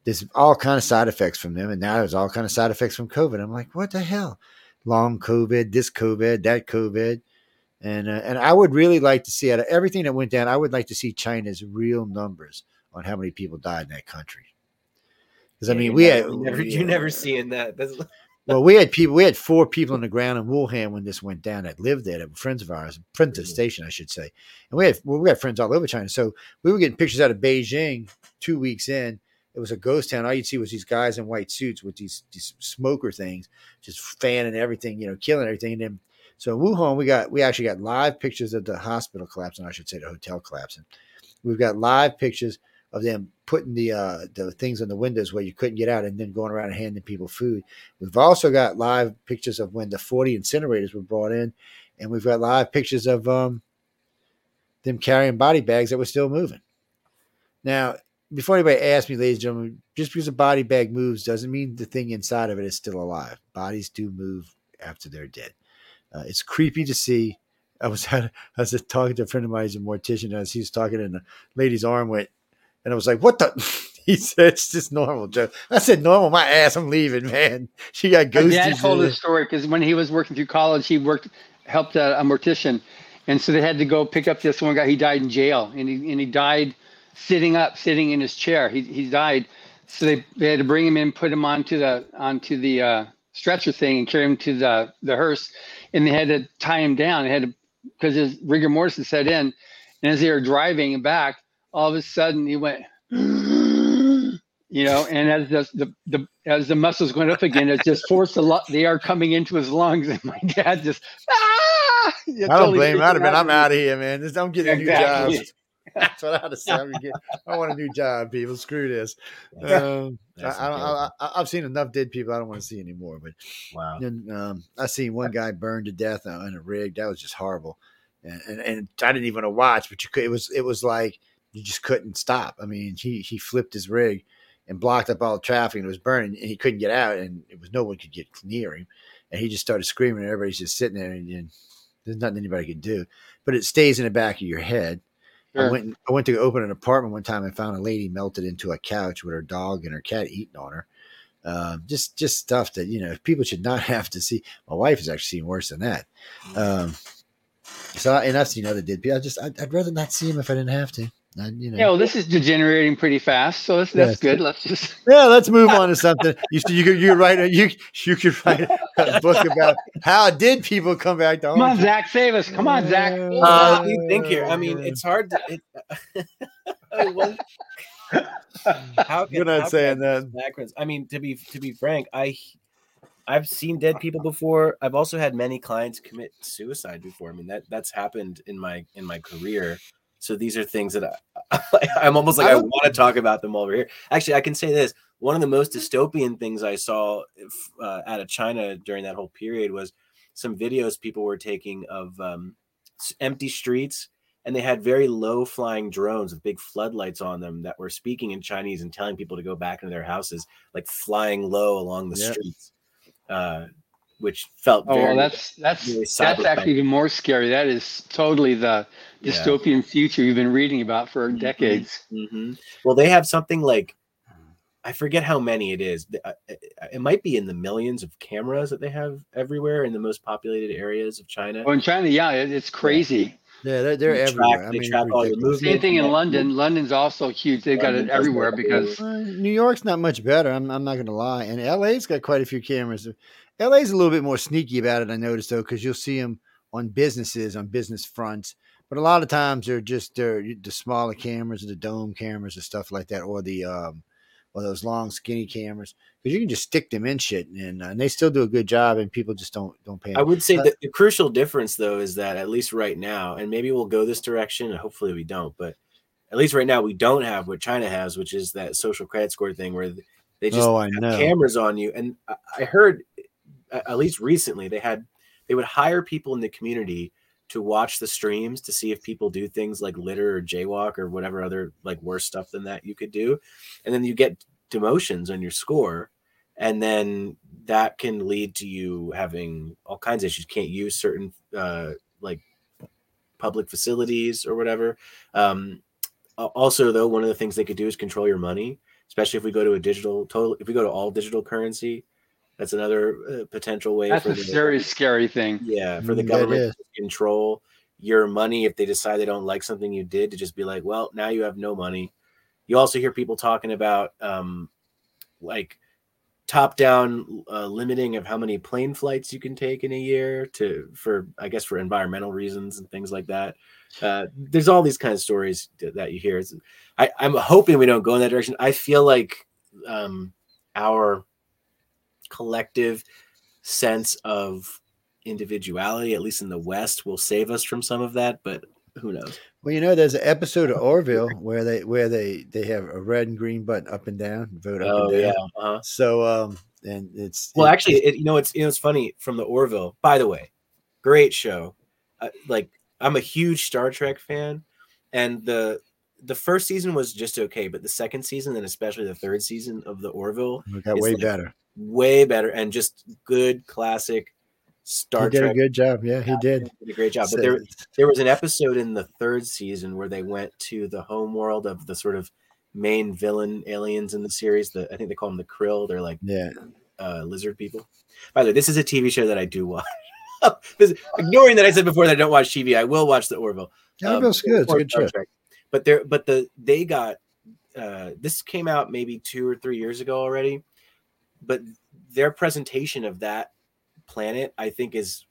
There's all kind of side effects from them, and now there's all kind of side effects from COVID. I'm like, what the hell? Long COVID, this COVID, that COVID, and uh, and I would really like to see out of everything that went down. I would like to see China's real numbers on how many people died in that country. Because I mean, we had you never seeing that. That's- Well, we had people. We had four people on the ground in Wuhan when this went down that lived there, that were friends of ours, friends of the station, I should say. And we had well, we had friends all over China. So we were getting pictures out of Beijing two weeks in. It was a ghost town. All you'd see was these guys in white suits with these, these smoker things, just fanning everything, you know, killing everything. And then so in Wuhan, we got we actually got live pictures of the hospital collapsing. I should say the hotel collapsing. We've got live pictures of them putting the uh, the things on the windows where you couldn't get out and then going around and handing people food. We've also got live pictures of when the forty incinerators were brought in, and we've got live pictures of um, them carrying body bags that were still moving. Now, before anybody asks me, ladies and gentlemen, just because a body bag moves doesn't mean the thing inside of it is still alive. Bodies do move after they're dead. Uh, it's creepy to see. I was I was talking to a friend of mine, he's a mortician, as he was talking and the lady's arm went, and I was like, what the? He said, it's just normal, Joe. I said, normal, my ass, I'm leaving, man. She got ghosted. My dad told this story because when he was working through college, he worked, helped a, a mortician. And so they had to go pick up this one guy. He died in jail, and he and he died sitting up, sitting in his chair. He he died. So they, they had to bring him in, put him onto the onto the uh, stretcher thing and carry him to the, the hearse. And they had to tie him down. They had to, because his rigor mortis had set in. And as they were driving him back, all of a sudden, he went, you know, and as the, the, the as the muscles went up again, it just forced the lo- the air coming into his lungs, and my dad just, ah! Just I don't totally blame him. I'd have been, I'm out of here, man. Just, I'm getting exactly. a new job. That's what I had to say. I'm getting, I want a new job, people. Screw this. Um, I, I don't, I, I, I've seen enough dead people. I don't want to see anymore. But wow, and, um, I seen one guy burned to death in a rig. That was just horrible, and and, and I didn't even want to watch. But you could. It was it was like. You just couldn't stop. I mean, he he flipped his rig and blocked up all the traffic, and it was burning, and he couldn't get out, and it was no one could get near him, and he just started screaming, and everybody's just sitting there, and, and there's nothing anybody can do. But it stays in the back of your head. Sure. I went I went to open an apartment one time and found a lady melted into a couch with her dog and her cat eating on her. Um, just just stuff that you know people should not have to see. My wife has actually seen worse than that. Um, So, I, and I've seen other dead people. I just, I'd, I'd rather not see them if I didn't have to. I, you know. Yeah, well, this is degenerating pretty fast, so that's that's yes. good. Let's just yeah, let's move on to something. You you could you write you you could write a book about how did people come back to home? Come on, Zach, save us! Come on, Zach. Uh, uh, what do you think here? I mean, it's hard to. It, how can, You're not how saying that. Backwards? I mean, to be to be frank, I I've seen dead people before. I've also had many clients commit suicide before. I mean, that that's happened in my in my career. So these are things that I, I'm almost like I, I want to talk about them over here. Actually, I can say this. One of the most dystopian things I saw uh, out of China during that whole period was some videos people were taking of um, empty streets, and they had very low-flying drones with big floodlights on them that were speaking in Chinese and telling people to go back into their houses, like flying low along the yeah. streets, uh, which felt oh, very... Oh, well, that's, that's, really that's actually even more scary. That is totally the... dystopian yeah. future you've been reading about for decades. Mm-hmm. Well, they have something like, I forget how many it is. It might be in the millions of cameras that they have everywhere in the most populated areas of China. Oh, in China, yeah, it's crazy. Yeah, they're, they're everywhere. Track, I mean, track all your movement. Same thing in London. London's also huge. They've got London it everywhere because... Uh, New York's not much better. I'm, I'm not going to lie. And L A's got quite a few cameras. L A's a little bit more sneaky about it, I noticed, though, because you'll see them on businesses, on business fronts. But a lot of times they're just they're the smaller cameras, the dome cameras and stuff like that, or the um, or those long skinny cameras, because you can just stick them in shit, and, uh, and they still do a good job, and people just don't don't pay. I would say uh, that the crucial difference though is that at least right now, and maybe we'll go this direction, and hopefully we don't, but at least right now we don't have what China has, which is that social credit score thing where they just oh, have cameras on you. And I heard, at least recently, they had they would hire people in the community to watch the streams to see if people do things like litter or jaywalk or whatever other like worse stuff than that you could do. And then you get demotions on your score. And then that can lead to you having all kinds of issues. You can't use certain uh, like public facilities or whatever. Um, also though, one of the things they could do is control your money, especially if we go to a digital total, if we go to all digital currency. That's another uh, potential way. That's for a the, very scary thing. Yeah, for the government to control your money if they decide they don't like something you did, to just be like, well, now you have no money. You also hear people talking about um, like top-down uh, limiting of how many plane flights you can take in a year to, for I guess, for environmental reasons and things like that. Uh, there's all these kinds of stories that you hear. It's, I, I'm hoping we don't go in that direction. I feel like um, our collective sense of individuality, at least in the West, will save us from some of that, but who knows? Well, you know, there's an episode of Orville where they where they they have a red and green button up and down, vote up oh, and down. Yeah. Uh-huh. So um and it's well it, actually it, you know it's you know it's funny from the Orville, by the way, great show. Uh, like I'm a huge Star Trek fan, and the The first season was just okay, but the second season and especially the third season of the Orville got way like better, way better, and just good classic Star Trek. He did Trek. a good job, yeah, he did. He did a great job. So, but there, there was an episode in the third season where they went to the homeworld of the sort of main villain aliens in the series. The I think they call them the Krill. They're like yeah. uh, lizard people. By the way, this is a T V show that I do watch. This, ignoring that I said before that I don't watch T V, I will watch the Orville. Yeah, um, Orville's good. It's a good show. But there, but the they got uh, this came out maybe two or three years ago already. But their presentation of that planet, I think, is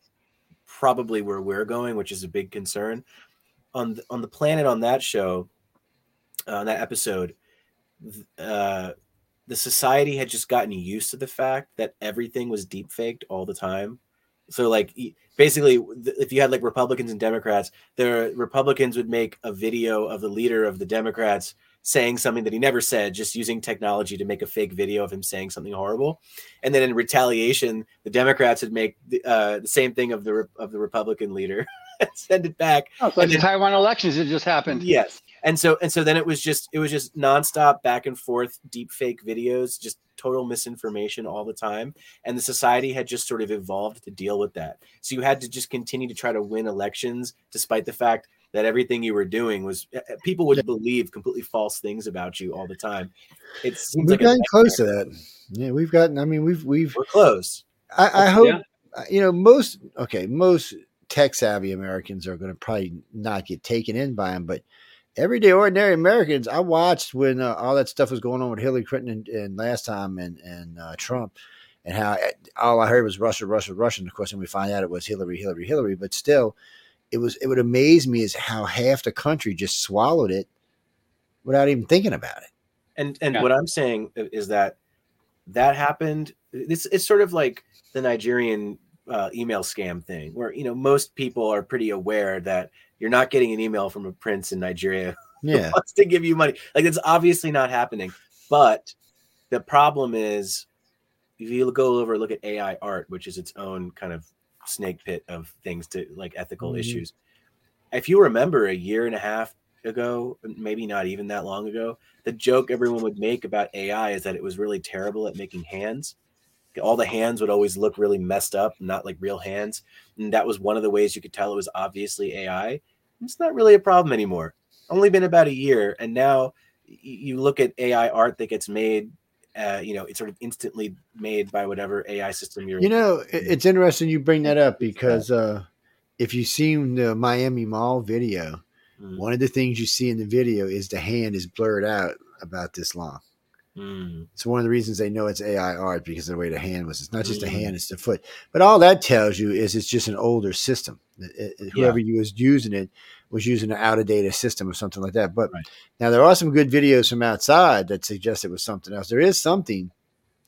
probably where we're going, which is a big concern. On the, on the planet on that show, uh, on that episode, uh, the society had just gotten used to the fact that everything was deepfaked all the time. So, like, basically, if you had, like, Republicans and Democrats, the Republicans would make a video of the leader of the Democrats saying something that he never said, just using technology to make a fake video of him saying something horrible. And then in retaliation, the Democrats would make the, uh, the same thing of the of the Republican leader and send it back. Oh, so the Taiwan elections, it just happened. Yes. And so and so then it was just it was just nonstop back and forth, deep fake videos, just total misinformation all the time. And the society had just sort of evolved to deal with that. So you had to just continue to try to win elections, despite the fact that everything you were doing was people would believe completely false things about you all the time. It seems we've like gotten close to that. Yeah, we've gotten I mean, we've we've we're close. I, I hope yeah. you know most OK, most tech-savvy Americans are going to probably not get taken in by them, but everyday ordinary Americans, I watched when uh, all that stuff was going on with Hillary Clinton and, and last time and, and uh, Trump, and how all I heard was Russia, Russia, Russia. And of course, when we find out it was Hillary, Hillary, Hillary, but still, it was it would amaze me is how half the country just swallowed it without even thinking about it. And and yeah. what I'm saying is that that happened. It's it's sort of like the Nigerian uh, email scam thing, where you know most people are pretty aware that you're not getting an email from a prince in Nigeria yeah. who wants to give you money. Like it's obviously not happening. But the problem is, if you go over and look at A I art, which is its own kind of snake pit of things to like ethical mm-hmm. issues. If you remember a year and a half ago, maybe not even that long ago, the joke everyone would make about A I is that it was really terrible at making hands. All the hands would always look really messed up, not like real hands. And that was one of the ways you could tell it was obviously A I. It's not really a problem anymore. Only been about a year. And now you look at A I art that gets made. Uh, you know, it's sort of instantly made by whatever A I system you're. You know, it's interesting you bring that up because uh, if you've seen the Miami Mall video, mm. one of the things you see in the video is the hand is blurred out about this long. Mm. It's one of the reasons they know it's A I art because of the way the hand was. It's not just mm. the hand, it's the foot. But all that tells you is it's just an older system. It, it, whoever yeah. was using it was using an out-of-date system or something like that. But right. now there are some good videos from outside that suggest it was something else. There is something.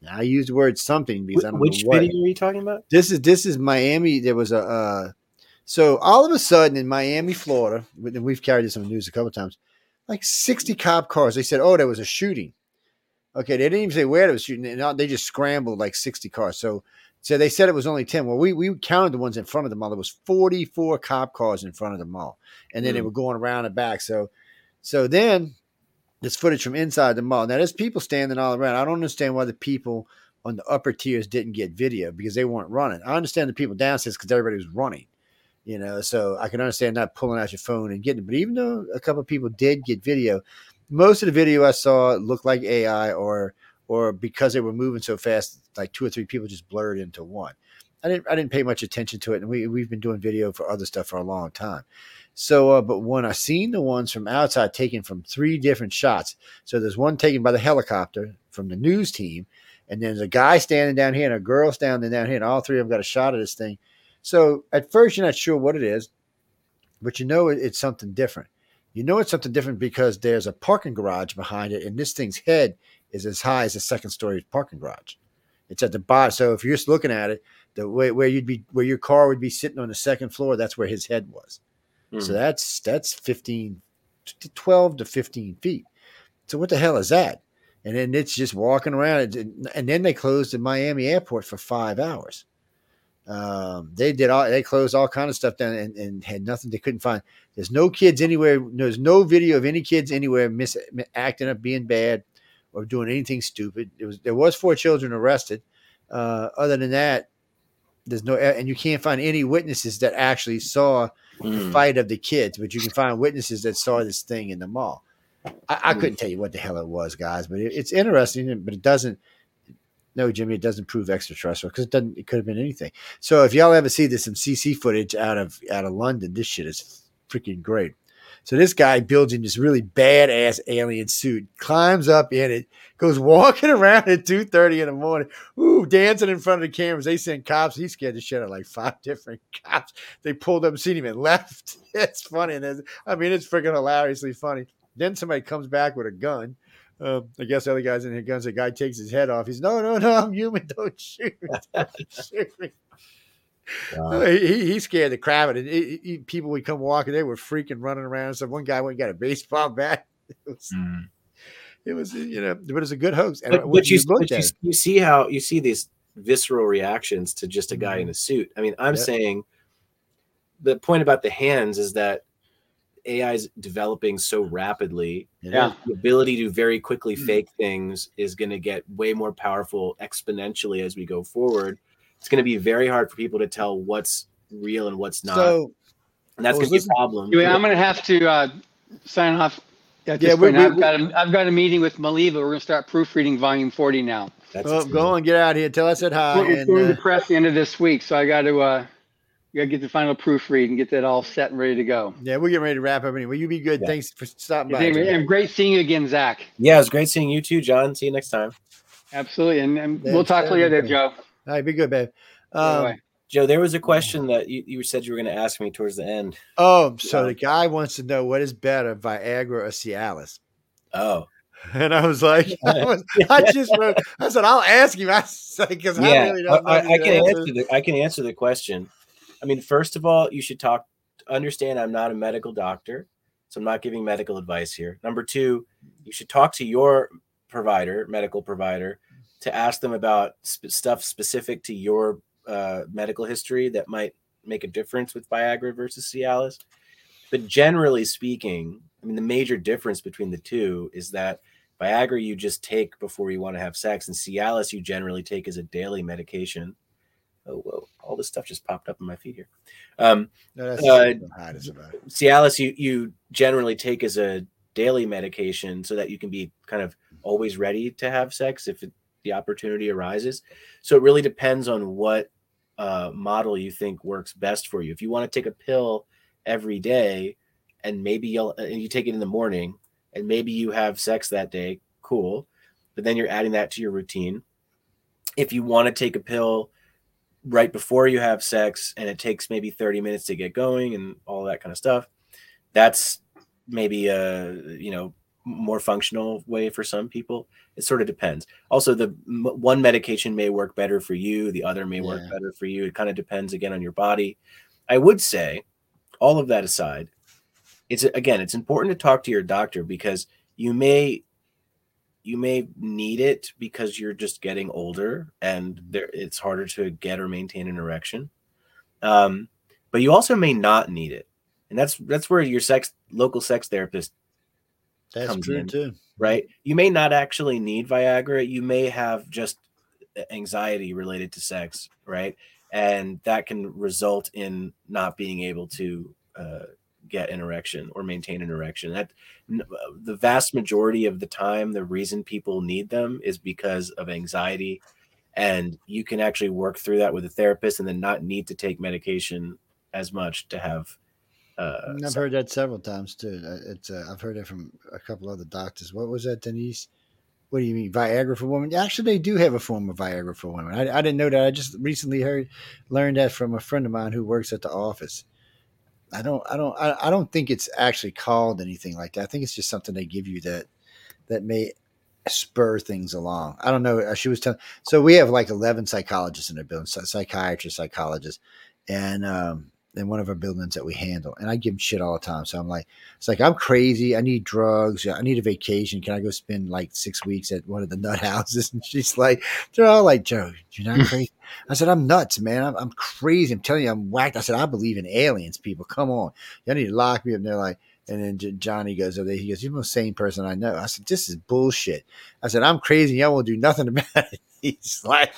I use the word something because Wh- I don't know what. Which video are you talking about? This is this is Miami. There was a uh, – so all of a sudden in Miami, Florida, and we've carried this on the news a couple of times, like sixty cop cars. They said, oh, there was a shooting. Okay, they didn't even say where it was shooting. They just scrambled like sixty cars. So so they said it was only ten. Well, we we counted the ones in front of the mall. There was forty-four cop cars in front of the mall. And then mm. they were going around and back. So so then there's footage from inside the mall. Now, there's people standing all around. I don't understand why the people on the upper tiers didn't get video because they weren't running. I understand the people downstairs because everybody was running. You know, so I can understand not pulling out your phone and getting it. But even though a couple of people did get video, most of the video I saw looked like A I or or because they were moving so fast, like two or three people just blurred into one. I didn't I didn't pay much attention to it, and we, we've been doing video for other stuff for a long time. So, uh, but when I seen the ones from outside taken from three different shots, so there's one taken by the helicopter from the news team, and then there's a guy standing down here and a girl standing down here, and all three of them got a shot of this thing. So at first you're not sure what it is, but you know it, it's something different. You know it's something different because there's a parking garage behind it, and this thing's head is as high as a second-story parking garage. It's at the bottom, so if you're just looking at it, the way where you'd be, where your car would be sitting on the second floor, that's where his head was. Mm. So that's that's fifteen, twelve to fifteen feet. So what the hell is that? And then it's just walking around, and, and then they closed the Miami airport for five hours. Um, they did all, they closed all kind of stuff down and, and had nothing they couldn't find. There's no kids anywhere. There's no video of any kids anywhere mis- acting up, being bad or doing anything stupid. It was, there was four children arrested. Uh, other than that, there's no, and you can't find any witnesses that actually saw mm. the fight of the kids, but you can find witnesses that saw this thing in the mall. I, I mm. couldn't tell you what the hell it was, guys, but it, it's interesting, but it doesn't. No, Jimmy, it doesn't prove extraterrestrial because it doesn't. It could have been anything. So if y'all ever see this some C C footage out of out of London, this shit is freaking great. So this guy builds in this really badass alien suit, climbs up in it, goes walking around at two thirty in the morning, ooh, dancing in front of the cameras. They send cops. He scared the shit out of like five different cops. They pulled up, seen him, and left. It's funny. And I mean, it's freaking hilariously funny. Then somebody comes back with a gun. Uh, I guess the other guy's in here guns. The guy takes his head off. He's no, no, no. I'm human. Don't shoot me. Don't shoot me. Wow. He, he scared the crap out of it. He, people would come walking. They were freaking running around. So one guy went and got a baseball bat. It was, mm. it was you know, but it's a good hoax. But, and but you, you, but you, you see how you see these visceral reactions to just a guy mm. in a suit. I mean, I'm yep. saying the point about the hands is that A I is developing so rapidly. Yeah. The ability to very quickly fake things is going to get way more powerful exponentially as we go forward. It's going to be very hard for people to tell what's real and what's not. So, and that's well, going to be a problem. Dude, I'm going to have to uh, sign off. At this yeah, we, we, I've, we, got a, I've got a meeting with Maliva. We're going to start proofreading volume forty now. That's well, go on, get out of here. Tell us that hi. We're, and, we're uh, going to press the end of this week, so I got to uh, You gotta get the final proofread and get that all set and ready to go. Yeah, we're getting ready to wrap up. Anyway, you be good. Yeah. Thanks for stopping by. And great seeing you again, Zach. Yeah, it's great seeing you too, John. See you next time. Absolutely, and, and we'll talk to you later, Joe. All right, be good, babe. Um, right. Joe, there was a question that you, you said you were going to ask me towards the end. Oh, so yeah. The guy wants to know what is better, Viagra or Cialis? Oh. And I was like, I, was, I just wrote, I said, I'll ask you. I said, because yeah. I really don't know. I, I, I, can answer the, I can answer the question. I mean, first of all, you should talk, understand I'm not a medical doctor, so I'm not giving medical advice here. Number two, you should talk to your provider, medical provider, to ask them about sp- stuff specific to your uh, medical history that might make a difference with Viagra versus Cialis. But generally speaking, I mean, the major difference between the two is that Viagra you just take before you want to have sex, and Cialis you generally take as a daily medication. Oh, whoa. All this stuff just popped up in my feed here. Um, no, that's uh, about it. Cialis you, you generally take as a daily medication so that you can be kind of always ready to have sex if it, the opportunity arises. So it really depends on what uh, model you think works best for you. If you want to take a pill every day and maybe you'll, and you take it in the morning and maybe you have sex that day, cool. But then you're adding that to your routine. If you want to take a pill right before you have sex and it takes maybe thirty minutes to get going and all that kind of stuff, that's maybe a, you know, more functional way for some people. It sort of depends. Also, the m- one medication may work better for you. The other may work yeah. better for you. It kind of depends again on your body. I would say all of that aside, it's again, it's important to talk to your doctor because you may, you may need it because you're just getting older and there, it's harder to get or maintain an erection. Um, but you also may not need it. And that's, that's where your sex, local sex therapist That's comes true in, too. Right? You may not actually need Viagra. You may have just anxiety related to sex, right? And that can result in not being able to uh, get an erection or maintain an erection. That the vast majority of the time, the reason people need them is because of anxiety. And you can actually work through that with a therapist and then not need to take medication as much to have. Uh, I've so. heard that several times too. It's uh, I've heard that from a couple other doctors. What was that, Denise? What do you mean Viagra for women? Actually, they do have a form of Viagra for women. I, I didn't know that. I just recently heard learned that from a friend of mine who works at the office. I don't, I don't, I, I don't think it's actually called anything like that. I think it's just something they give you that that may spur things along. I don't know. She was telling. So we have like eleven psychologists in our building, psychiatrists, psychologists, and. um in one of our buildings that we handle. And I give them shit all the time. So I'm like, it's like, I'm crazy. I need drugs. I need a vacation. Can I go spend like six weeks at one of the nut houses? And she's like, they're all like, Joe, you're not crazy. I said, I'm nuts, man. I'm, I'm crazy. I'm telling you, I'm whacked. I said, I believe in aliens, people. Come on. Y'all need to lock me up. And they're like, and then J- Johnny goes over there. He goes, you're the most sane person I know. I said, this is bullshit. I said, I'm crazy. Y'all won't do nothing about it. He's like,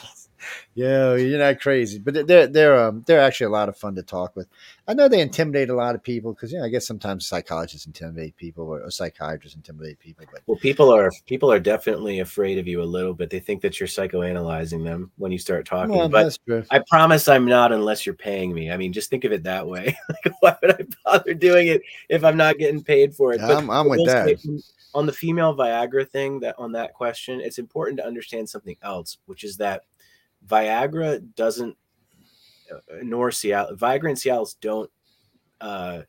yo, you're not crazy, but they're they're um they're actually a lot of fun to talk with. I know they intimidate a lot of people because you know I guess sometimes psychologists intimidate people or, or psychiatrists intimidate people. But well, people are people are definitely afraid of you a little bit. They think that you're psychoanalyzing them when you start talking. Well, but I promise I'm not, unless you're paying me. I mean, just think of it that way. Like, why would I bother doing it if I'm not getting paid for it? But I'm, I'm with that. Making, on the female Viagra thing, that on that question, it's important to understand something else, which is that Viagra doesn't, nor Cialis, Viagra and Cialis don't uh,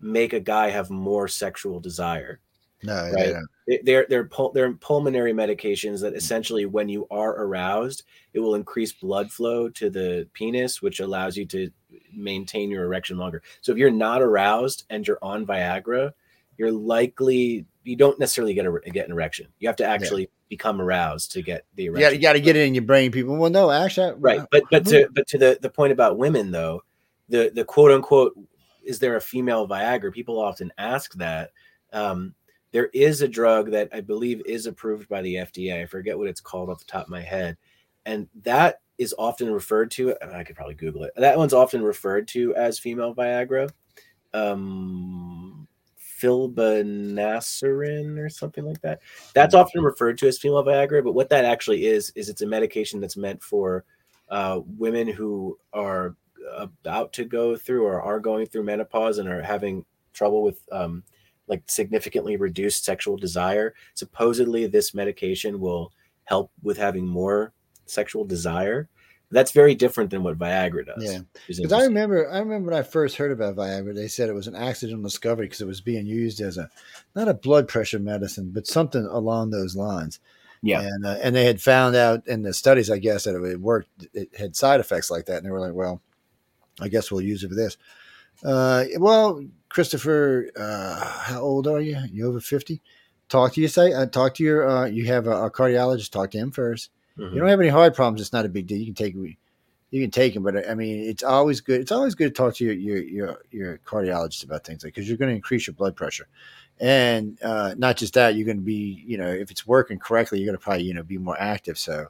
make a guy have more sexual desire. No, right? yeah, yeah. They're they're pul- they're pulmonary medications that essentially, when you are aroused, it will increase blood flow to the penis, which allows you to maintain your erection longer. So if you're not aroused and you're on Viagra, you're likely you don't necessarily get a get an erection. You have to actually. Yeah. Become aroused to get the erection. Yeah, you got to get it in your brain, people. Well, no, actually, I, right. But but to but to the, the point about women, though, the the quote unquote, is there a female Viagra? People often ask that. Um, there is a drug that I believe is approved by the F D A. I forget what it's called off the top of my head, and that is often referred to. And I could probably Google it. That one's often referred to as female Viagra. Um, Filbanacerin or something like that. That's often referred to as female Viagra, but what that actually is, is it's a medication that's meant for uh, women who are about to go through or are going through menopause and are having trouble with um, like significantly reduced sexual desire. Supposedly this medication will help with having more sexual desire. That's very different than what Viagra does. Yeah, because I remember, I remember when I first heard about Viagra, they said it was an accidental discovery because it was being used as a, not a blood pressure medicine, but something along those lines. Yeah, and uh, and they had found out in the studies, I guess, that it worked. It had side effects like that, and they were like, "Well, I guess we'll use it for this." Uh, well, Christopher, uh, how old are you? You over fifty? Talk to your say, uh, talk to your. Uh, you have a, a cardiologist. Talk to him first. Mm-hmm. You don't have any heart problems. It's not a big deal. You can take you can take him, but I mean, it's always good. It's always good to talk to your your your, your cardiologist about things like because you're going to increase your blood pressure. And uh, not just that, you're going to be, you know, if it's working correctly, you're going to probably, you know, be more active. So,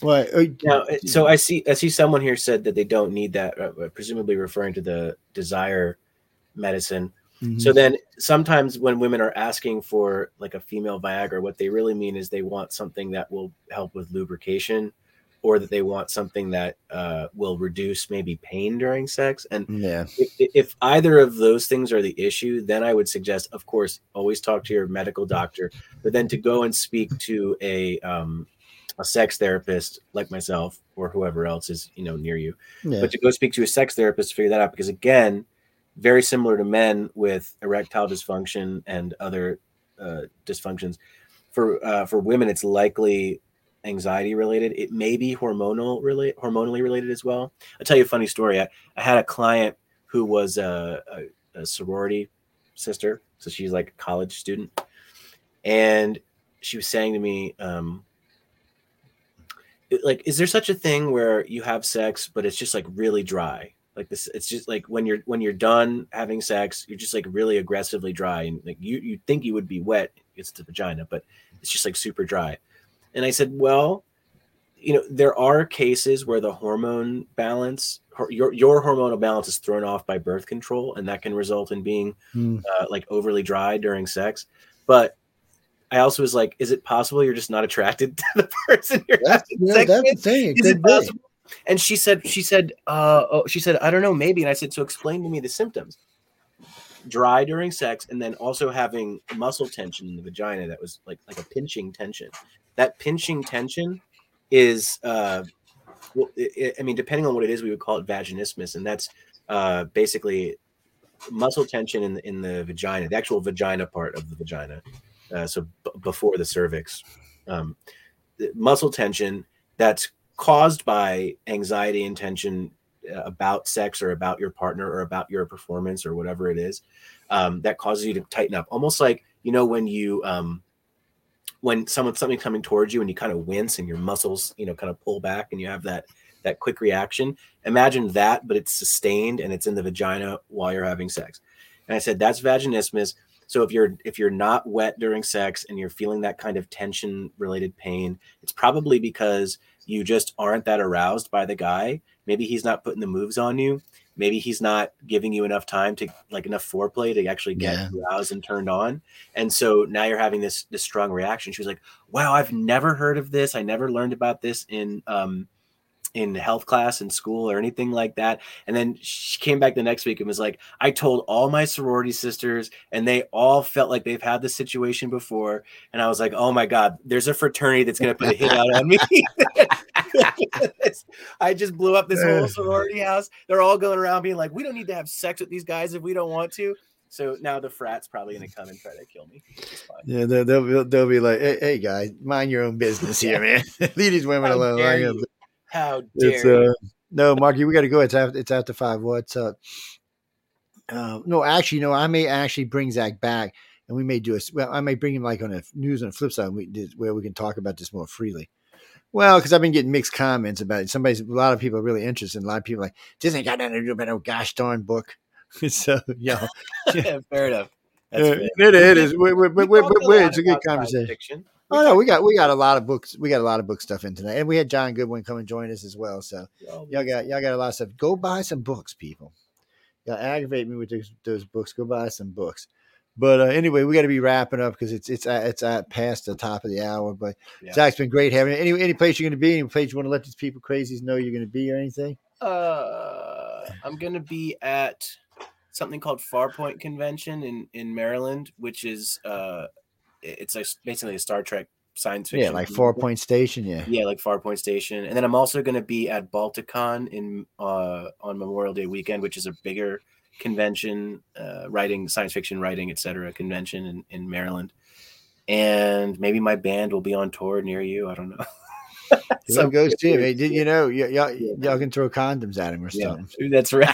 well, now, so I see, I see someone here said that they don't need that, uh, presumably referring to the desire medicine. Mm-hmm. So then sometimes when women are asking for like a female Viagra, what they really mean is they want something that will help with lubrication or that they want something that uh, will reduce maybe pain during sex. And yeah. if, if either of those things are the issue, then I would suggest, of course, always talk to your medical doctor, but then to go and speak to a um, a sex therapist like myself or whoever else is, you know, near you, yeah. but to go speak to a sex therapist to figure that out, because again, very similar to men with erectile dysfunction and other uh, dysfunctions, for uh, for women, it's likely anxiety related. It may be hormonal relate hormonally related as well. I'll tell you a funny story. I, I had a client who was a, a, a sorority sister. So she's like a college student. And she was saying to me, um, like, is there such a thing where you have sex, but it's just like really dry? Like this, it's just like when you're, when you're done having sex, you're just like really aggressively dry. And like, you, you think you would be wet. It's the vagina, but it's just like super dry. And I said, well, you know, there are cases where the hormone balance, your your hormonal balance is thrown off by birth control, and that can result in being mm. uh, like overly dry during sex. But I also was like, is it possible you're just not attracted to the person you're that's, having yeah, sex that's with? Thing. Is it possible? Be. And she said, she said, uh, oh, she said, I don't know, maybe. And I said, so explain to me the symptoms. Dry during sex, and then also having muscle tension in the vagina that was like like a pinching tension. That pinching tension is, uh, well, it, it, I mean, depending on what it is, we would call it vaginismus, and that's uh, basically muscle tension in the, in the vagina, the actual vagina part of the vagina, uh, so b- before the cervix. Um, the muscle tension that's caused by anxiety and tension about sex or about your partner or about your performance or whatever it is, um, that causes you to tighten up. Almost like, you know, when you... Um, when someone something coming towards you and you kind of wince and your muscles, you know, kind of pull back and you have that, that quick reaction, imagine that, but it's sustained and it's in the vagina while you're having sex. And I said, that's vaginismus. So if you're, if you're not wet during sex and you're feeling that kind of tension related pain, it's probably because you just aren't that aroused by the guy. Maybe he's not putting the moves on you. Maybe he's not giving you enough time to like enough foreplay to actually get yeah. aroused and turned on. And so now you're having this, this strong reaction. She was like, wow, I've never heard of this. I never learned about this in, um, in health class in school or anything like that. And then she came back the next week and was like, I told all my sorority sisters and they all felt like they've had this situation before. And I was like, oh my God, there's a fraternity that's going to put a hit out on me. I just blew up this whole sorority house. They're all going around being like, we don't need to have sex with these guys if we don't want to. So now the frat's probably going to come and try to kill me. Yeah, they'll, they'll, they'll be like, hey, hey guys, mind your own business here, man. Leave these women How alone. Dare How dare it's, uh, you? No, Marky, we got to go. It's after, it's after five. What's up? Uh, no, actually, no, I may actually bring Zach back and we may do a, well, I may bring him like on a news on the flip side where we can talk about this more freely. Well, because I've been getting mixed comments about it. Somebody's, a lot of people are really interested. A lot of people are like, this ain't got nothing to do about no gosh darn book. So, yeah. yeah, fair enough. That's uh, fair. It, it is. We're, we're, we we're, we're, it's a good conversation. Oh, no, we got we got a lot of books. We got a lot of book stuff in tonight. And we had John Goodwin come and join us as well. So y'all got y'all got a lot of stuff. Go buy some books, people. Y'all aggravate me with those, those books. Go buy some books. But uh, anyway, we got to be wrapping up because it's it's uh, it's uh, past the top of the hour. But yeah. Zach's been great having you. Any any place you're going to be, any place you want to let these people crazies know you're going to be or anything? Uh, I'm going to be at something called Farpoint Convention in, in Maryland, which is uh, it's a, basically a Star Trek science fiction. Yeah, like Farpoint Station, yeah. Yeah, like Farpoint Station. And then I'm also going to be at Balticon in uh, on Memorial Day weekend, which is a bigger convention, uh, writing, science fiction writing, et cetera, convention in, in Maryland. And maybe my band will be on tour near you. I don't know. So it goes to him. Did you know y- y'all, y'all can throw condoms at him or something? Yeah, that's right.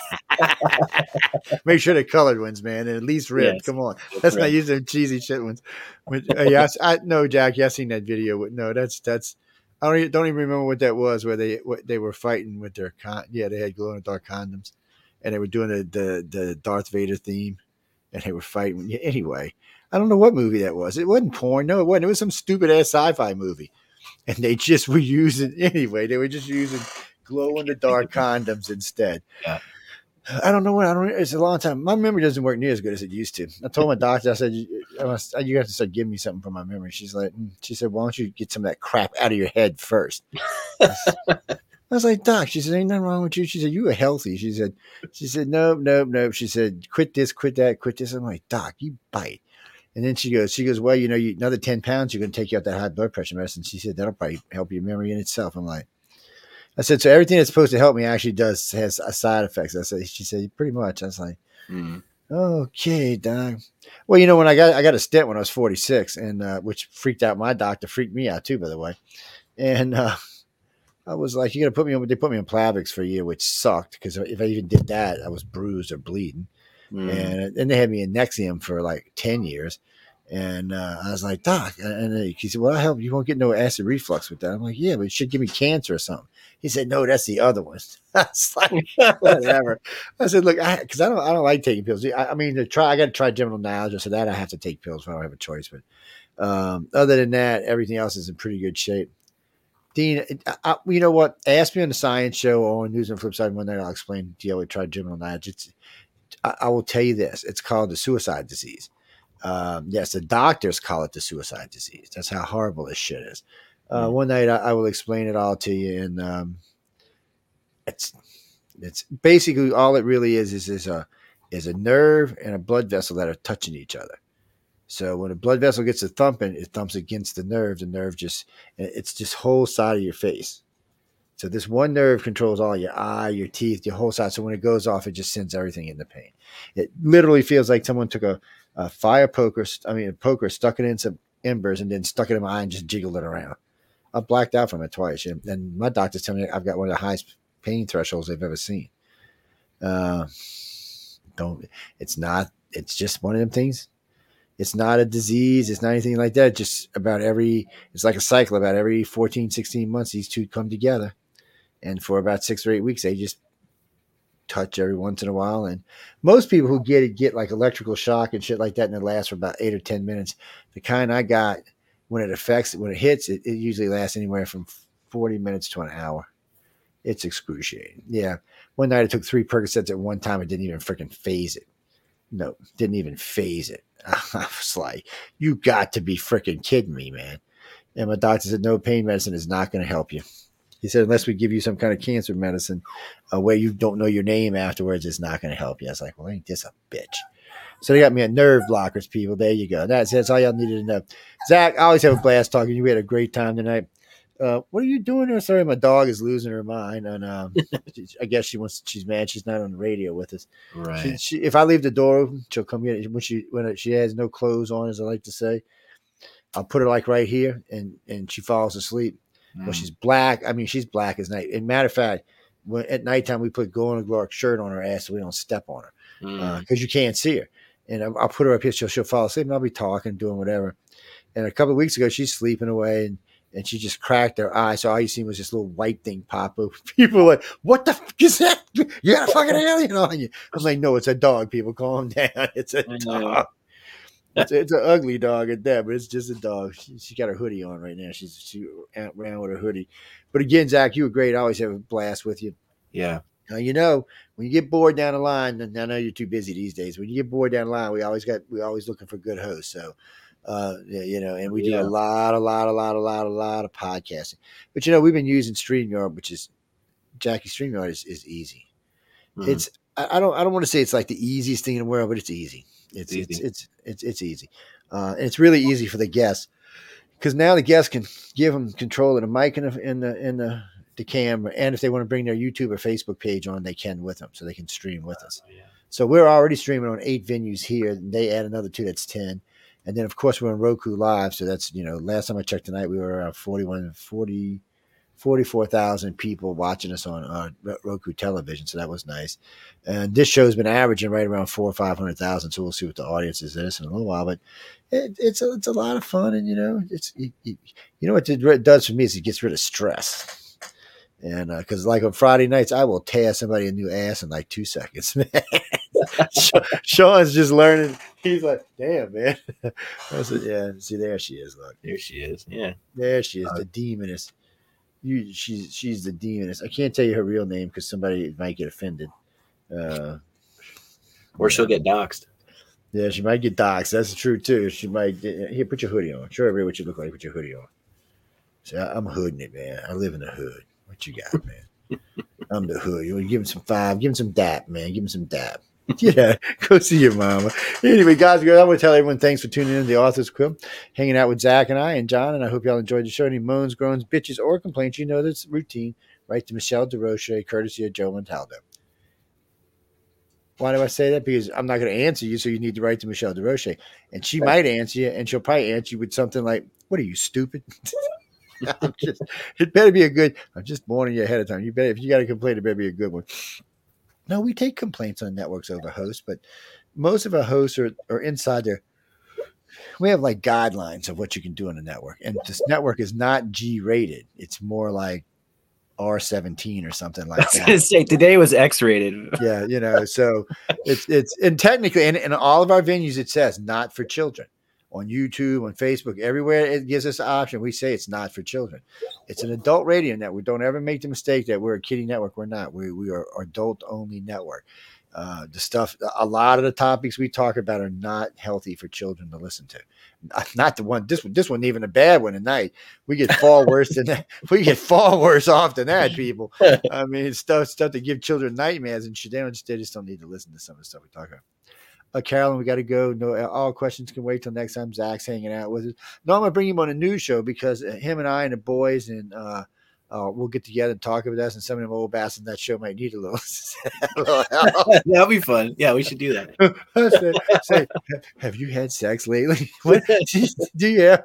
Make sure they're colored ones, man, and at least red. Yes, come on, let's not use them cheesy shit ones. Which, uh, yes, I know, Jack. Yeah, I seen that video. No, that's that's. I don't even, don't even remember what that was. Where they what, they were fighting with their con. Yeah, they had glow in the dark condoms, and they were doing the, the the Darth Vader theme, and they were fighting. Anyway, I don't know what movie that was. It wasn't porn. No, it wasn't. It was some stupid ass sci-fi movie. And they just were using anyway. They were just using glow in the dark condoms instead. Yeah. I don't know what I don't. It's a long time. My memory doesn't work near as good as it used to. I told my doctor, I said, I must, "You have to start giving me something for my memory." She's like, mm. she said, "Why don't you get some of that crap out of your head first?" I was like, "Doc," she said, "ain't nothing wrong with you." She said, "You are healthy." She said, "She said, nope, nope, nope." She said, "Quit this, quit that, quit this." I'm like, "Doc, you bite." And then she goes, she goes, well, you know, you, another ten pounds, you're going to take you out that high blood pressure medicine. She said, that'll probably help your memory in itself. I'm like, I said, so everything that's supposed to help me actually does has side effects. I said, she said, pretty much. I was like, mm-hmm. okay, doc. Well, you know, when I got, I got a stent when I was forty-six and, uh, which freaked out my doctor, freaked me out too, by the way. And, uh, I was like, you got to put me on, they put me on Plavix for a year, which sucked because if I even did that, I was bruised or bleeding. Mm. And then they had me in Nexium for like ten years. And uh, I was like, Doc. And he said, well, I help you. You won't get no acid reflux with that. I'm like, yeah, but it should give me cancer or something. He said, no, that's the other one. I was like, whatever. I said, look, because I, I don't I don't like taking pills. I, I mean, to try, I got to try trigeminal neuralgia. So that I have to take pills if I don't have a choice. But um, other than that, everything else is in pretty good shape. Dean, I, I, you know what? Ask me on the science show or on News and Flipside one night. I'll explain to you with trigeminal neuralgia. It's, I will tell you this. It's called the suicide disease. Um, yes, the doctors call it the suicide disease. That's how horrible this shit is. Uh, mm-hmm. One night I, I will explain it all to you. And um, it's it's basically all it really is is, is, a, is a nerve and a blood vessel that are touching each other. So when a blood vessel gets a thumping, it thumps against the nerve. The nerve just – it's just whole side of your face. So this one nerve controls all your eye, your teeth, your whole side. So when it goes off, it just sends everything into pain. It literally feels like someone took a, a fire poker, I mean, a poker, stuck it in some embers, and then stuck it in my eye and just jiggled it around. I blacked out from it twice. And, and my doctor's telling me I've got one of the highest pain thresholds they've ever seen. Uh, don't. It's not. It's just one of them things. It's not a disease. It's not anything like that. Just about every, it's like a cycle. About every fourteen, sixteen months, these two come together. And for about six or eight weeks, they just touch every once in a while. And most people who get it get like electrical shock and shit like that, and it lasts for about eight or ten minutes. The kind I got, when it affects, when it hits, it, it usually lasts anywhere from forty minutes to an hour. It's excruciating. Yeah. One night I took three Percocets at one time. It didn't even freaking phase it. No, didn't even phase it. I was like, you got to be freaking kidding me, man. And my doctor said, no, pain medicine is not going to help you. He said, unless we give you some kind of cancer medicine uh, where you don't know your name afterwards, it's not going to help you. I was like, well, ain't this a bitch? So they got me at nerve blockers, people. There you go. That's, that's all y'all needed to know. Zach, I always have a blast talking to you. We had a great time tonight. Uh, what are you doing there? Sorry, my dog is losing her mind. And um, I guess she wants. She's mad. She's not on the radio with us. Right. She, she, if I leave the door open, she'll come get it. When she when she has no clothes on, as I like to say, I'll put her like right here, and and she falls asleep. Mm. Well, she's black. I mean, she's black as night. And matter of fact, when at nighttime we put Glow in a Glow shirt on her ass so we don't step on her because mm. uh, you can't see her. And I'll, I'll put her up here. She'll she'll fall asleep, and I'll be talking, doing whatever. And a couple of weeks ago, she's sleeping away and. And she just cracked her eye. So all you seen was this little white thing pop up. People were like, what the fuck is that? You got a fucking alien on you. I was like, no, it's a dog, people. Calm down. It's a dog. It's, a, it's an ugly dog at that, but it's just a dog. She, she got her hoodie on right now. She's she ran with her hoodie. But again, Zach, you were great. I always have a blast with you. Yeah. Now, you know, when you get bored down the line, and I know you're too busy these days. When you get bored down the line, we always got we always looking for good hosts. So. Uh, you know, and we do yeah. a lot, a lot, a lot, a lot, a lot of podcasting. But, you know, we've been using StreamYard, which is Jackie StreamYard is, is easy. Mm-hmm. It's I, I don't I don't want to say it's like the easiest thing in the world, but it's easy. It's it's easy. It's, it's it's it's easy, uh, and it's really easy for the guests because now the guests can give them control of the mic and the in the in the, the camera, and if they want to bring their YouTube or Facebook page on, they can with them, so they can stream with us. Oh, yeah. So we're already streaming on eight venues here, and they add another two, that's ten. And then, of course, we're on Roku Live. So that's, you know, last time I checked tonight, we were around forty-one, forty, forty-four thousand people watching us on uh, Roku television. So that was nice. And this show's been averaging right around four or five hundred thousand. So we'll see what the audience is in this in a little while. But it, it's, a, it's a lot of fun. And, you know, it's it, it, you know what it does for me is it gets rid of stress. And because, uh, like on Friday nights, I will tear somebody a new ass in like two seconds, man. Sean's just learning. He's like, damn, man. I said, yeah, see, there she is. Look, there she is. Yeah, there she is. Uh, the demoness. You, she's she's the demoness. I can't tell you her real name because somebody might get offended, uh, or she'll yeah. get doxxed. Yeah, she might get doxxed. That's true too. She might. Here, put your hoodie on. Show everybody what you look like. Put your hoodie on. See, I, I'm hooding it, man. I live in the hood. What you got, man? I'm the hood. You want to give him some five? Give him some dap, man. Give him some dap. Yeah, go see your mama. Anyway, guys, girls, I want to tell everyone thanks for tuning in to the Author's Quip, hanging out with Zach and I and John, and I hope y'all enjoyed the show. Any moans, groans, bitches, or complaints, you know that's routine. Write to Michelle DeRoche, courtesy of Joe Montaldo. Why do I say that? Because I'm not going to answer you, so you need to write to Michelle DeRoche. And she right. might answer you, and she'll probably answer you with something like, what are you, stupid? I'm just, it better be a good. I'm just warning you ahead of time. You better, if you got a complaint, it better be a good one. No, we take complaints on networks over hosts, but most of our hosts are, are inside their. We have like guidelines of what you can do on a network, and this network is not G rated. It's more like R seventeen or something like that. I was gonna say today was X rated. Yeah, you know, so it's it's and technically, in, in all of our venues, it says not for children. On YouTube, on Facebook, everywhere it gives us an option. We say it's not for children. It's an adult radio network. Don't ever make the mistake that we're a kiddie network. We're not. We we are adult-only network. Uh, the stuff, a lot of the topics we talk about are not healthy for children to listen to. Not the one. This one. This one even a bad one tonight. We get far worse than that. We get far worse off than that, people. I mean, stuff stuff that give children nightmares and shit. They just they just don't need to listen to some of the stuff we talk about. Uh, Carolyn, we got to go. No, all questions can wait till next time. Zach's hanging out with us. No, I'm gonna bring him on a news show because him and I and the boys and uh, uh, we'll get together and talk about us. And some of them old bastards in that show might need a little. a little help. That'll be fun. Yeah, we should do that. say, say, have you had sex lately? What, do you have?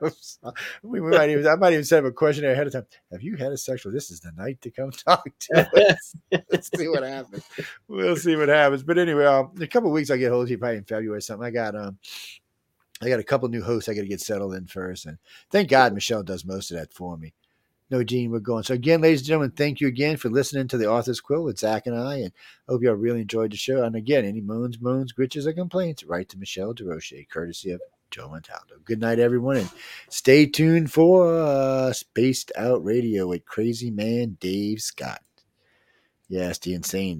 We might even. I might even set up a question ahead of time. Have you had a sexual? This is the night to come talk to us. Let's see what happens. We'll see what happens. But anyway, um, in a couple of weeks, I'll get hold of you probably in February or something. I got um, I got a couple of new hosts I got to get settled in first. And thank God Michelle does most of that for me. No, Gene, we're going. So again, ladies and gentlemen, thank you again for listening to The Author's Quill with Zach and I. And I hope y'all really enjoyed the show. And again, any moans, moans, gritches, or complaints, write to Michelle DeRoche, courtesy of Joe Montaldo. Good night, everyone, and stay tuned for uh, Spaced Out Radio with Crazy Man Dave Scott. Yes, the insane man.